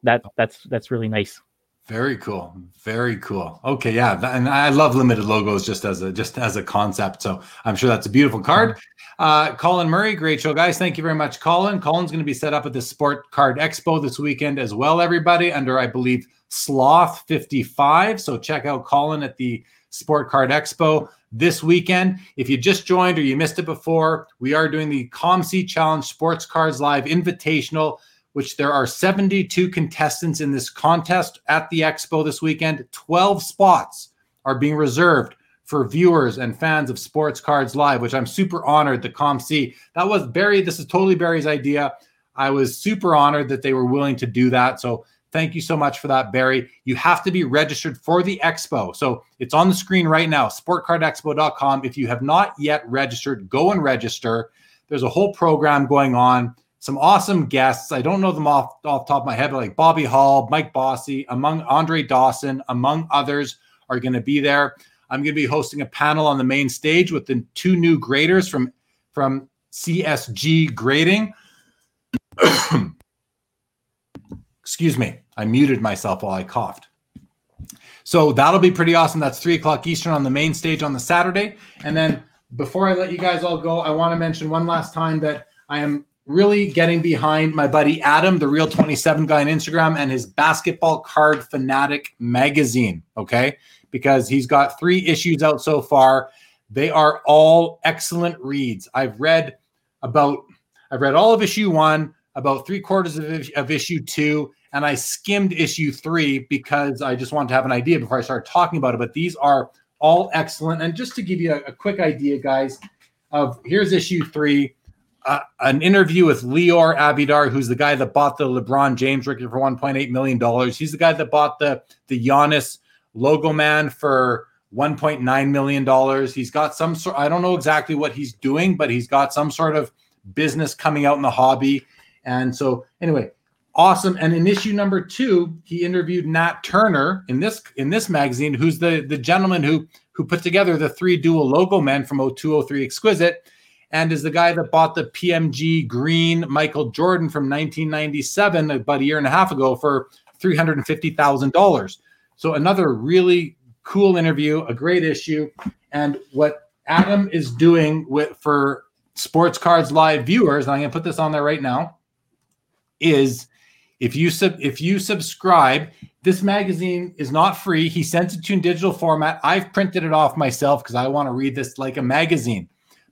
that's really nice. Very cool. Very cool. Okay, yeah, and I love limited logos just as a concept. So I'm sure that's a beautiful card. Colin Murray, great show, guys. Thank you very much, Colin. Colin's going to be set up at the Sport Card Expo this weekend as well, everybody, under I believe Sloth 55. So check out Colin at the Sport Card Expo this weekend. If you just joined or you missed it before, we are doing the COMC Challenge Sports Cards Live Invitational, which there are 72 contestants in this contest at the Expo this weekend. 12 spots are being reserved for viewers and fans of Sports Cards Live, which I'm super honored the COMC. That was Barry. This is totally Barry's idea. I was super honored that they were willing to do that. So thank you so much for that, Barry. You have to be registered for the Expo. So it's on the screen right now, sportcardexpo.com. If you have not yet registered, go and register. There's a whole program going on. Some awesome guests. I don't know them off the top of my head, but like Bobby Hall, Mike Bossy, Andre Dawson, among others are going to be there. I'm going to be hosting a panel on the main stage with the 2 new graders from CSG Grading. Excuse me, I muted myself while I coughed. So that'll be pretty awesome. That's 3:00 Eastern on the main stage on the Saturday. And then before I let you guys all go, I want to mention one last time that I am really getting behind my buddy Adam, the Real 27 guy on Instagram, and his Basketball Card Fanatic magazine, okay? Because he's got 3 issues out so far. They are all excellent reads. I've read all of issue 1. about three-quarters of issue 2, and I skimmed issue 3 because I just wanted to have an idea before I started talking about it. But these are all excellent. And just to give you a quick idea, guys, of here's issue 3, an interview with Lior Abidar, who's the guy that bought the LeBron James record for $1.8 million. He's the guy that bought the Giannis Logo Man for $1.9 million. He's got some sort, I don't know exactly what he's doing, but he's got some sort of business coming out in the hobby. And so anyway, awesome. And in issue number 2, he interviewed Nat Turner in this magazine, who's the gentleman who put together the 3 dual Logo Men from 0203 Exquisite, and is the guy that bought the PMG Green Michael Jordan from 1997 about a year and a half ago for $350,000. So another really cool interview, a great issue. And what Adam is doing for Sports Cards Live viewers, and I'm going to put this on there right now, is if you subscribe, this magazine is not free. He sent it to you in digital format. I've printed it off myself because I want to read this like a magazine.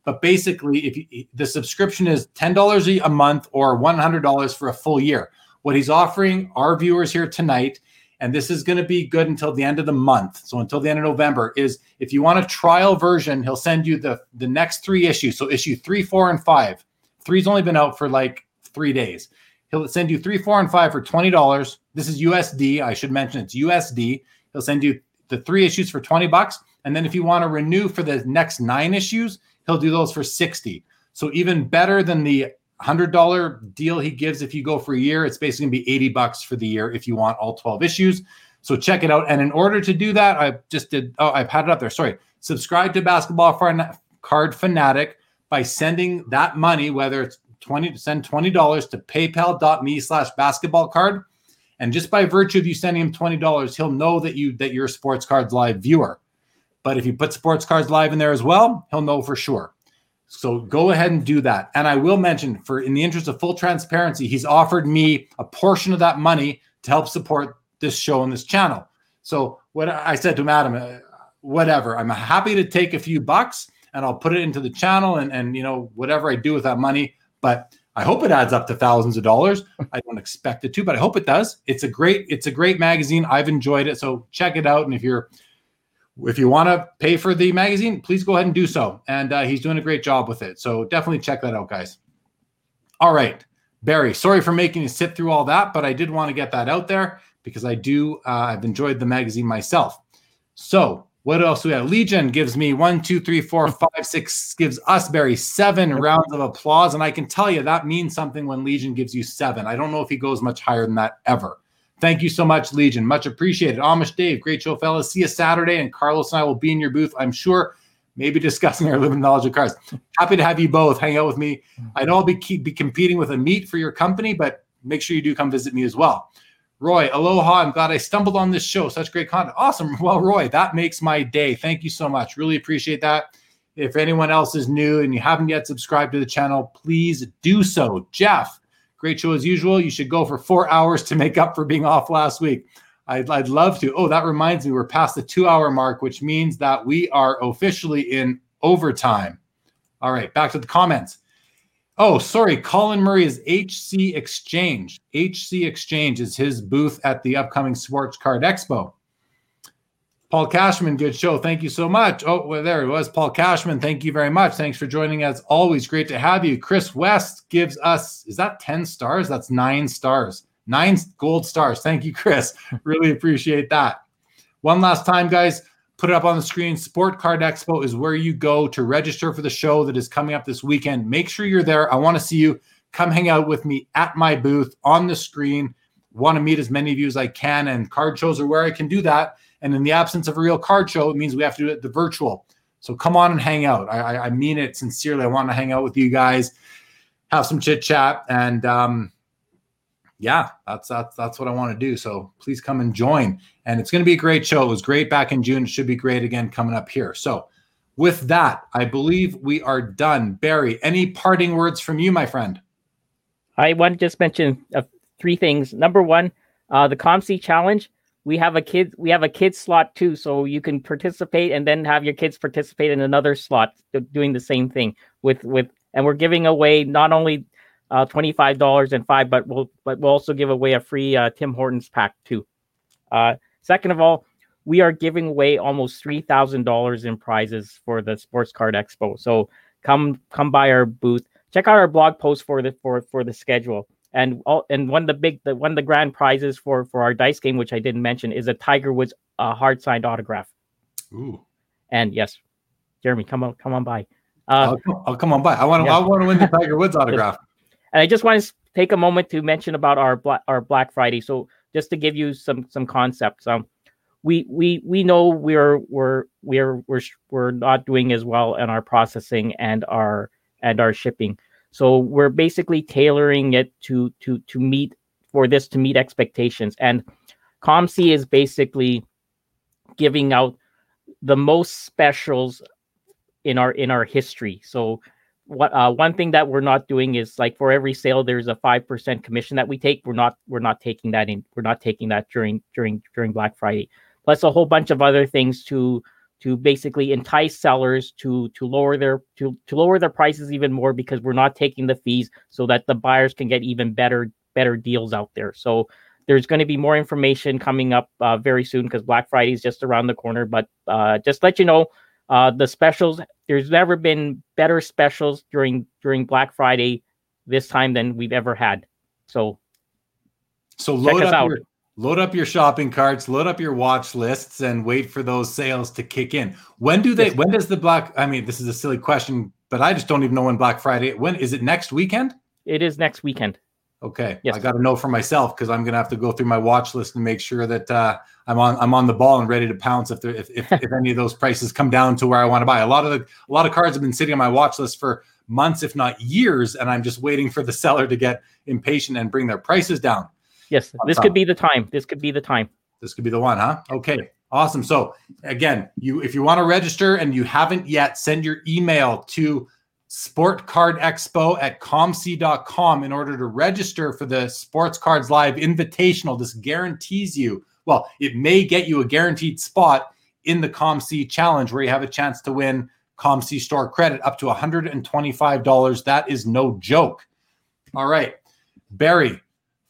But basically, the subscription is $10 a month or $100 for a full year. What he's offering our viewers here tonight, and this is going to be good until the end of the month, so until the end of November, is if you want a trial version, he'll send you the next 3 issues. So issue 3, 4, and 5. 3's only been out for like 3 days. He'll send you 3, 4, and 5 for $20. This is USD. I should mention it's USD. He'll send you the 3 issues for $20. And then if you want to renew for the next 9 issues, he'll do those for $60. So even better than the $100 deal he gives if you go for a year. It's basically going to be $80 for the year if you want all 12 issues. So check it out. And in order to do that, I've had it up there. Sorry. Subscribe to Basketball Card Fanatic by sending that money, whether it's $20 to paypal.me/basketballcard. And just by virtue of you sending him $20, he'll know that you're a Sports Cards Live viewer. But if you put Sports Cards Live in there as well, he'll know for sure. So go ahead and do that. And I will mention, in the interest of full transparency, he's offered me a portion of that money to help support this show and this channel. So what I said to him, Adam, whatever, I'm happy to take a few bucks and I'll put it into the channel and you know, whatever I do with that money. But I hope it adds up to thousands of dollars. I don't expect it to, but I hope it does. It's a great magazine. I've enjoyed it. So check it out. And if you want to pay for the magazine, please go ahead and do so. And he's doing a great job with it. So definitely check that out, guys. All right, Barry, sorry for making you sit through all that, but I did want to get that out there because I've enjoyed the magazine myself. So what else do we have? Legion gives me 1, 2, 3, 4, 5, 6, gives us, Barry, 7 rounds of applause. And I can tell you that means something when Legion gives you 7. I don't know if he goes much higher than that ever. Thank you so much, Legion. Much appreciated. Amish Dave, great show, fellas. See you Saturday, and Carlos and I will be in your booth, I'm sure, maybe discussing our limited knowledge of cards. Happy to have you both hang out with me. I know I'll be competing with a meet for your company, but make sure you do come visit me as well. Roy, aloha. I'm glad I stumbled on this show. Such great content. Awesome. Well, Roy, that makes my day. Thank you so much. Really appreciate that. If anyone else is new and you haven't yet subscribed to the channel, please do so. Jeff, great show as usual. You should go for 4 hours to make up for being off last week. I'd love to. Oh, that reminds me. We're past the 2-hour mark, which means that we are officially in overtime. All right, back to the comments. Oh, sorry. Colin Murray is HC Exchange. HC Exchange is his booth at the upcoming Sports Card Expo. Paul Cashman, good show. Thank you so much. Oh, well, there he was. Paul Cashman, thank you very much. Thanks for joining us. Always great to have you. Chris West gives us, is that 10 stars? That's 9 stars. 9 gold stars. Thank you, Chris. Really appreciate that. One last time, guys, put it up on the screen. Sport Card Expo is where you go to register for the show that is coming up this weekend. Make sure you're there. I want to see you. Come hang out with me at my booth on the screen. Want to meet as many of you as I can, and card shows are where I can do that. And in the absence of a real card show, it means we have to do it the virtual. So come on and hang out. I mean it sincerely. I want to hang out with you guys, have some chit chat, and that's what I want to do. So please come and join. And it's going to be a great show. It was great back in June. It should be great again coming up here. So with that, I believe we are done. Barry, any parting words from you, my friend? I want to just mention 3 things. Number 1, the COMC challenge. We have a kids slot too, so you can participate and then have your kids participate in another slot doing the same thing with and we're giving away not only $25 and $5, but we'll also give away a free Tim Hortons pack too. Second of all, we are giving away almost $3,000 in prizes for the Sports Card Expo. So come by our booth, check out our blog post for the schedule. And one of the grand prizes for our dice game, which I didn't mention, is a Tiger Woods hard signed autograph. Ooh! And yes, Jeremy, come on by. I'll come on by. I want to win the Tiger Woods autograph. And I just want to take a moment to mention about our Black Friday. So just to give you some concepts, we know we're not doing as well in our processing and our shipping. So we're basically tailoring it to meet expectations. And COMC is basically giving out the most specials in our history. So what one thing that we're not doing is, like, for every sale there's a 5% commission that we take. We're not taking that during Black Friday. Plus a whole bunch of other things to basically entice sellers to lower their prices even more, because we're not taking the fees, so that the buyers can get even better deals out there. So there's going to be more information coming up very soon, because Black Friday is just around the corner. But just let you know, the specials, there's never been better specials during Black Friday this time than we've ever had. So load us out. Load up your shopping carts, load up your watch lists, and wait for those sales to kick in. When does the Black? I mean, this is a silly question, but I just don't even know when Black Friday. When is it? Next weekend? It is next weekend. Okay, yes. I got to know for myself, because I'm gonna have to go through my watch list and make sure that I'm on the ball and ready to pounce if any of those prices come down to where I want to buy. A lot of cards have been sitting on my watch list for months, if not years, and I'm just waiting for the seller to get impatient and bring their prices down. Yes, this could be the time. This could be the one, huh? Okay, awesome. So again, if you want to register and you haven't yet, send your email to sportcardexpo@comc.com in order to register for the Sports Cards Live Invitational. This guarantees you, well, it may get you a guaranteed spot in the COMC Challenge, where you have a chance to win COMC store credit up to $125. That is no joke. All right, Barry,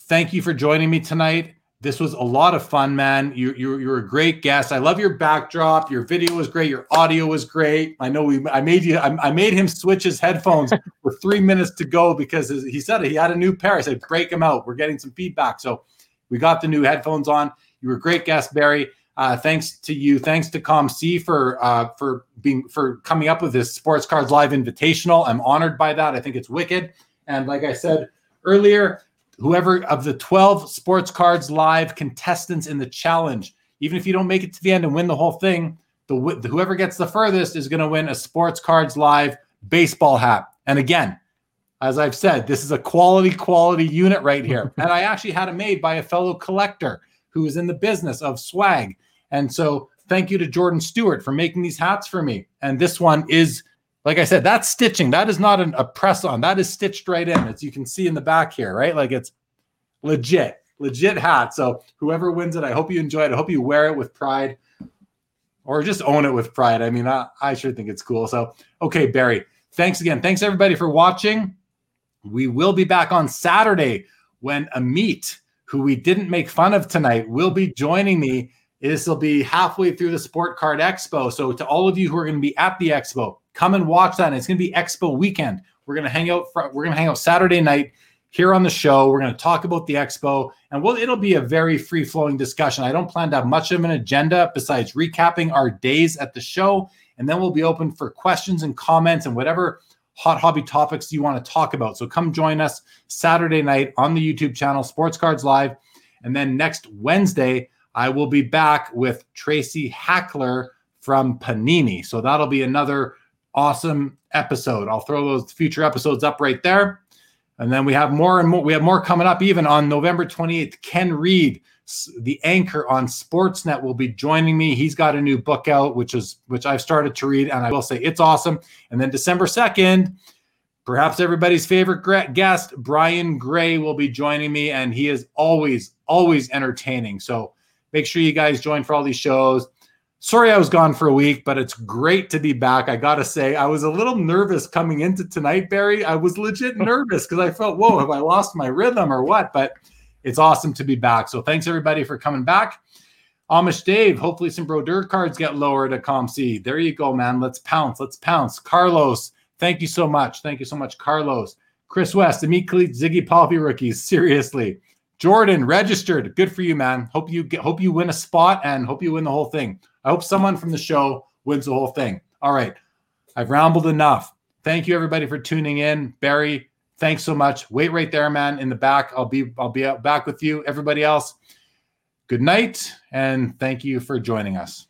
thank you for joining me tonight. This was a lot of fun, man. You're a great guest. I love your backdrop. Your video was great. Your audio was great. I know I made him switch his headphones with 3 minutes to go, because he said he had a new pair. I said, break him out. We're getting some feedback. So we got the new headphones on. You were a great guest, Barry. Thanks to you. Thanks to COMC for coming up with this Sports Cards Live Invitational. I'm honored by that. I think it's wicked. And like I said earlier, whoever of the 12 Sports Cards Live contestants in the challenge, even if you don't make it to the end and win the whole thing, whoever gets the furthest is going to win a Sports Cards Live baseball hat. And again, as I've said, this is a quality unit right here. And I actually had it made by a fellow collector who is in the business of swag. And so thank you to Jordan Stewart for making these hats for me. And this one is, like I said, that's stitching. That is not a press-on. That is stitched right in. As you can see in the back here, right? Like, it's legit hat. So whoever wins it, I hope you enjoy it. I hope you wear it with pride, or just own it with pride. I mean, I sure think it's cool. So, okay, Barry, thanks again. Thanks, everybody, for watching. We will be back on Saturday when Amit, who we didn't make fun of tonight, will be joining me. This will be halfway through the Sport Card Expo. So to all of you who are going to be at the Expo, come and watch that. And it's going to be Expo weekend. We're going to hang out. We're going to hang out Saturday night here on the show. We're going to talk about the Expo, and it'll be a very free-flowing discussion. I don't plan to have much of an agenda besides recapping our days at the show, and then we'll be open for questions and comments and whatever hot hobby topics you want to talk about. So come join us Saturday night on the YouTube channel, Sports Cards Live. And then next Wednesday, I will be back with Tracy Hackler from Panini. So that'll be another awesome episode. I'll throw those future episodes up right there. And then we have more and more. We have more coming up. Even on November 28th, Ken Reed, the anchor on Sportsnet, will be joining me. He's got a new book out, which I've started to read, and I will say it's awesome. And then December 2nd, perhaps everybody's favorite guest, Brian Gray, will be joining me, and he is always entertaining. So make sure you guys join for all these shows. Sorry I was gone for a week, but it's great to be back. I got to say, I was a little nervous coming into tonight, Barry. I was legit nervous because I felt, whoa, have I lost my rhythm or what? But it's awesome to be back. So thanks, everybody, for coming back. Amish Dave, hopefully some Brodeur cards get lower to COMC. There you go, man. Let's pounce. Let's pounce. Carlos, thank you so much. Thank you so much, Carlos. Chris West, Amit Khalid, Ziggy Palfy rookies. Seriously. Jordan, registered. Good for you, man. Hope you win a spot and hope you win the whole thing. I hope someone from the show wins the whole thing. All right. I've rambled enough. Thank you, everybody, for tuning in. Barry, thanks so much. Wait right there, man, in the back. I'll be back with you. Everybody else, good night, and thank you for joining us.